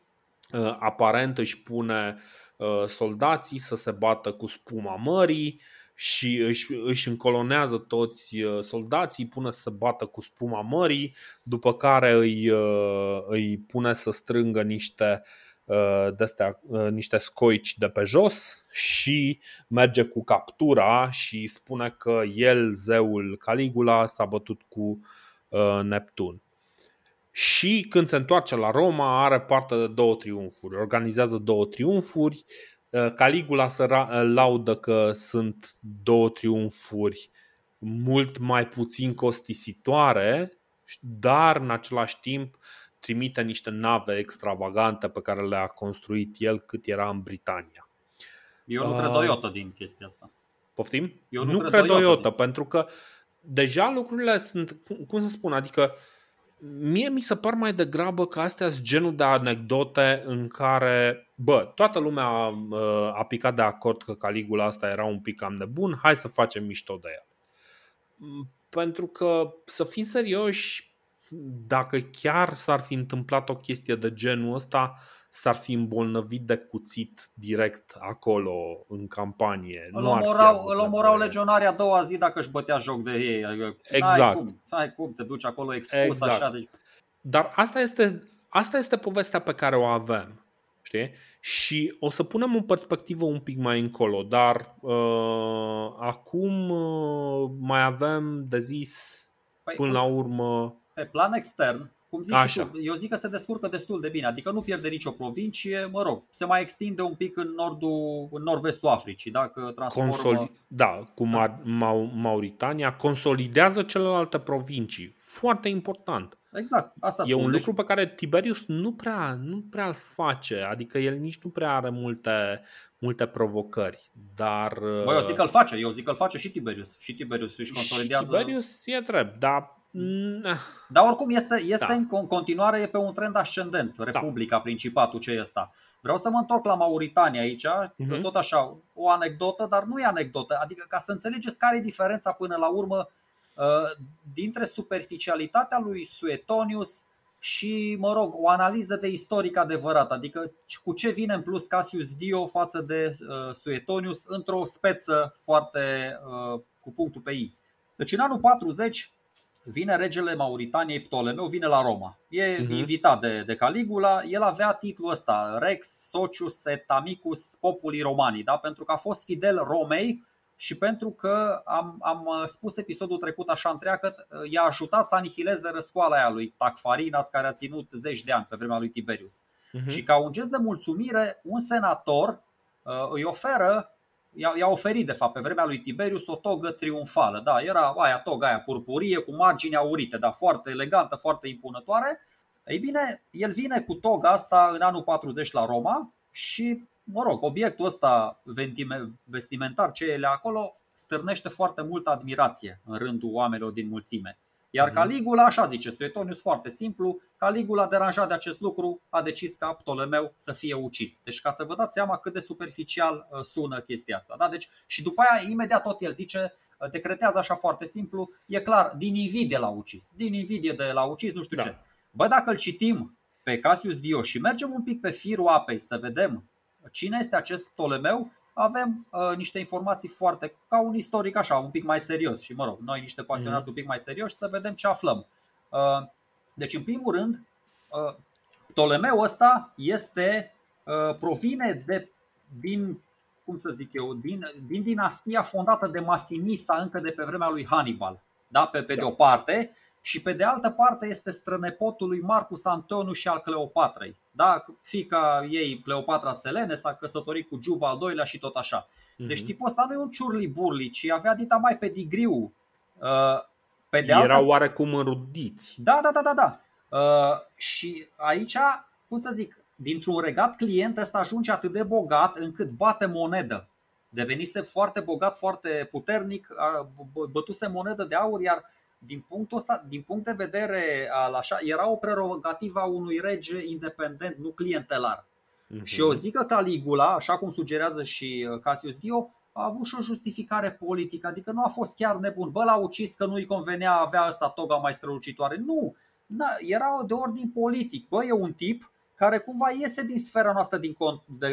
uh, aparent își pune uh, soldații să se bată cu spuma mării și își, își încolonează toți soldații, pune să se bată cu spuma mării, după care îi, îi pune să strângă niște, de-astea, niște scoici de pe jos și merge cu captura și spune că el, zeul Caligula, s-a bătut cu Neptun. Și când se întoarce la Roma are parte de două triumfuri, organizează două triumfuri. Caligula se laudă că sunt două triumfuri mult mai puțin costisitoare, dar în același timp trimite niște nave extravagante pe care le-a construit el cât era în Britania. Eu nu cred o iotă din chestia asta. Poftim? Eu nu, nu cred o iotă, din... pentru că deja lucrurile sunt, cum să spun, adică mie mi se par mai degrabă că astea sunt genul de anecdote în care, bă, toată lumea a, a picat de acord că Caligula asta era un pic cam nebun, hai să facem mișto de el. Pentru că, să fim serioși, dacă chiar s-ar fi întâmplat o chestie de genul ăsta, s-ar fi îmbolnăvit de cuțit direct acolo în campanie. Îl omorau, îl omorau legionarii a doua zi dacă își bătea joc de ei. Adică, exact. N-ai cum, n-ai cum, te duci acolo expus exact. Așa. Deci... Dar asta este, asta este povestea pe care o avem. Știi? Și o să punem în perspectivă un pic mai încolo, dar uh, acum uh, mai avem de zis păi, până la urmă... Pe plan extern, cum zici și tu, eu zic că se descurcă destul de bine, adică nu pierde nicio provincie, mă rog, se mai extinde un pic în nordul, în nord-vestul Africii, dacă transformă... Consoli... Da, cu da. Mauritania, consolidează celelalte provincii, foarte important. Exact, asta e spun, un deci... lucru pe care Tiberius nu prea, nu prea îl face, adică el nici nu prea are multe, multe provocări, dar... Bă, eu zic că îl face, eu zic că îl face și Tiberius, și Tiberius își consolidează... Și Tiberius e drept, dar... Dar oricum este, este da. În continuare e pe un trend ascendent Republica, da. Principatul ce e ăsta. Vreau să mă întorc la Mauritania aici, uh-huh. Tot așa, o anecdotă, dar nu e anecdotă. Adică ca să înțelegeți care e diferența până la urmă dintre superficialitatea lui Suetonius și, mă rog, o analiză de istoric adevărată. Adică cu ce vine în plus Cassius Dio față de Suetonius într-o speță foarte cu punctul pe i. Deci în anul patruzeci vine regele Mauritaniei, Ptolemeu, vine la Roma. E uh-huh. invitat de, de Caligula, el avea titlul ăsta, Rex Socius et Amicus Populi Romani, da? Pentru că a fost fidel Romei și pentru că am, am spus episodul trecut așa întreagă, i-a ajutat să anihileze răscoala aia lui Tacfarinas, care a ținut zeci de ani pe vremea lui Tiberius. Uh-huh. Și ca un gest de mulțumire, un senator uh, îi oferă, i-a oferit de fapt pe vremea lui Tiberius o togă triumfală. Da, era aia toga aia purpurie cu margini aurite, dar foarte elegantă, foarte impunătoare. Ei bine, el vine cu toga asta în anul patruzeci la Roma și, mă rog, obiectul ăsta vestimentar ce ele acolo stârnește foarte multă admirație în rândul oamenilor din mulțime. Iar Caligula, așa zice Suetonius, foarte simplu, Caligula, deranjat de acest lucru, a decis ca Ptolemeu să fie ucis. Deci ca să vă dați seama cât de superficial sună chestia asta. Da? Deci, și după aia, imediat tot el zice, decretează așa foarte simplu, e clar, din invidie l-a ucis, din invidie de l-a ucis, nu știu da. ce. Bă, dacă îl citim pe Cassius Dio și mergem un pic pe firul apei să vedem cine este acest Ptolemeu, avem uh, niște informații foarte, ca un istoric așa, un pic mai serios și mă rog, noi niște pasionați mm-hmm. un pic mai serioși să vedem ce aflăm. Uh, deci în primul rând, uh, Ptolemeu ăsta este, uh, provine de, din, cum să zic eu, din, din dinastia fondată de Masinissa încă de pe vremea lui Hannibal, da? pe, pe de o parte și pe de altă parte este strănepotul lui Marcus Antonius și al Cleopatrei. Da, fiica ei, Cleopatra Selene, s-a căsătorit cu Juba al doilea și tot așa. Deci tipul ăsta nu e un ciurli-burli, ci avea dita mai pedigriu. Pe de altă... Erau oarecum înrudiți. Da, da, da, da, da. Și aici, cum să zic, dintr-un regat client ăsta ajunge atât de bogat încât bate monedă. Devenise foarte bogat, foarte puternic, bătuse monedă de aur, iar din punctul ăsta, din punct de vedere al așa, era o prerogativă a unui rege independent, nu clientelar. Uh-huh. Și eu zic că Caligula, așa cum sugerează și Cassius Dio, a avut și o justificare politică, adică nu a fost chiar nebun. Bă, l-a ucis că nu-i convenea, avea ăsta toga mai strălucitoare. Nu, era de ordin politic. Bă, e un tip care cumva iese din sfera noastră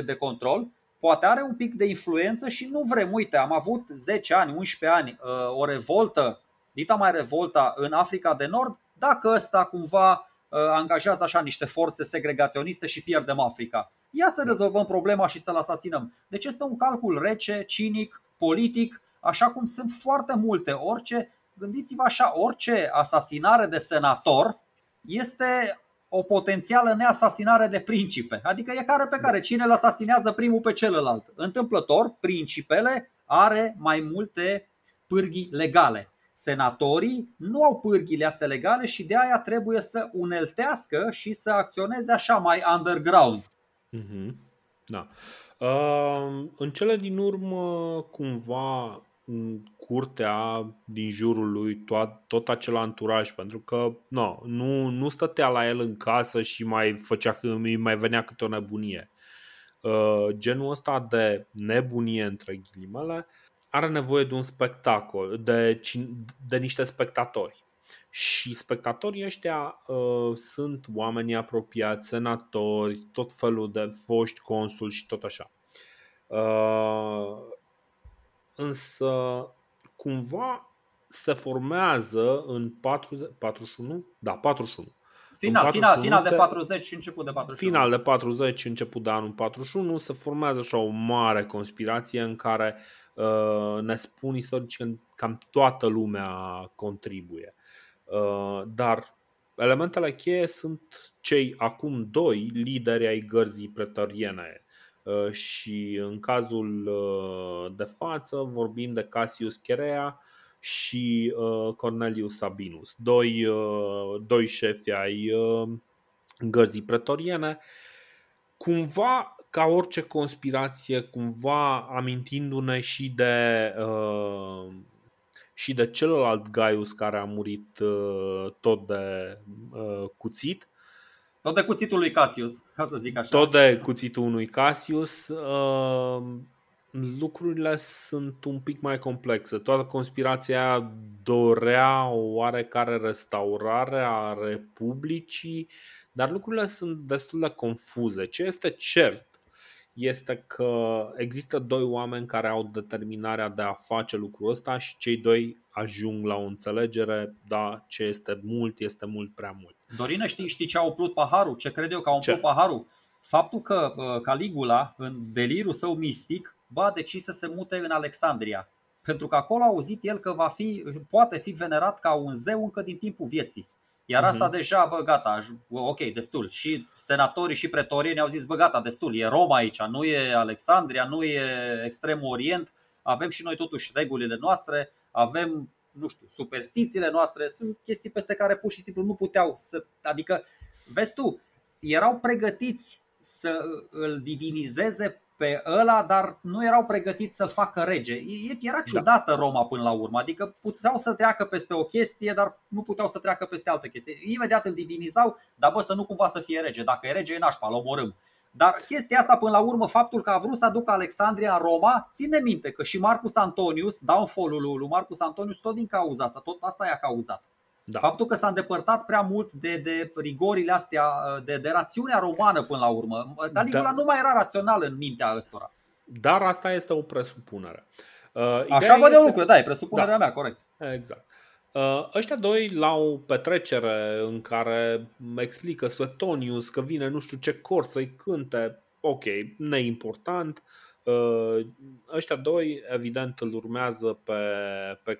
de control, poate are un pic de influență și nu vrem. Uite, am avut zece ani, unsprezece ani o revoltă, dita mai revolta în Africa de Nord. Dacă ăsta cumva angajează așa niște forțe segregaționiste și pierdem Africa, ia să rezolvăm problema și să-l asasinăm. Deci este un calcul rece, cinic, politic, așa cum sunt foarte multe. Orice, gândiți-vă așa, orice asasinare de senator este o potențială neasasinare de principe. Adică e care pe care, cine îl asasinează primul pe celălalt. Întâmplător, principele are mai multe pârghii legale. Senatorii nu au pârghiile astea legale și de aia trebuie să uneltească și să acționeze așa mai underground. Mm-hmm. Da. În cele din urmă, cumva, curtea din jurul lui, tot, tot acel anturaj, pentru că no, nu, nu stătea la el în casă și mai, făcea, mai venea câte o nebunie. Genul ăsta de nebunie, între ghilimele, are nevoie de un spectacol, de, de niște spectatori. Și spectatorii ăștia uh, sunt oamenii apropiați, senatori, tot felul de foști consuli și tot așa. Uh, însă cumva se formează în patruzeci, patruzeci și unu? Da, patruzeci și unu. Final, final, final de patruzeci și început de patruzeci și unu. Final de patruzeci, început de anul patruzeci și unu, se formează așa o mare conspirație în care uh, ne spun istorici că cam toată lumea contribuie. Uh, dar elementele cheie sunt cei acum doi lideri ai gărzii pretoriene uh, și în cazul uh, de față vorbim de Cassius Cherea și uh, Cornelius Sabinus, doi, uh, doi șefi ai uh, gărzii pretoriene, cumva ca orice conspirație, cumva amintindu-ne și de uh, și de celălalt Gaius care a murit uh, tot de uh, cuțit. Tot de cuțitul lui Cassius, ca să zic așa. Tot de cuțitul unui Cassius. Uh, lucrurile sunt un pic mai complexe. Toată conspirația dorea o oarecare restaurare a Republicii, dar lucrurile sunt destul de confuze. Ce este cert este că există doi oameni care au determinarea de a face lucrul ăsta și cei doi ajung la o înțelegere, dar ce este mult, este mult prea mult. Dorină, știi, știi ce a umplut paharul? Ce cred eu că a umplut ce? paharul? Faptul că Caligula, în delirul său mistic, va decis să se mute în Alexandria, pentru că acolo a auzit el că va fi, poate fi venerat ca un zeu încă din timpul vieții. Iar asta uh-huh. deja, bă, gata, ok, destul. Și senatorii și pretorii ne-au zis, bă, gata, destul, e Roma aici, nu e Alexandria, nu e Extremul Orient. Avem și noi totuși regulile noastre, avem, nu știu, superstițiile noastre. Sunt chestii peste care pur și simplu nu puteau să, adică, vezi tu, erau pregătiți să îl divinizeze pe ăla, dar nu erau pregătiți să-l facă rege. Era ciudată Roma până la urmă, adică puteau să treacă peste o chestie, dar nu puteau să treacă peste altă chestie. Imediat îl divinizau, dar bă, să nu cumva să fie rege, dacă e rege e nașpa, îl omorâm. Dar chestia asta până la urmă, faptul că a vrut să aducă Alexandria în Roma, ține minte că și Marcus Antonius, downfall-ul lui Marcus Antonius, tot din cauza asta, tot asta i-a cauzat. Da. Faptul că s-a îndepărtat prea mult de, de rigorile astea, de, de rațiunea romană până la urmă. Caligula da. nu mai era rațional în mintea ăstora. Dar asta este o presupunere. Uh, Așa văd eu lucru, da, e presupunerea da. mea, corect. Exact. Uh, ăștia doi la o petrecere în care explică Suetonius că vine nu știu ce cor să-i cânte, ok, neimportant. Uh, ăștia doi evident îl urmează pe, pe,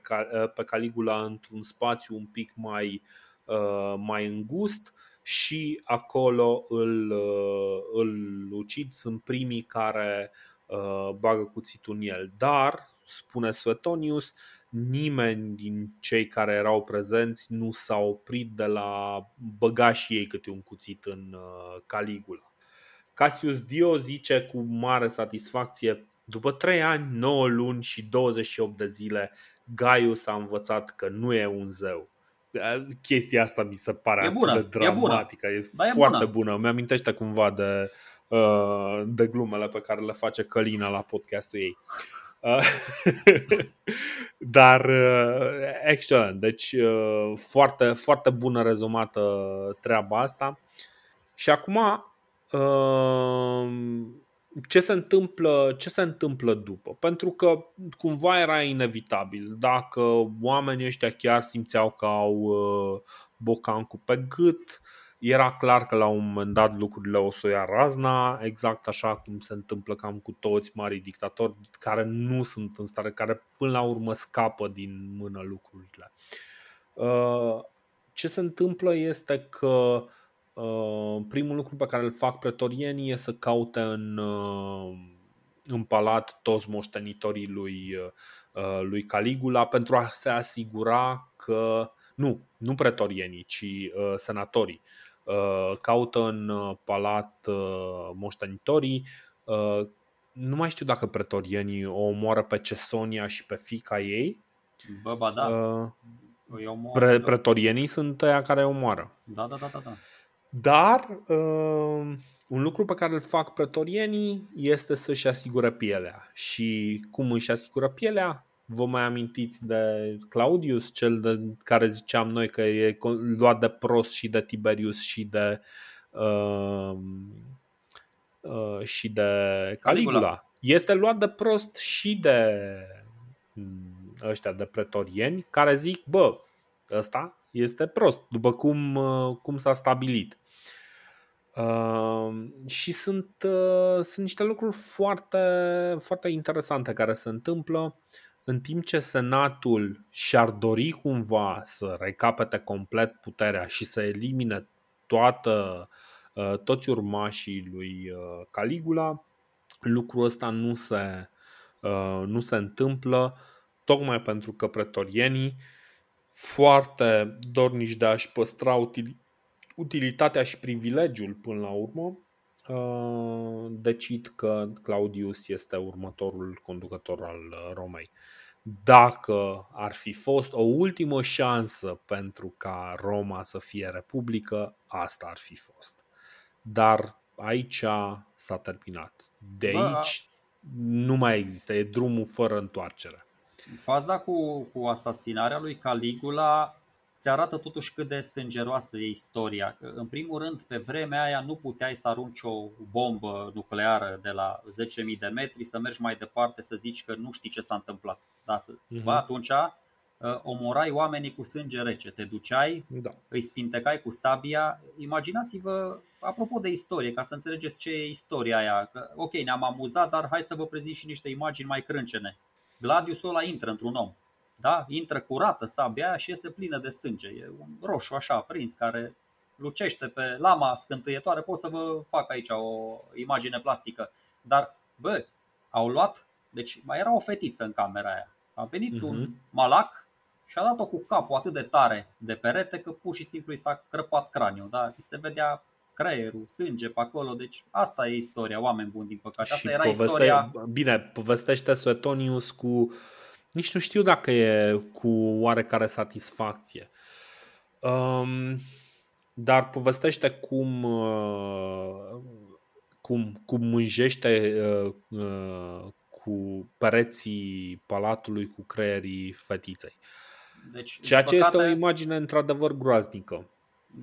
pe Caligula într-un spațiu un pic mai, uh, mai îngust și acolo îl, uh, îl ucid. Sunt primii care uh, bagă cuțitul în el. Dar, spune Suetonius, nimeni din cei care erau prezenți nu s-a oprit de la băga și ei câte un cuțit în uh, Caligula. Cassius Dio zice cu mare satisfacție, după trei ani, nouă luni și douăzeci și opt de zile, Gaius a învățat că nu e un zeu. Chestia asta mi se pare e atât bună, de dramatică, e, bună, e foarte bună. bună. Mi-amintește cumva de uh, de glumele pe care le face Călina la podcastul ei. Uh, dar uh, excelent, deci uh, foarte, foarte bună rezumată treaba asta. Și acum uh, ce se întâmplă, ce se întâmplă după? Pentru că cumva era inevitabil. Dacă oamenii ăștia chiar simțeau că au uh, bocancul pe gât, era clar că la un moment dat lucrurile o să ia razna, exact așa cum se întâmplă cam cu toți marii dictatori care nu sunt în stare, care până la urmă scapă din mână lucrurile. Ce se întâmplă este că primul lucru pe care îl fac pretorienii e să caute în, în palat toți moștenitorii lui, lui Caligula pentru a se asigura că Nu, nu pretorienii, ci uh, senatorii. Caută în palat moștenitorii. Nu mai știu dacă pretorienii o omoară pe Cesonia și pe fiica ei. Bă, ba, da. uh, pre- Pretorienii sunt aia care o omoară. Da, da, da, da, da. Dar uh, un lucru pe care îl fac pretorienii este să-și asigure pielea. Și cum își asigură pielea? Vă mai amintiți de Claudius, cel de care ziceam noi că e luat de prost și de Tiberius și de uh, uh, și de Caligula. Caligula. Este luat de prost și de ăștia, de pretorieni, care zic, bă, ăsta este prost, după cum, cum s-a stabilit. Uh, și sunt, uh, sunt niște lucruri foarte, foarte interesante care se întâmplă. În timp ce senatul și-ar dori cumva să recapete complet puterea și să elimine toată, toți urmașii lui Caligula, lucrul ăsta nu se, nu se întâmplă, tocmai pentru că pretorienii, foarte dornici de a-și păstra utilitatea și privilegiul până la urmă, decid că Claudius este următorul conducător al Romei. Dacă ar fi fost o ultimă șansă pentru ca Roma să fie republică, asta ar fi fost. Dar aici s-a terminat. De aici nu mai există, e drumul fără întoarcere. Faza cu, cu asasinarea lui Caligula ți arată totuși cât de sângeroasă e istoria. În primul rând, pe vremea aia nu puteai să arunci o bombă nucleară de la zece mii de metri, să mergi mai departe, să zici că nu știi ce s-a întâmplat. Da? Uh-huh. Atunci omorai oamenii cu sânge rece, te duceai, da. Îi spintecai cu sabia. Imaginați-vă, apropo de istorie, ca să înțelegeți ce e istoria aia, că, ok, ne-am amuzat, dar hai să vă prezint și niște imagini mai crâncene. Gladiusul ăla intră într-un om. Da? Intră curată sabia aia și iese plină de sânge. E un roșu așa prins care lucește pe lama scântâietoare. Pot să vă fac aici o imagine plastică. Dar bă, au luat, deci mai era o fetiță în camera aia. A venit uh-huh. un malac și a dat-o cu capul atât de tare de perete că pur și simplu i s-a crăpat craniul, da? I se vedea creierul, sânge pe acolo. Deci asta e istoria, oameni buni, din păcate. Asta era poveste... istoria. Bine, povestește Suetonius cu nici nu știu dacă e cu oarecare satisfacție. Um, dar povestește cum, uh, cum, cum mânjește uh, uh, cu pereții palatului cu creierii fetiței. Deci, ceea ce păcate, este o imagine într-adevăr groaznică.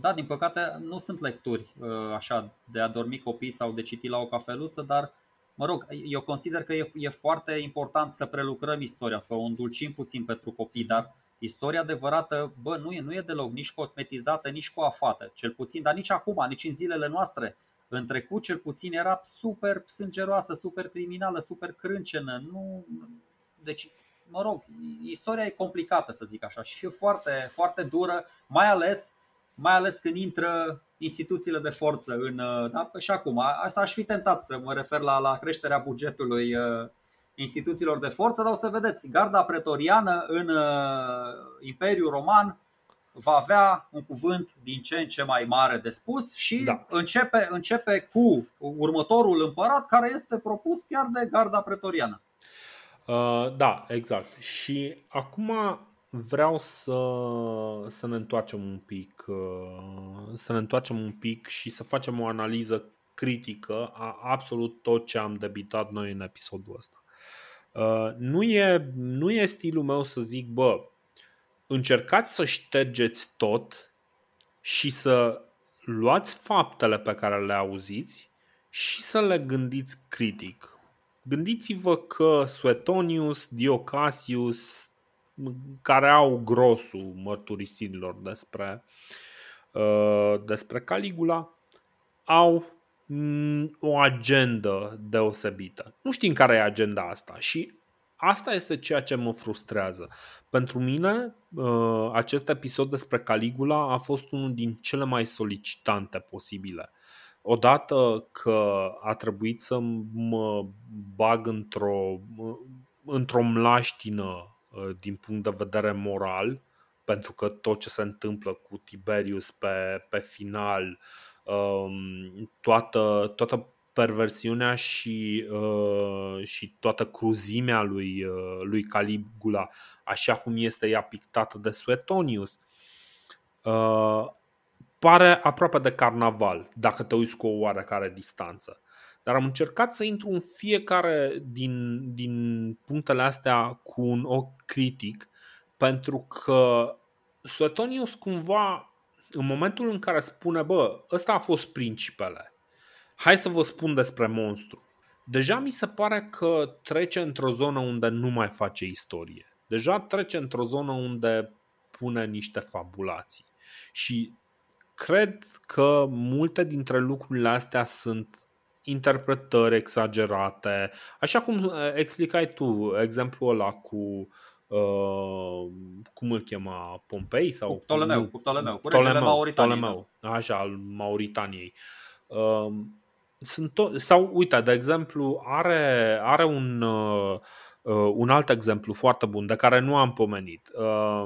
Da, din păcate nu sunt lecturi uh, așa de a dormi copii sau de citi la o cafeluță, dar mă rog, eu consider că e, e foarte important să prelucrăm istoria, să o îndulcim puțin pentru copii, dar istoria adevărată, bă, nu e, nu e deloc nici cosmetizată, nici coafată, cel puțin, dar nici acum, nici în zilele noastre. În trecut, cel puțin, era super sângeroasă, super criminală, super crâncenă. Nu... Deci, mă rog, istoria e complicată, să zic așa, și e foarte, foarte dură, mai ales, mai ales când intră instituțiile de forță în, da? Și acum, aș fi tentat să mă refer la, la creșterea bugetului instituțiilor de forță, dar o să vedeți, garda pretoriană în Imperiul Roman va avea un cuvânt din ce în ce mai mare de spus și da. începe, începe cu următorul împărat care este propus chiar de garda pretoriană. Uh, da, exact. Și acum vreau să, să ne întoarcem un pic, să ne întoarcem un pic și să facem o analiză critică a absolut tot ce am debitat noi în episodul ăsta. Nu e, nu e stilul meu să zic, bă, încercați să ștergeți tot și să luați faptele pe care le auziți și să le gândiți critic. Gândiți-vă că Suetonius, Dio Cassius, care au grosul mărturisirilor despre, uh, despre Caligula, au m- o agendă deosebită. Nu știm care e agenda asta și asta este ceea ce mă frustrează. Pentru mine, uh, acest episod despre Caligula a fost unul din cele mai solicitante posibile. Odată că a trebuit să mă bag într-o, într-o mlaștină din punct de vedere moral, pentru că tot ce se întâmplă cu Tiberius pe, pe final, toată, toată perversiunea și, și toată cruzimea lui, lui Caligula, așa cum este ea pictată de Suetonius, pare aproape de carnaval, dacă te uiți cu o oarecare distanță. Dar am încercat să intru în fiecare din, din punctele astea cu un ochi critic, pentru că Suetonius cumva, în momentul în care spune, bă, ăsta a fost principele, hai să vă spun despre monstru, deja mi se pare că trece într-o zonă unde nu mai face istorie. Deja trece într-o zonă unde pune niște fabulații. Și cred că multe dintre lucrurile astea sunt interpretări exagerate. Așa cum explicai tu exemplul ăla cu uh, cum îl chema, Pompei sau cu Ptolemeu, cu Ptolemeu, cu regele Mauritaniei. Așa, al Mauritaniei. Uh, sunt to- sau uite, de exemplu, are are un uh, un alt exemplu foarte bun de care nu am pomenit. Uh,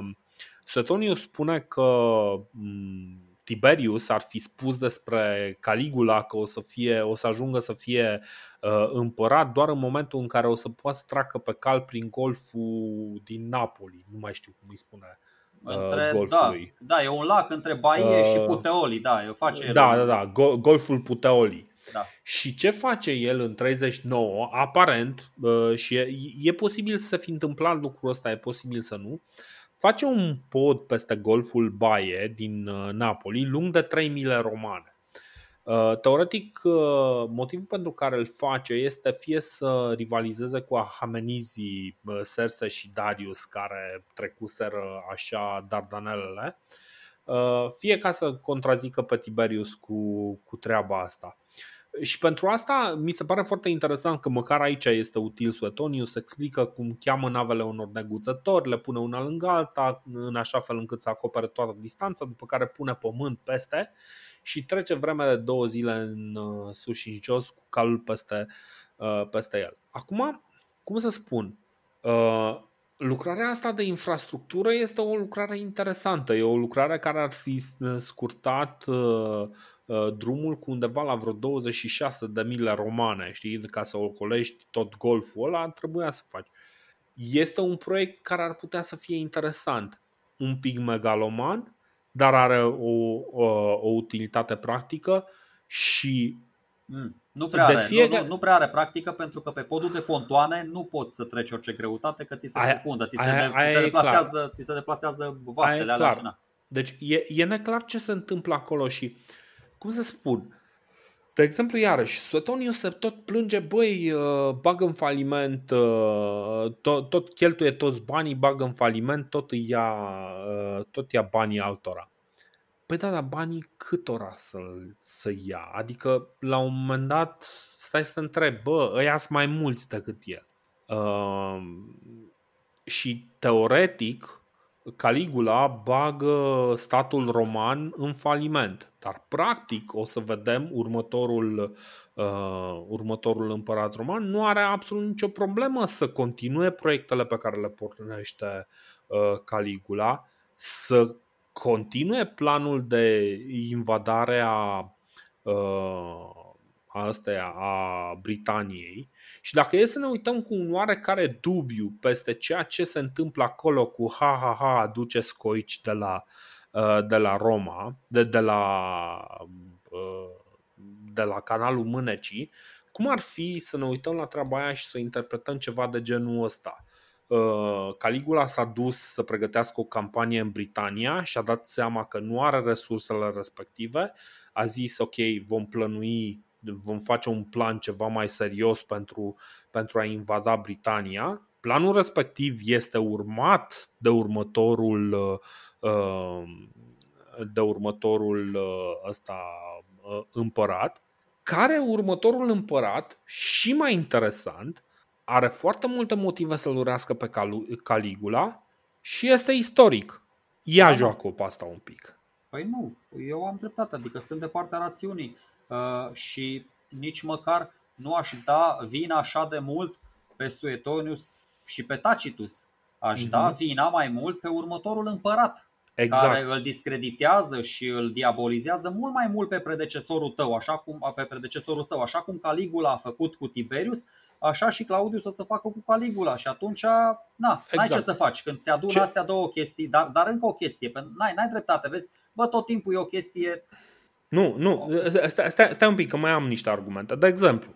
Suetonius spune că m- Tiberius ar fi spus despre Caligula că o să fie, o să ajungă să fie uh, împărat doar în momentul în care o să poată să treacă pe cal prin golful din Napoli. Nu mai știu cum îi spune uh, între, golfului. Da, da, e un lac între Baie uh, și Puteoli, da, eu face el. Da, da, da, go- golful Puteoli. Da. Și ce face el în treizeci și nouă, aparent, uh, și e, e posibil să se fi întâmplat lucrul ăsta, e posibil să nu. Face un pod peste golful Baie din Napoli, lung de trei mile romane. Teoretic, motivul pentru care îl face este fie să rivalizeze cu ahamenizii Serse și Darius, care trecuseră așa Dardanelele, fie ca să contrazică pe Tiberius cu, cu treaba asta. Și pentru asta mi se pare foarte interesant că măcar aici este util Suetonius, explică cum cheamă navele unor neguțători, le pune una lângă alta în așa fel încât să acopere toată distanța, după care pune pământ peste și trece vreme de două zile în sus și în jos cu calul peste, peste el. Acum, cum să spun, lucrarea asta de infrastructură este o lucrare interesantă, e o lucrare care ar fi scurtat drumul cu undeva la vreo douăzeci și șase de mile romane, știi, ca să ocolești tot golful ăla, trebuia să faci. Este un proiect care ar putea să fie interesant, un pic megaloman, dar are o, o, o utilitate practică și mm, nu, prea are, fiecare... nu, nu, nu prea are practică, pentru că pe podul de pontoane nu poți să treci orice greutate, că ți se scufundă, ți, ți se deplasează vasele alea și na. Deci e, e neclar ce se întâmplă acolo și cum să spun? De exemplu, iarăși, Suetonius se tot plânge, băi, bag în faliment, tot, tot cheltuie toți banii, bag în faliment, tot ia, tot ia banii altora. Păi da, dar banii câtora să, să ia? Adică, la un moment dat, stai să te întrebi, bă, ăia sunt mai mulți decât el. Uh, și teoretic, Caligula bagă statul roman în faliment, dar practic o să vedem următorul, uh, următorul împărat roman nu are absolut nicio problemă să continue proiectele pe care le pornește uh, Caligula, să continue planul de invadare a uh, astea, a Britaniei. Și dacă e să ne uităm cu un oarecare dubiu peste ceea ce se întâmplă acolo cu ha ha ha aduce scoici de la de la Roma, de de la de la canalul mânecii, cum ar fi să ne uităm la treaba aia și să interpretăm ceva de genul ăsta? Caligula s-a dus să pregătească o campanie în Britania și a dat seama că nu are resursele respective. A zis, ok, vom plănui, vom face un plan ceva mai serios pentru, pentru a invada Britania. Planul respectiv este urmat de următorul, de următorul ăsta împărat, care următorul împărat, și mai interesant, are foarte multe motive să-l urească pe Caligula și este istoric. Ia da, joacă-o pe asta un pic. Păi nu, eu am dreptate, adică sunt de partea rațiunii uh, și nici măcar nu aș da vina așa de mult pe Suetonius și pe Tacitus. Aș mm-hmm. da vina mai mult pe următorul împărat, exact, care îl discreditează și îl diabolizează mult mai mult pe predecesorul tău, așa cum, pe predecesorul său, așa cum Caligula a făcut cu Tiberius. Așa și Claudius o să facă cu Caligula și atunci, na, exact, n-ai ce să faci când se adună ce? astea două chestii, dar, dar încă o chestie, n-ai, n-ai dreptate, vezi, bă, tot timpul e o chestie. Nu, nu, stai, stai, stai un pic că mai am niște argumente. De exemplu,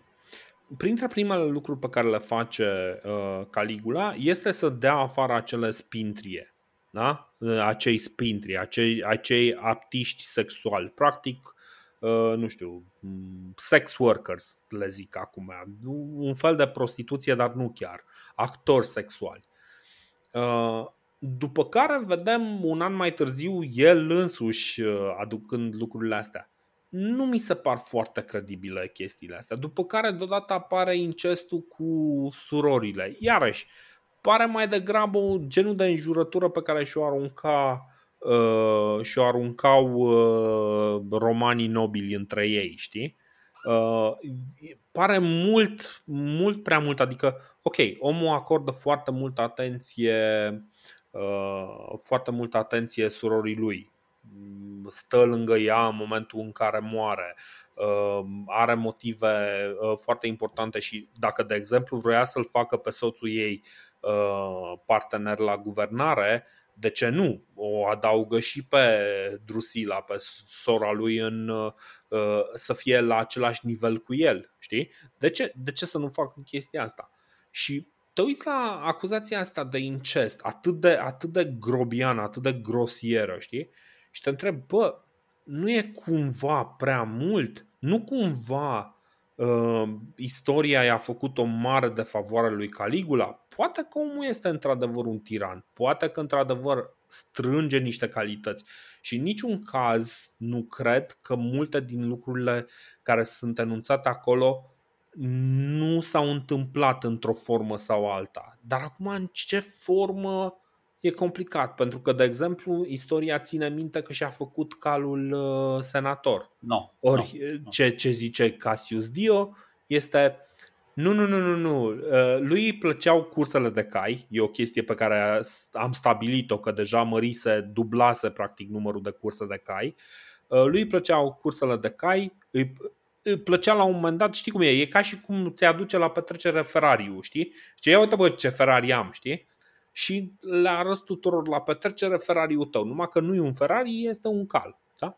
printre primele lucruri pe care le face uh, Caligula este să dea afară acele spintrie, da? Acei spintrie, acei, acei artiști sexuali, practic. Nu știu, sex workers le zic acum, un fel de prostituție, dar nu chiar, actori sexuali. După care vedem un an mai târziu el însuși aducând lucrurile astea. Nu mi se par foarte credibile chestiile astea. După care deodată apare incestul cu surorile. Iarăși, pare mai degrabă genul de înjurătură pe care și-o arunca Uh, și-o aruncau uh, romanii nobili între ei, știi? Uh, pare mult, mult prea mult, adică, ok, omul acordă foarte multă atenție, uh, foarte multă atenție surorii lui, stă lângă ea în momentul în care moare, uh, are motive uh, foarte importante și dacă, de exemplu, vroia să-l facă pe soțul ei uh, partener la guvernare, de ce nu? O adaugă și pe Drusila, pe sora lui, în, să fie la același nivel cu el, știi? De ce, de ce să nu fac chestia asta? Și te uiți la acuzația asta de incest, atât de, atât de grobiană, atât de grosieră, știi? Și te întreb, bă, nu e cumva prea mult? Nu cumva uh, istoria i-a făcut o mare defavoare lui Caligula? Poate că omul este într-adevăr un tiran, poate că într-adevăr strânge niște calități și în niciun caz nu cred că multe din lucrurile care sunt enunțate acolo nu s-au întâmplat într-o formă sau alta. Dar acum în ce formă e complicat, pentru că, de exemplu, istoria ține minte că și-a făcut calul senator. No, Ori no, ce, ce zice Cassius Dio este... Nu, nu, nu, nu, nu. Lui îi plăceau cursele de cai. E o chestie pe care am stabilit-o, că deja mărise, dublase practic numărul de curse de cai. Lui îi plăceau cursele de cai. Îi plăcea la un moment dat, știi cum e, e ca și cum ți aduce la petrecere Ferrari-ul, știi? Și ia uite bă ce Ferrari am, știi? Și le arăți tuturor la petrecere Ferrari-ul tău. Numai că nu e un Ferrari, este un cal, da?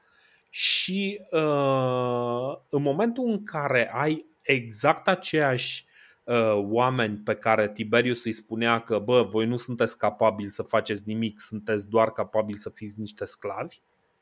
Și uh, în momentul în care ai exact aceiași uh, oameni pe care Tiberius îi spunea că bă, voi nu sunteți capabili să faceți nimic, sunteți doar capabili să fiți niște sclavi.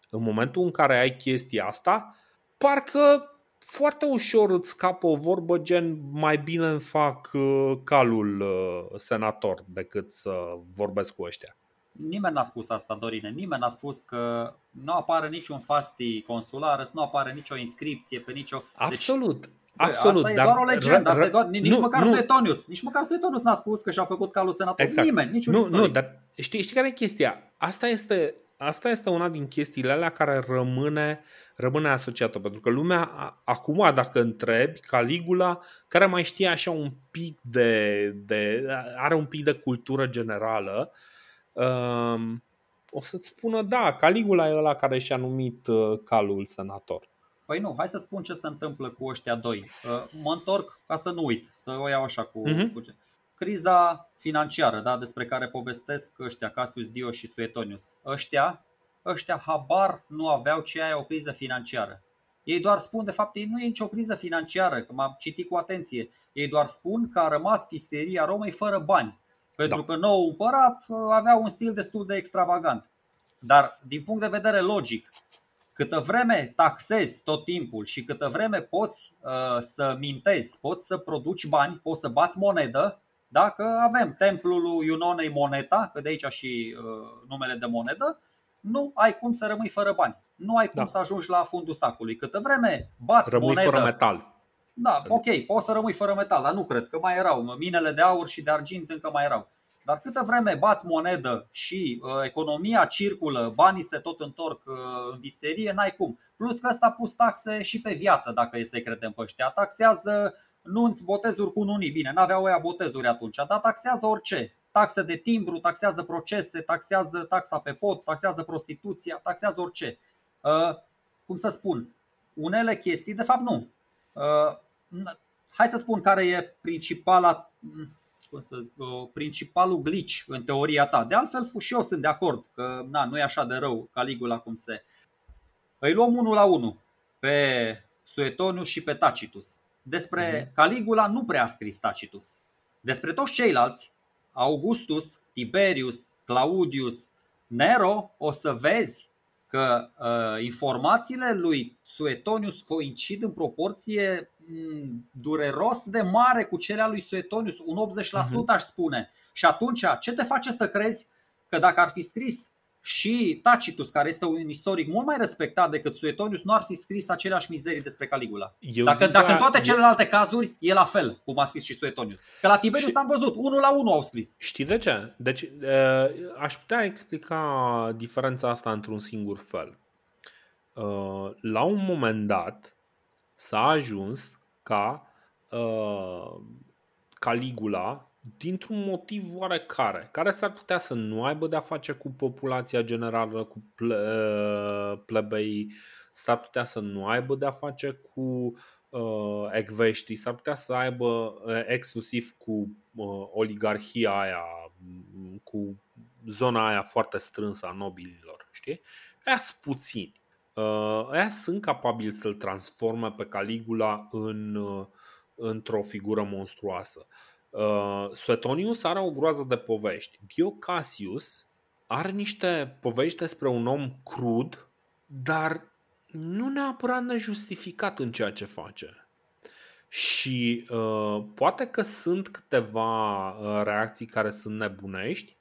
În momentul în care ai chestia asta, parcă foarte ușor îți scapă o vorbă gen mai bine îmi fac uh, calul uh, senator decât să vorbesc cu ăștia. Nimeni n-a spus asta, Dorine, nimeni n-a spus că nu apare niciun fasti consulară, nu apare nicio inscripție pe nicio... Absolut! Deci... Băi, absolut, asta e dar doar o legendă, asta r- e doar, nici, nu, măcar nu. Suetonius, nici măcar Suetonius n-a spus că și-a făcut calul senator, exact. Nimeni, niciun nu, istoric. Nu, dar știi, știi care e chestia? Asta este, asta este una din chestiile alea care rămâne, rămâne asociată, pentru că lumea, acum dacă întrebi, Caligula, care mai știe așa un pic de, de are un pic de cultură generală, um, o să-ți spună, da, Caligula e ăla care și-a numit calul senator. Păi nu, hai să spun ce se întâmplă cu ăștia doi. Mă întorc ca să nu uit, să o iau așa cu, uh-huh. cu criza financiară, da, despre care povestesc ăștia, Cassius Dio și Suetonius. Ăștia, ăștia habar nu aveau ce e o criză financiară. Ei doar spun, de fapt, ei nu e nicio criză financiară, că m-am citit cu atenție. Ei doar spun că a rămas isteria Romei fără bani, pentru da. că nou împărat avea un stil destul de extravagant. Dar din punct de vedere logic, câtă vreme taxezi tot timpul și câtă vreme poți uh, să mintezi, poți să produci bani, poți să bați monedă, da? Că avem templul lui Iunonei Moneta, că de aici și uh, numele de monedă, nu ai cum să rămâi fără bani. Nu ai cum da. să ajungi la fundul sacului. Câtă vreme bați rămâi monedă... Rămâi fără metal. Da, ok, poți să rămâi fără metal, dar nu cred că mai erau. Minele de aur și de argint încă mai erau. Dar câtă vreme bați monedă și uh, economia circulă, banii se tot întorc uh, în visterie, n-ai cum. Plus că ăsta a pus taxe și pe viață, dacă e să credem pe ăștia. Taxează nunți, botezuri cu nunii, bine, n-aveau aia botezuri atunci, dar taxează orice. Taxe de timbru, taxează procese, taxează taxa pe pot, taxează prostituția, taxează orice. Uh, cum să spun, unele chestii, de fapt nu. Uh, hai să spun care e principala... Cum să zic, principalul glitch în teoria ta. De altfel și eu sunt de acord că na, nu e așa de rău Caligula cum se... Îi luăm unul la unul pe Suetonius și pe Tacitus. Despre Caligula nu prea a scris Tacitus. Despre toți ceilalți, Augustus, Tiberius, Claudius, Nero, o să vezi că uh, informațiile lui Suetonius coincid în proporție m- dureros de mare cu cele ale lui Suetonius, un optzeci la sută uh-huh. aș spune. Și atunci ce te face să crezi că dacă ar fi scris și Tacitus, care este un istoric mult mai respectat decât Suetonius, nu ar fi scris aceleași mizerii despre Caligula? Eu dacă, dacă în toate celelalte eu... cazuri e la fel cum a scris și Suetonius. Că la Tiberius și... am văzut, unul la unul au scris. Știi de ce? Deci uh, aș putea explica diferența asta într-un singur fel. Uh, la un moment dat s-a ajuns ca uh, Caligula, dintr-un motiv oarecare, care s-ar putea să nu aibă de-a face cu populația generală, cu ple- plebeii, s-ar putea să nu aibă de-a face cu uh, ecveștii, s-ar putea să aibă uh, exclusiv cu uh, oligarhia aia, cu zona aia foarte strânsă a nobililor, știi? Aia-s puțini. Uh, aia sunt capabili să-l transforme pe Caligula în, uh, într-o figură monstruoasă. Uh, Suetonius are o groază de povești. Dio Cassius are niște povești despre un om crud, dar nu neapărat nejustificat în ceea ce face. Și uh, poate că sunt câteva uh, reacții care sunt nebunești,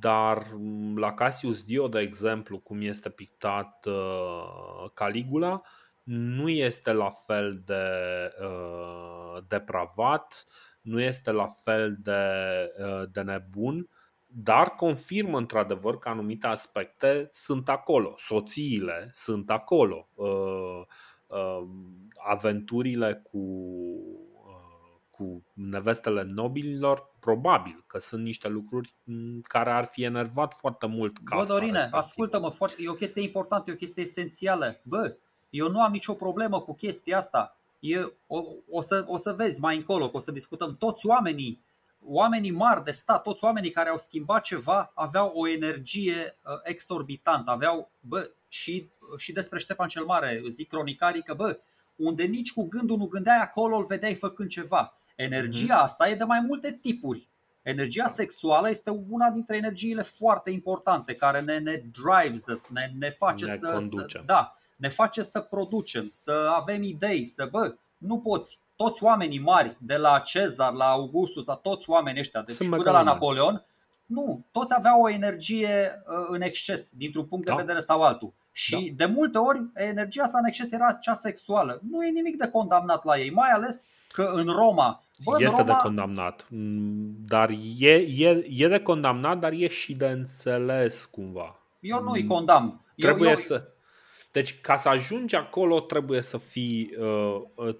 dar la Cassius Dio, de exemplu, cum este pictat uh, Caligula, nu este la fel de uh, depravat, nu este la fel de, de nebun, dar confirmă într-adevăr că anumite aspecte sunt acolo. Soțiile sunt acolo. Aventurile cu, cu nevestele nobililor, probabil că sunt niște lucruri care ar fi enervat foarte mult. Bă, Dorine, ascultă-mă, foarte, e o chestie importantă, e o chestie esențială. Bă, eu nu am nicio problemă cu chestia asta. E, o, o, să, o să vezi mai încolo, că o să discutăm. Toți oamenii, oamenii mari de stat, toți oamenii care au schimbat ceva aveau o energie exorbitantă, aveau, bă, și, și despre Ștefan cel Mare zic cronicarii că bă, unde nici cu gândul nu gândeai, acolo îl vedeai făcând ceva. Energia asta e de mai multe tipuri. Energia sexuală este una dintre energiile foarte importante care ne, ne drives us, ne, ne face ne să, să da. Ne face să producem, să avem idei, să bă, nu poți. Toți oamenii mari, de la Cezar, la Augustus, la toți oamenii ăștia, deci până la Napoleon, nu, toți aveau o energie în exces, dintr-un punct da. de vedere sau altul. Și da. de multe ori energia asta în exces era cea sexuală. Nu e nimic de condamnat la ei, mai ales că în Roma bă, este Roma... de condamnat, dar e, e, e de condamnat, dar e și de înțeles cumva. Eu nu îi condamn. Trebuie eu, eu... să... Deci ca să ajungi acolo trebuie să fii,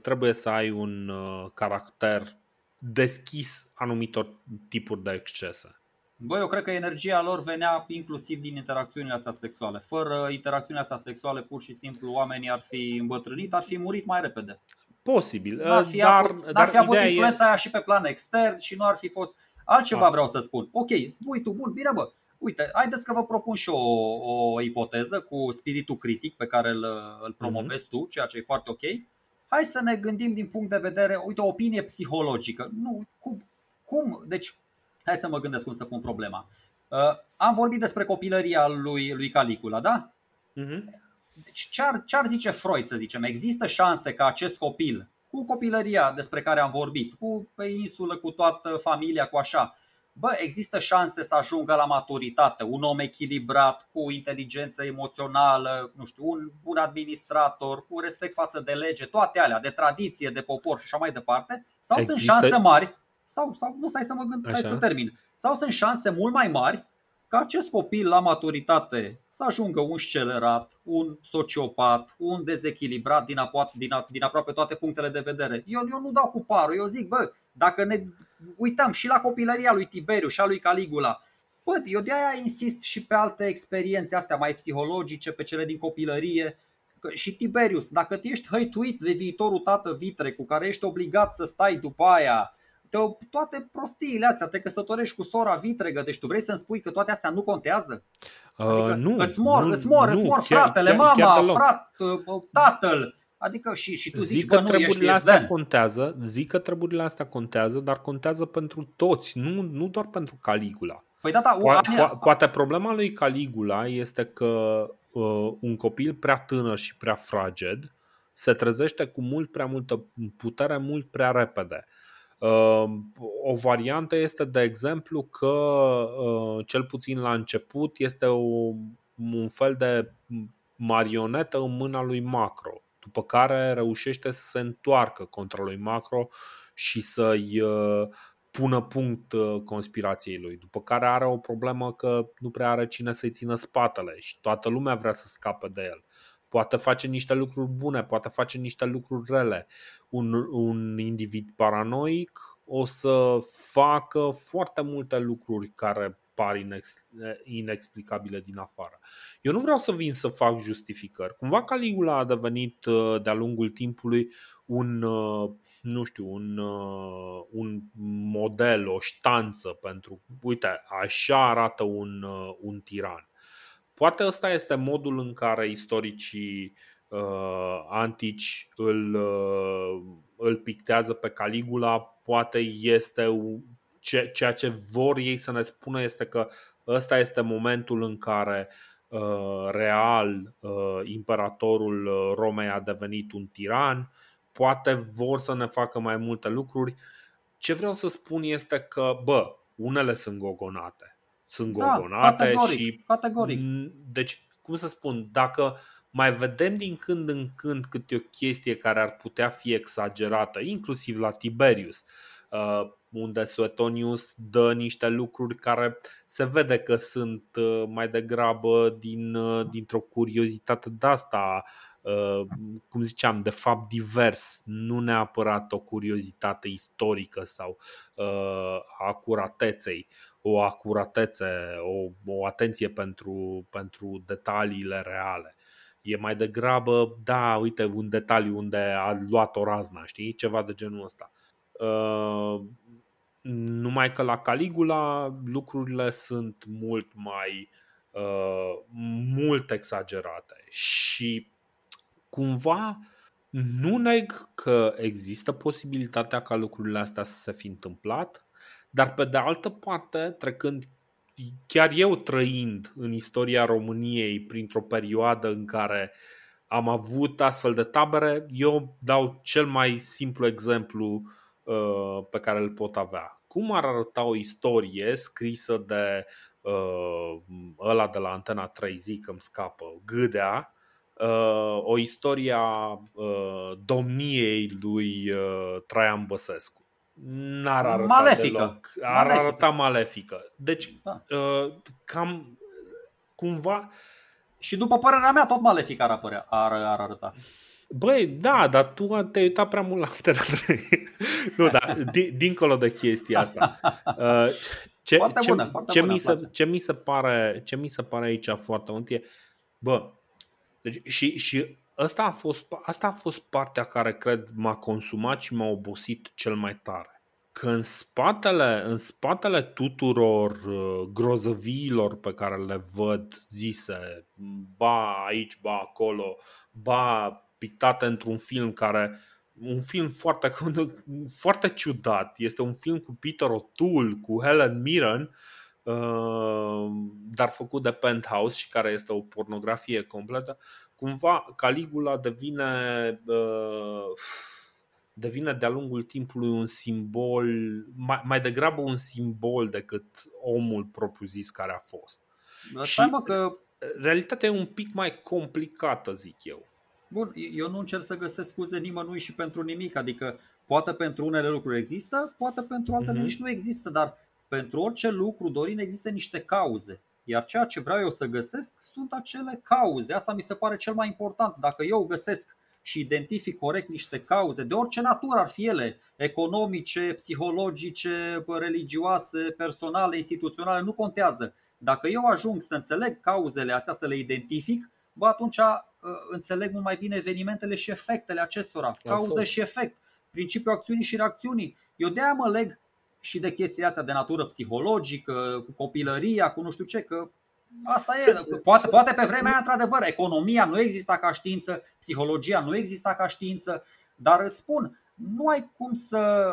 trebuie să ai un caracter deschis anumitor tipuri de excese. Bă, eu cred că energia lor venea inclusiv din interacțiunile astea sexuale. Fără interacțiunile astea sexuale pur și simplu oamenii ar fi îmbătrânit, ar fi murit mai repede. Posibil. N-ar fi dar, avut, dar n-ar fi avut influența e... aia și pe plan extern și nu ar fi fost... Altceva vreau să spun. Ok, spui tu, bun, bine bă, Uite, haideți că vă propun și eu o, o ipoteză cu spiritul critic pe care îl, îl promovezi uh-huh. tu, ceea ce e foarte ok. Hai să ne gândim din punct de vedere, uite, o opinie psihologică. Nu, cum, cum? Deci, hai să mă gândesc cum să pun problema. Uh, am vorbit despre copilăria lui, lui Caligula, da? Uh-huh. Deci, ce ar, ce ar zice Freud, să zicem? Există șanse ca acest copil, cu copilăria despre care am vorbit, cu pe insulă, cu toată familia, cu așa, bă, există șanse să ajungă la maturitate, un om echilibrat, cu inteligență emoțională, nu știu, un bun administrator, cu respect față de lege, toate alea, de tradiție, de popor și așa mai departe, sau există... sunt șanse mari, sau, sau nu stai să mă gândesc, stai să termin, sau sunt șanse mult mai mari ca acest copil la maturitate să ajungă un scelerat, un sociopat, un dezechilibrat din, apo- din, a- din aproape toate punctele de vedere. Eu, eu nu dau cu parul, eu zic, bă, dacă ne uităm și la copilăria lui Tiberius și a lui Caligula, bă, eu de aia insist și pe alte experiențe astea mai psihologice, pe cele din copilărie. Și Tiberius, dacă ești hăituit de viitorul tată vitre cu care ești obligat să stai după aia, toate prostiile astea, te căsătorești cu sora vitregă, deci tu vrei să-mi spui că toate astea nu contează? Uh, adică nu, îți mor, nu, îți mor, nu, îți mor chiar, fratele, chiar, mama, chiar frat, tatăl. Adică și, și tu zici zic că, că nu treburile astea contează, zic că treburile astea contează, dar contează pentru toți, nu, nu doar pentru Caligula. Păi data, po- po- poate problema lui Caligula este că uh, un copil prea tânăr și prea fraged se trezește cu mult prea multă putere, mult prea repede. O variantă este, de exemplu, că cel puțin la început este o, un fel de marionetă în mâna lui Macro, după care reușește să se întoarcă contra lui Macro și să-i pună punct conspirației lui, după care are o problemă că nu prea are cine să-i țină spatele și toată lumea vrea să scape de el. Poate face niște lucruri bune, poate face niște lucruri rele. Un, un individ paranoic o să facă foarte multe lucruri care par inex, inexplicabile din afară. Eu nu vreau să vin să fac justificări. Cumva Caligula a devenit de-a lungul timpului un, nu știu, un, un model, o ștanță pentru, uite, așa arată un, un tiran. Poate ăsta este modul în care istoricii uh, antici îl, uh, îl pictează pe Caligula. Poate este ce, ceea ce vor ei să ne spună este că ăsta este momentul în care uh, real uh, imperatorul Romei a devenit un tiran. Poate vor să ne facă mai multe lucruri. Ce vreau să spun este că, bă, unele sunt gogonate. Sunt gogonate, da, categoric, și categoric. Deci, cum să spun, dacă mai vedem din când în când câte o chestie care ar putea fi exagerată, inclusiv la Tiberius, unde Suetonius dă niște lucruri care se vede că sunt mai degrabă din, dintr-o curiozitate de asta, cum ziceam, de fapt divers, nu neapărat o curiozitate istorică sau a acurateței, o acuratețe, o, o atenție pentru, pentru detaliile reale. E mai degrabă, da, uite, un detaliu unde a luat o razna, știi? Ceva de genul ăsta. Uh, numai că la Caligula lucrurile sunt mult mai uh, mult exagerate și cumva nu neg că există posibilitatea ca lucrurile astea să se fi întâmplat. Dar pe de altă parte, trecând, chiar eu trăind în istoria României printr-o perioadă în care am avut astfel de tabere, eu dau cel mai simplu exemplu uh, pe care îl pot avea. Cum ar arăta o istorie scrisă de uh, ăla de la Antena trei, zic că îmi scapă, Gâdea, uh, o istoria uh, domniei lui uh, Traian Băsescu? N-ar arăta malefică. Deloc. Ar malefică. Arăta malefică. Deci, da. uh, cam cumva. Și după părerea mea, tot malefic ar, apărea, ar, ar arăta. Băi, da, dar tu te-ai uitat prea mult la Antena trei. Nu, dar din, dincolo de chestia asta. Uh, ce, foarte ce, bună, foarte ce, bună, mi se, ce mi se pare, ce mi se pare aici foarte mult e, bă, deci, și și Asta a fost, asta a fost partea care, cred, m-a consumat și m-a obosit cel mai tare. că în spatele, în spatele tuturor grozăviilor pe care le văd zise, ba aici, ba acolo, ba pictate într-un film care... Un film foarte, foarte ciudat. Este un film cu Peter O'Toole, cu Helen Mirren, dar făcut de Penthouse și care este o pornografie completă. Cumva Caligula devine devine de-a lungul timpului un simbol, mai, mai degrabă un simbol decât omul propriu-zis care a fost. Asta și că... realitatea e un pic mai complicată, zic eu. Bun, eu nu încerc să găsesc scuze nimănui și pentru nimic, adică poate pentru unele lucruri există, poate pentru altele mm-hmm. nici nu există, dar pentru orice lucru, Dorin, există niște cauze. Iar ceea ce vreau eu să găsesc sunt acele cauze. Asta mi se pare cel mai important. Dacă eu găsesc și identific corect niște cauze, de orice natură ar fi ele, economice, psihologice, religioase, personale, instituționale, nu contează. Dacă eu ajung să înțeleg cauzele astea, să le identific, bă, atunci înțeleg mult mai bine evenimentele și efectele acestora. Cauză și efect, principiul acțiunii și reacțiunii. Eu de-aia mă leg și de chestiile astea de natură psihologică, cu copilăria, cu nu știu ce, că asta e. Poate, poate pe vremea aia, într-adevăr, economia nu exista ca știință, psihologia nu exista ca știință, dar îți spun, nu ai cum să...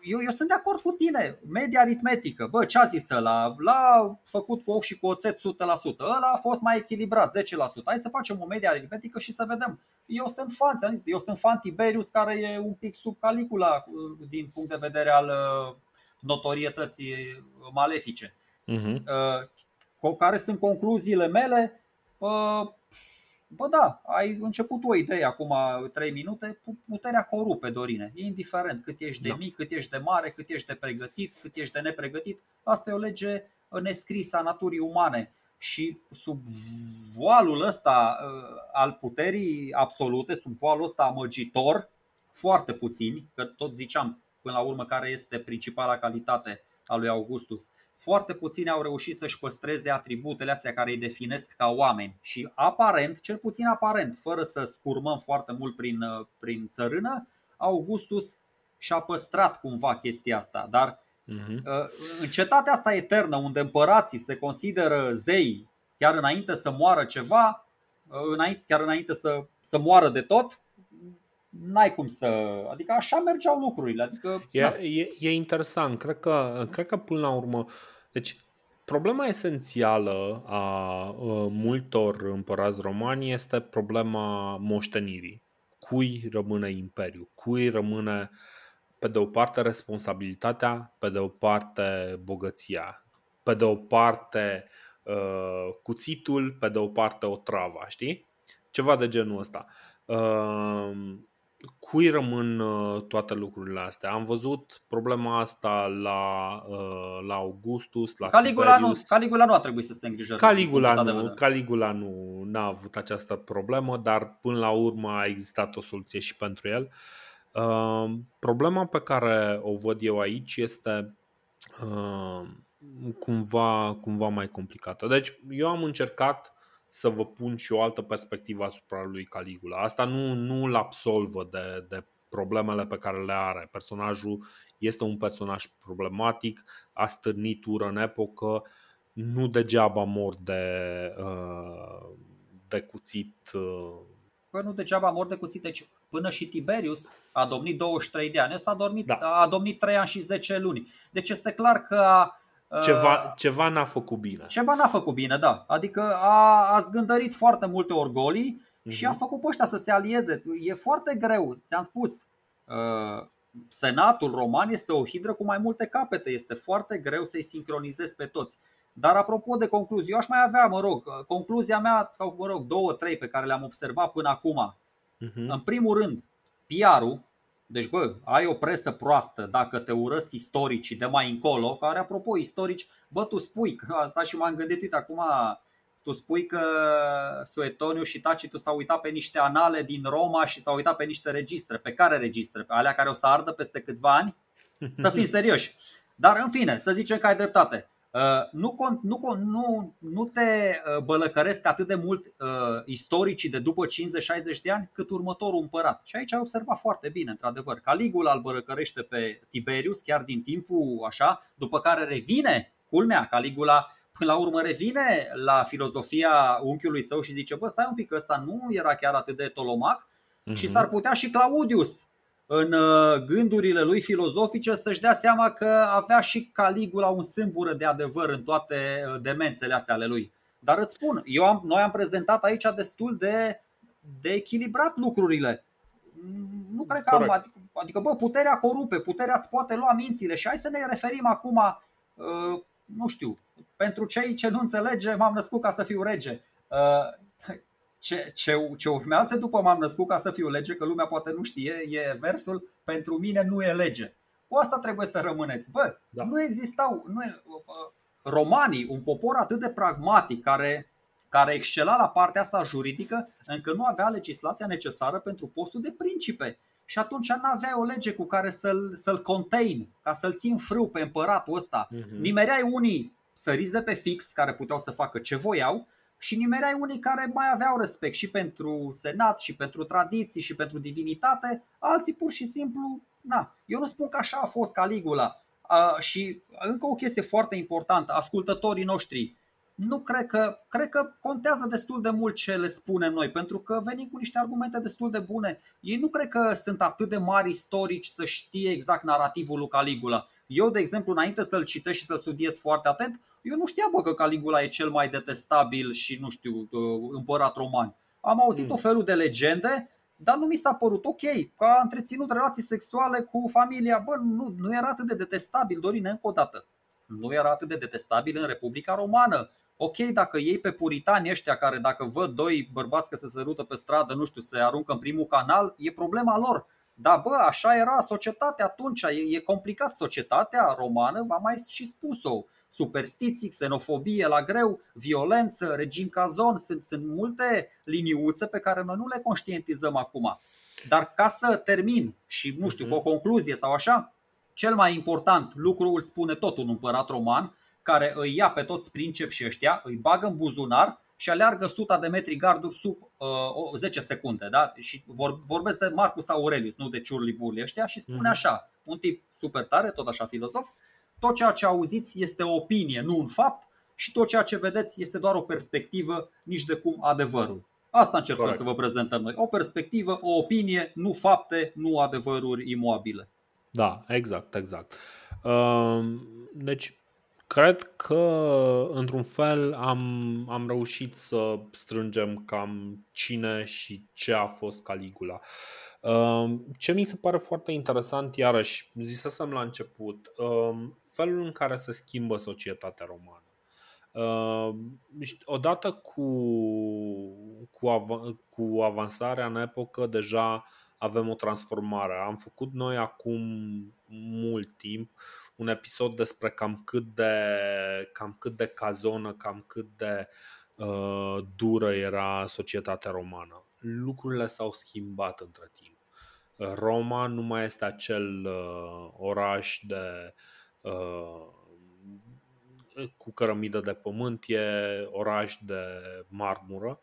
Eu, eu sunt de acord cu tine, media aritmetică, bă, ce a zis ăla? L-a făcut cu ou și cu oțet o sută la sută, ăla a fost mai echilibrat zece la sută, hai să facem o media aritmetică și să vedem. Eu sunt fan, ți-am zis, eu sunt fan Tiberius, care e un pic sub Caligula din punct de vedere al notorietății malefice. Uh-huh. Care sunt concluziile mele? Bă, da, ai început o idee acum trei minute, puterea corupe, Dorine. E indiferent cât ești de da. mic, cât ești de mare, cât ești de pregătit, cât ești de nepregătit. Asta e o lege nescrisă a naturii umane. Și sub voalul ăsta al puterii absolute, sub voalul ăsta amăgitor, foarte puțini, că tot ziceam până la urmă care este principala calitate a lui Augustus, foarte puțini au reușit să-și păstreze atributele astea care îi definesc ca oameni. Și aparent, cel puțin aparent, fără să scurmăm foarte mult prin, prin țărână, Augustus și-a păstrat cumva chestia asta. Dar uh-huh. în cetatea asta eternă, unde împărații se consideră zei chiar înainte să moară ceva, înainte, chiar înainte să, să moară de tot, n-ai cum să... Adică așa mergeau lucrurile. Adică, e, da. e, e interesant. Cred că, cred că până la urmă... Deci, problema esențială a, a multor împărați romani este problema moștenirii. Cui rămâne imperiul? Cui rămâne, pe de o parte, responsabilitatea, pe de o parte, bogăția, pe de o parte, uh, cuțitul, pe de o parte, otrava, știi? Ceva de genul ăsta. Uh, Cui rămân toate lucrurile astea? Am văzut problema asta la, la Augustus, la Caligula Tiberius. Nu, Caligula nu a trebuit să se îngrijoreze. Caligula nu, Caligula nu n-a avut această problemă, dar până la urmă a existat o soluție și pentru el. Uh, problema pe care o văd eu aici este uh, cumva, cumva mai complicată. Deci eu am încercat să vă pun și o altă perspectivă asupra lui Caligula. Asta nu, nu îl absolvă de, de problemele pe care le are. Personajul este un personaj problematic, a stârnit ură în epocă, nu degeaba mor de, de cuțit. Păi nu degeaba mor de cuțit. Deci până și Tiberius a domnit douăzeci și trei de ani. Ăsta a domnit, da. a domnit trei ani și zece luni. Deci este clar că... A... Ceva, ceva n-a făcut bine. Ceva n-a făcut bine, da. Adică a, a zgândărit foarte multe orgolii uh-huh. și a făcut pe ăștia să se alieze. E foarte greu, ți-am spus. uh, Senatul roman este o hidră cu mai multe capete. Este foarte greu să-i sincronizezi pe toți. Dar apropo de concluzii, eu aș mai avea, mă rog, concluzia mea, sau mă rog, două, trei pe care le-am observat până acum. uh-huh. În primul rând, P R-ul. Deci, bă, ai o presă proastă dacă te urăsc istoricii de mai încolo, care, apropo, istorici, bă, tu spui că asta și m-am gândit, uite, acum tu spui că Suetonius și Tacitus s-au uitat pe niște anale din Roma și s-au uitat pe niște registre. Pe care registre? Pe alea care o să ardă peste câțiva ani? Să fim serioși. Dar, în fine, să zicem că ai dreptate. Nu, nu, nu, nu te bălăcăresc atât de mult istoricii de după cincizeci șaizeci de ani cât următorul împărat. Și aici ai observat foarte bine, într-adevăr, Caligula îl bălăcărește pe Tiberius chiar din timpul așa, după care revine, culmea, Caligula până la urmă revine la filozofia unchiului său și zice: bă, stai un pic, ăsta nu era chiar atât de tolomac, mm-hmm. și s-ar putea și Claudius în gândurile lui filozofice să-și dea seama că avea și Caligula un sâmbură de adevăr în toate demențele astea ale lui. Dar îți spun, eu am, noi am prezentat aici destul de, de echilibrat lucrurile. Nu cred că am, adică, adică bă, puterea corupe, puterea îți poate lua mințile. Și hai să ne referim acum, nu știu, pentru cei ce nu înțelege, m-am născut ca să fiu rege. Ce, ce, ce urmează după m-am născut ca să fiu lege, că lumea poate nu știe, e versul: pentru mine nu e lege. Cu asta trebuie să rămâneți. Bă, da. Nu existau nu, romanii, un popor atât de pragmatic care, care excela la partea asta juridică, încă nu avea legislația necesară pentru postul de principe. Și atunci n-avea o lege cu care să-l, să-l contain, ca să-l țin frâu pe împăratul ăsta. mm-hmm. Nimereai unii săriți de pe fix, care puteau să facă ce voiau, și nimereai unii care mai aveau respect și pentru senat, și pentru tradiții, și pentru divinitate. Alții pur și simplu, na, eu nu spun că așa a fost Caligula. uh, Și încă o chestie foarte importantă, ascultătorii noștri, nu cred că, cred că contează destul de mult ce le spunem noi, pentru că venim cu niște argumente destul de bune. Ei nu cred că sunt atât de mari istorici să știe exact narativul lui Caligula. Eu, de exemplu, înainte să-l citesc și să-l studiez foarte atent, eu nu știam, bă, că Caligula e cel mai detestabil și, nu știu, împărat roman. Am auzit mm. tot felul de legende, dar nu mi s-a părut ok, că a întreținut relații sexuale cu familia. Bă, nu, nu era atât de detestabil, Dorine, încă o dată. Nu era atât de detestabil în Republica Romană. Ok, dacă iei pe puritani ăștia care, dacă văd doi bărbați că se sărută pe stradă, nu știu, se aruncă în primul canal, e problema lor. Da, bă, așa era societatea atunci, e, e complicat societatea romană, v-am mai și spus-o. Superstiții, xenofobie la greu, violență, regim cazon, sunt, sunt multe liniuțe pe care noi nu le conștientizăm acum. Dar ca să termin și, nu știu, cu o concluzie sau așa, cel mai important lucru îl spune tot un împărat roman care îi ia pe toți princepi și ăștia, îi bagă în buzunar și aleargă suta de metri garduri sub uh, zece secunde, da? Și vor, vorbesc de Marcus Aurelius, nu de ciurliburli ăștia, și spune așa, un tip super tare, tot așa filozof: tot ceea ce auziți este o opinie, nu un fapt, și tot ceea ce vedeți este doar o perspectivă, nici de cum adevărul. Asta încercăm Correct. Să vă prezentăm noi, o perspectivă, o opinie, nu fapte, nu adevăruri imoabile. Da, exact, exact. Deci cred că într-un fel am, am reușit să strângem cam cine și ce a fost Caligula. Ce mi se pare foarte interesant, iarăși, zisesem la început, felul în care se schimbă societatea romană. Odată cu, cu, av- cu avansarea în epocă, deja avem o transformare. Am făcut noi acum mult timp un episod despre cam cât de, cam cât de cazonă, cam cât de uh, dură era societatea romană. Lucrurile s-au schimbat între timp. Roma nu mai este acel uh, oraș de, uh, cu cărămidă de pământ, e oraș de marmură.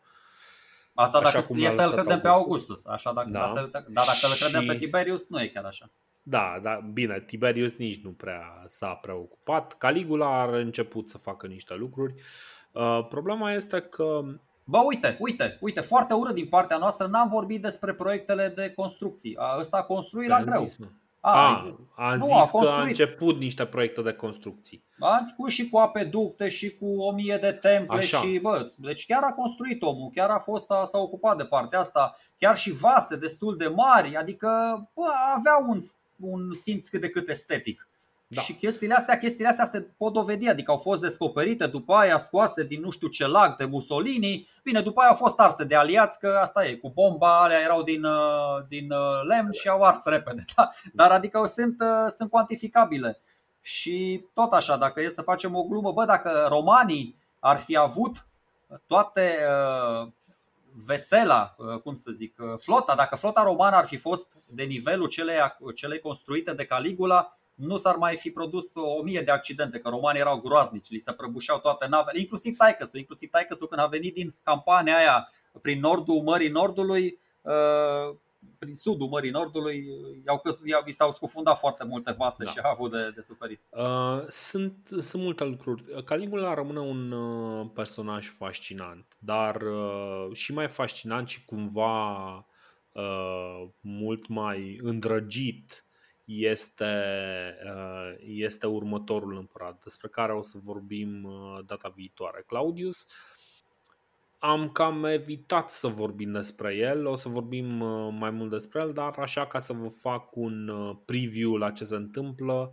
Asta dacă e să-l credem pe Augustus, așa, dacă, da. Dar dacă și... îl credem pe Tiberius, nu e chiar așa. Da, da, bine, Tiberius nici nu prea s-a preocupat. Caligula a început să facă niște lucruri. Uh, problema este că... Bă, uite, uite, uite, foarte urât din partea noastră, n-am vorbit despre proiectele de construcții. Ăsta a construit la greu. Zis, a, a, zis. Am nu, zis a că a început niște proiecte de construcții. Da? Și cu apeducte și cu o mie de temple. Așa. Și bă, deci chiar a construit omul, chiar a fost, a, s-a ocupat de partea asta, chiar și vase destul de mari, adică bă, avea un... un simț cât de cât estetic. Da. Și chestiile astea, chestiile astea se pot dovedi, adică au fost descoperite, după aia scoase din nu știu ce lac de Mussolini. Bine, după aia au fost arse de aliați, că asta e, cu bomba, alea erau din, din lemn și au ars repede. Da? Dar adică sunt, sunt cuantificabile. Și tot așa, dacă e să facem o glumă, bă, dacă romanii ar fi avut toate uh, vesela, cum să zic, flota, dacă flota romană ar fi fost de nivelul celei, celei construite de Caligula, nu s-ar mai fi produs o mie de accidente, că romanii erau groaznici, li se prăbușeau toate navele, inclusiv Taicasul, inclusiv Taicasul când a venit din campania aia prin nordul Mării Nordului, prin sudul Mării Nordului, i-au i s-au scufundat foarte multe vase, da. Și a avut de, de suferit. Uh, sunt, sunt multe lucruri. Caligula rămâne un uh, personaj fascinant, dar uh, și mai fascinant și cumva uh, mult mai îndrăgit este, uh, este următorul împărat, despre care o să vorbim uh, data viitoare. Claudius. Am cam evitat să vorbim despre el, o să vorbim mai mult despre el, dar așa ca să vă fac un preview la ce se întâmplă,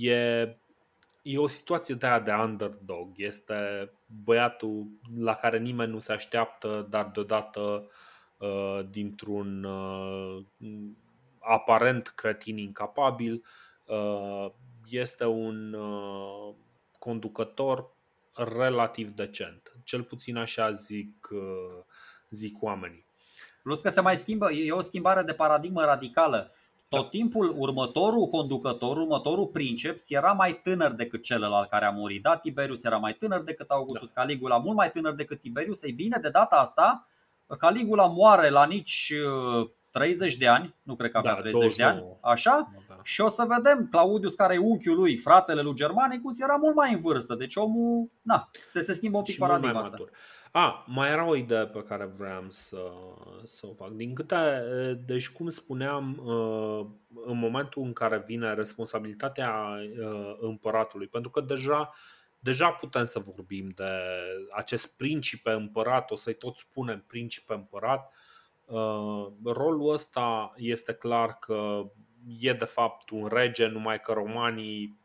e, e o situație de aia de underdog, este băiatul la care nimeni nu se așteaptă, dar deodată dintr-un aparent cretin incapabil, este un conducător relativ decent. Cel puțin așa zic, zic oamenii. Plus că se mai schimbă, e o schimbare de paradigmă radicală. Tot timpul următorul conducător, următorul princeps era mai tânăr decât celălalt care a murit. Da, Tiberius era mai tânăr decât Augustus, da. Caligula mult mai tânăr decât Tiberius. Ei bine, de data asta Caligula moare la nici treizeci de ani, nu cred că avea da, treizeci douăzeci și nouă de ani, așa? Da, da. Și o să vedem, Claudius, care e unchiul lui, fratele lui Germanicus, era mult mai în vârstă, deci omul, na, se, se schimbă un pic paradigma asta. A, mai era o idee pe care vreau să, să o fac. Din câte, deci cum spuneam, în momentul în care vine responsabilitatea împăratului, pentru că deja, deja putem să vorbim de acest principe împărat, o să-i tot spunem principe împărat. Rolul ăsta este clar că e de fapt un rege, numai că romanii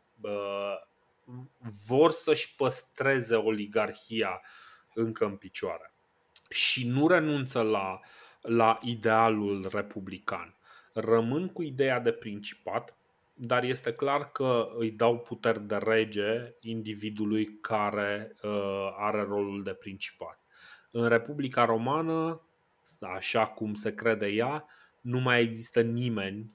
vor să-și păstreze oligarhia încă în picioare și nu renunță la, la idealul republican. Rămân cu ideea de principat, dar este clar că îi dau puteri de rege individului care are rolul de principat. În Republica Romană, așa cum se crede ea, nu mai există nimeni,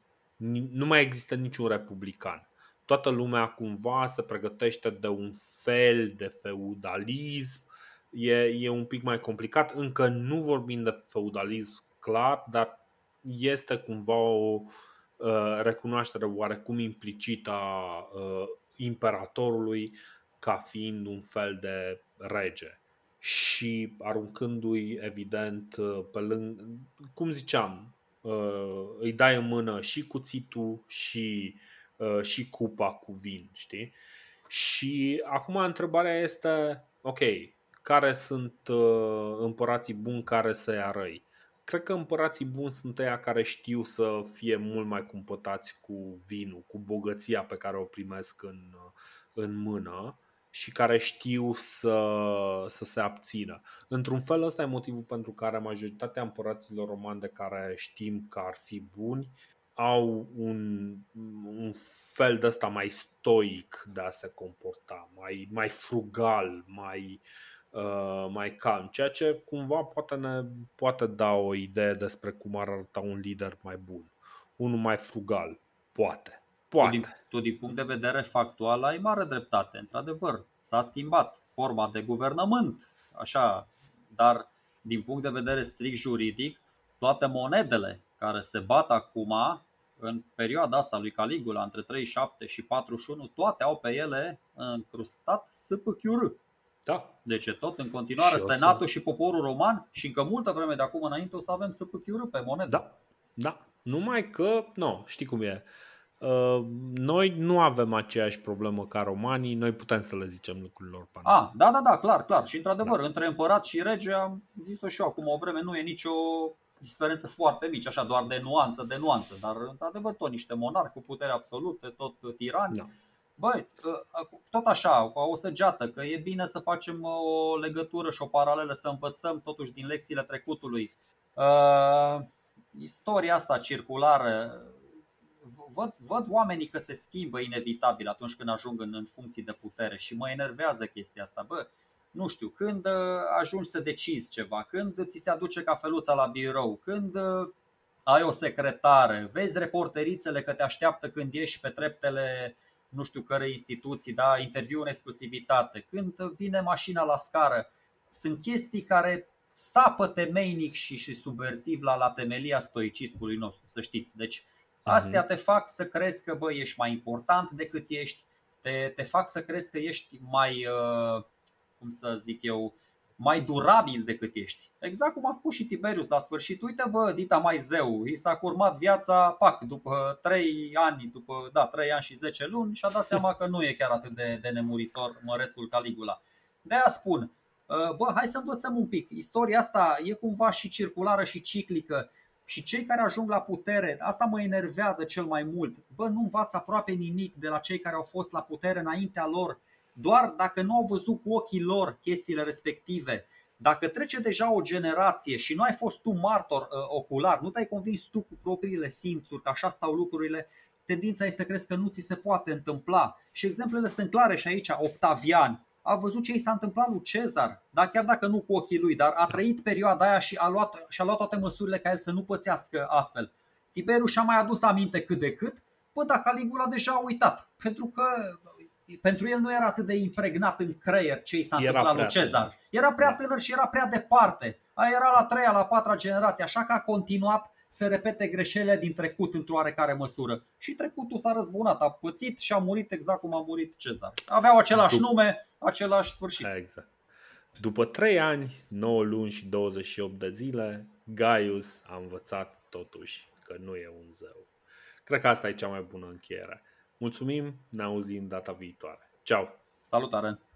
nu mai există niciun republican. Toată lumea cumva se pregătește de un fel de feudalism. E, e un pic mai complicat. Încă nu vorbim de feudalism clar, dar este cumva o uh, recunoaștere oarecum implicită a uh, imperatorului ca fiind un fel de rege. Și aruncându-i, evident, pe lângă, cum ziceam, îi dai în mână și cuțitul și, și cupa cu vin, știi? Și acum întrebarea este, ok, care sunt împărații buni, care să ia răi? Cred că împărații buni sunt ăia care știu să fie mult mai cumpătați cu vinul, cu bogăția pe care o primesc în, în mână, și care știu să, să se abțină. Într-un fel ăsta e motivul pentru care majoritatea împăraților romani de care știm că ar fi buni au un, un fel de ăsta mai stoic de a se comporta, mai, mai frugal, mai, uh, mai calm, ceea ce cumva poate ne poate da o idee despre cum ar arăta un lider mai bun, unul mai frugal, poate. Tu din, tu din punct de vedere factual ai mare dreptate, într-adevăr, s-a schimbat forma de guvernământ, așa, dar din punct de vedere strict juridic, toate monedele care se bat acum în perioada asta lui Caligula, între treizeci și șapte și patruzeci și unu, toate au pe ele încrustat S P Q R. Da. Deci tot în continuare și Senatul să... și poporul roman și încă multă vreme de acum înainte o să avem S P Q R pe monedă. Da, da. Numai că, nu, știi cum e. Noi nu avem aceeași problemă ca romanii, noi putem să le zicem lucrurilor pe noi. Ah, da, da, da, clar, clar. Și într-adevăr, da. Între împărat și rege, am zis-o și eu acum o vreme, nu e nicio diferență foarte mici, așa, doar de nuanță, de nuanță, dar într-adevăr tot niște monarhi cu putere absolută, tot tirani. Da. Băi, tot așa, o săgeată, că e bine să facem o legătură și o paralelă, să învățăm totuși din lecțiile trecutului. Uh, istoria asta circulară, Văd, văd oamenii că se schimbă inevitabil atunci când ajung în, în funcții de putere și mă enervează chestia asta. Bă, nu știu, când ajungi să decizi ceva, când ți se aduce cafeluța la birou, când ai o secretară, vezi reporterițele că te așteaptă când ieși pe treptele nu știu care instituții, da, interviu în exclusivitate, când vine mașina la scară. Sunt chestii care sapă temeinic și, și subversiv la, la temelia stoicismului nostru, să știți. Deci astea te fac să crezi că bă, ești mai important decât ești, te, te fac să crezi că ești mai, cum să zic eu, mai durabil decât ești. Exact cum a spus și Tiberius la sfârșit, uite bă, dita mai zeu, i s-a curmat viața, pac, după trei ani, după, da, trei ani și zece luni și a dat seama că nu e chiar atât de, de nemuritor mărețul Caligula. De-aia spun, bă, hai să învățăm un pic, istoria asta e cumva și circulară și ciclică. Și cei care ajung la putere, asta mă enervează cel mai mult. Bă, nu învață aproape nimic de la cei care au fost la putere înaintea lor. Doar dacă nu au văzut cu ochii lor chestiile respective. Dacă trece deja o generație și nu ai fost tu martor ocular, nu te-ai convins tu cu propriile simțuri că așa stau lucrurile, tendința este să crezi că nu ți se poate întâmpla. Și exemplele sunt clare și aici. Octavian a văzut ce i s-a întâmplat lui Cezar, dar chiar dacă nu cu ochii lui, dar a trăit perioada aia și a luat, și a luat toate măsurile ca el să nu pățească astfel. Tiberius și-a mai adus aminte cât de cât, bă, dar Caligula deja a uitat, pentru că pentru el nu era atât de impregnat în creier ce i s-a întâmplat lui Cezar. Era prea tânăr și era prea departe, aia era la treia, la patra generație, așa că a continuat să repete greșelile din trecut într-o oarecare măsură. Și trecutul s-a răzbunat, a pățit și a murit exact cum a murit Cezar. Aveau același Dup- nume, același sfârșit. Exact. După trei ani, nouă luni și douăzeci și opt de zile, Gaius a învățat totuși că nu e un zeu. Cred că asta e cea mai bună încheiere. Mulțumim, ne auzim data viitoare. Ceau! Salutare!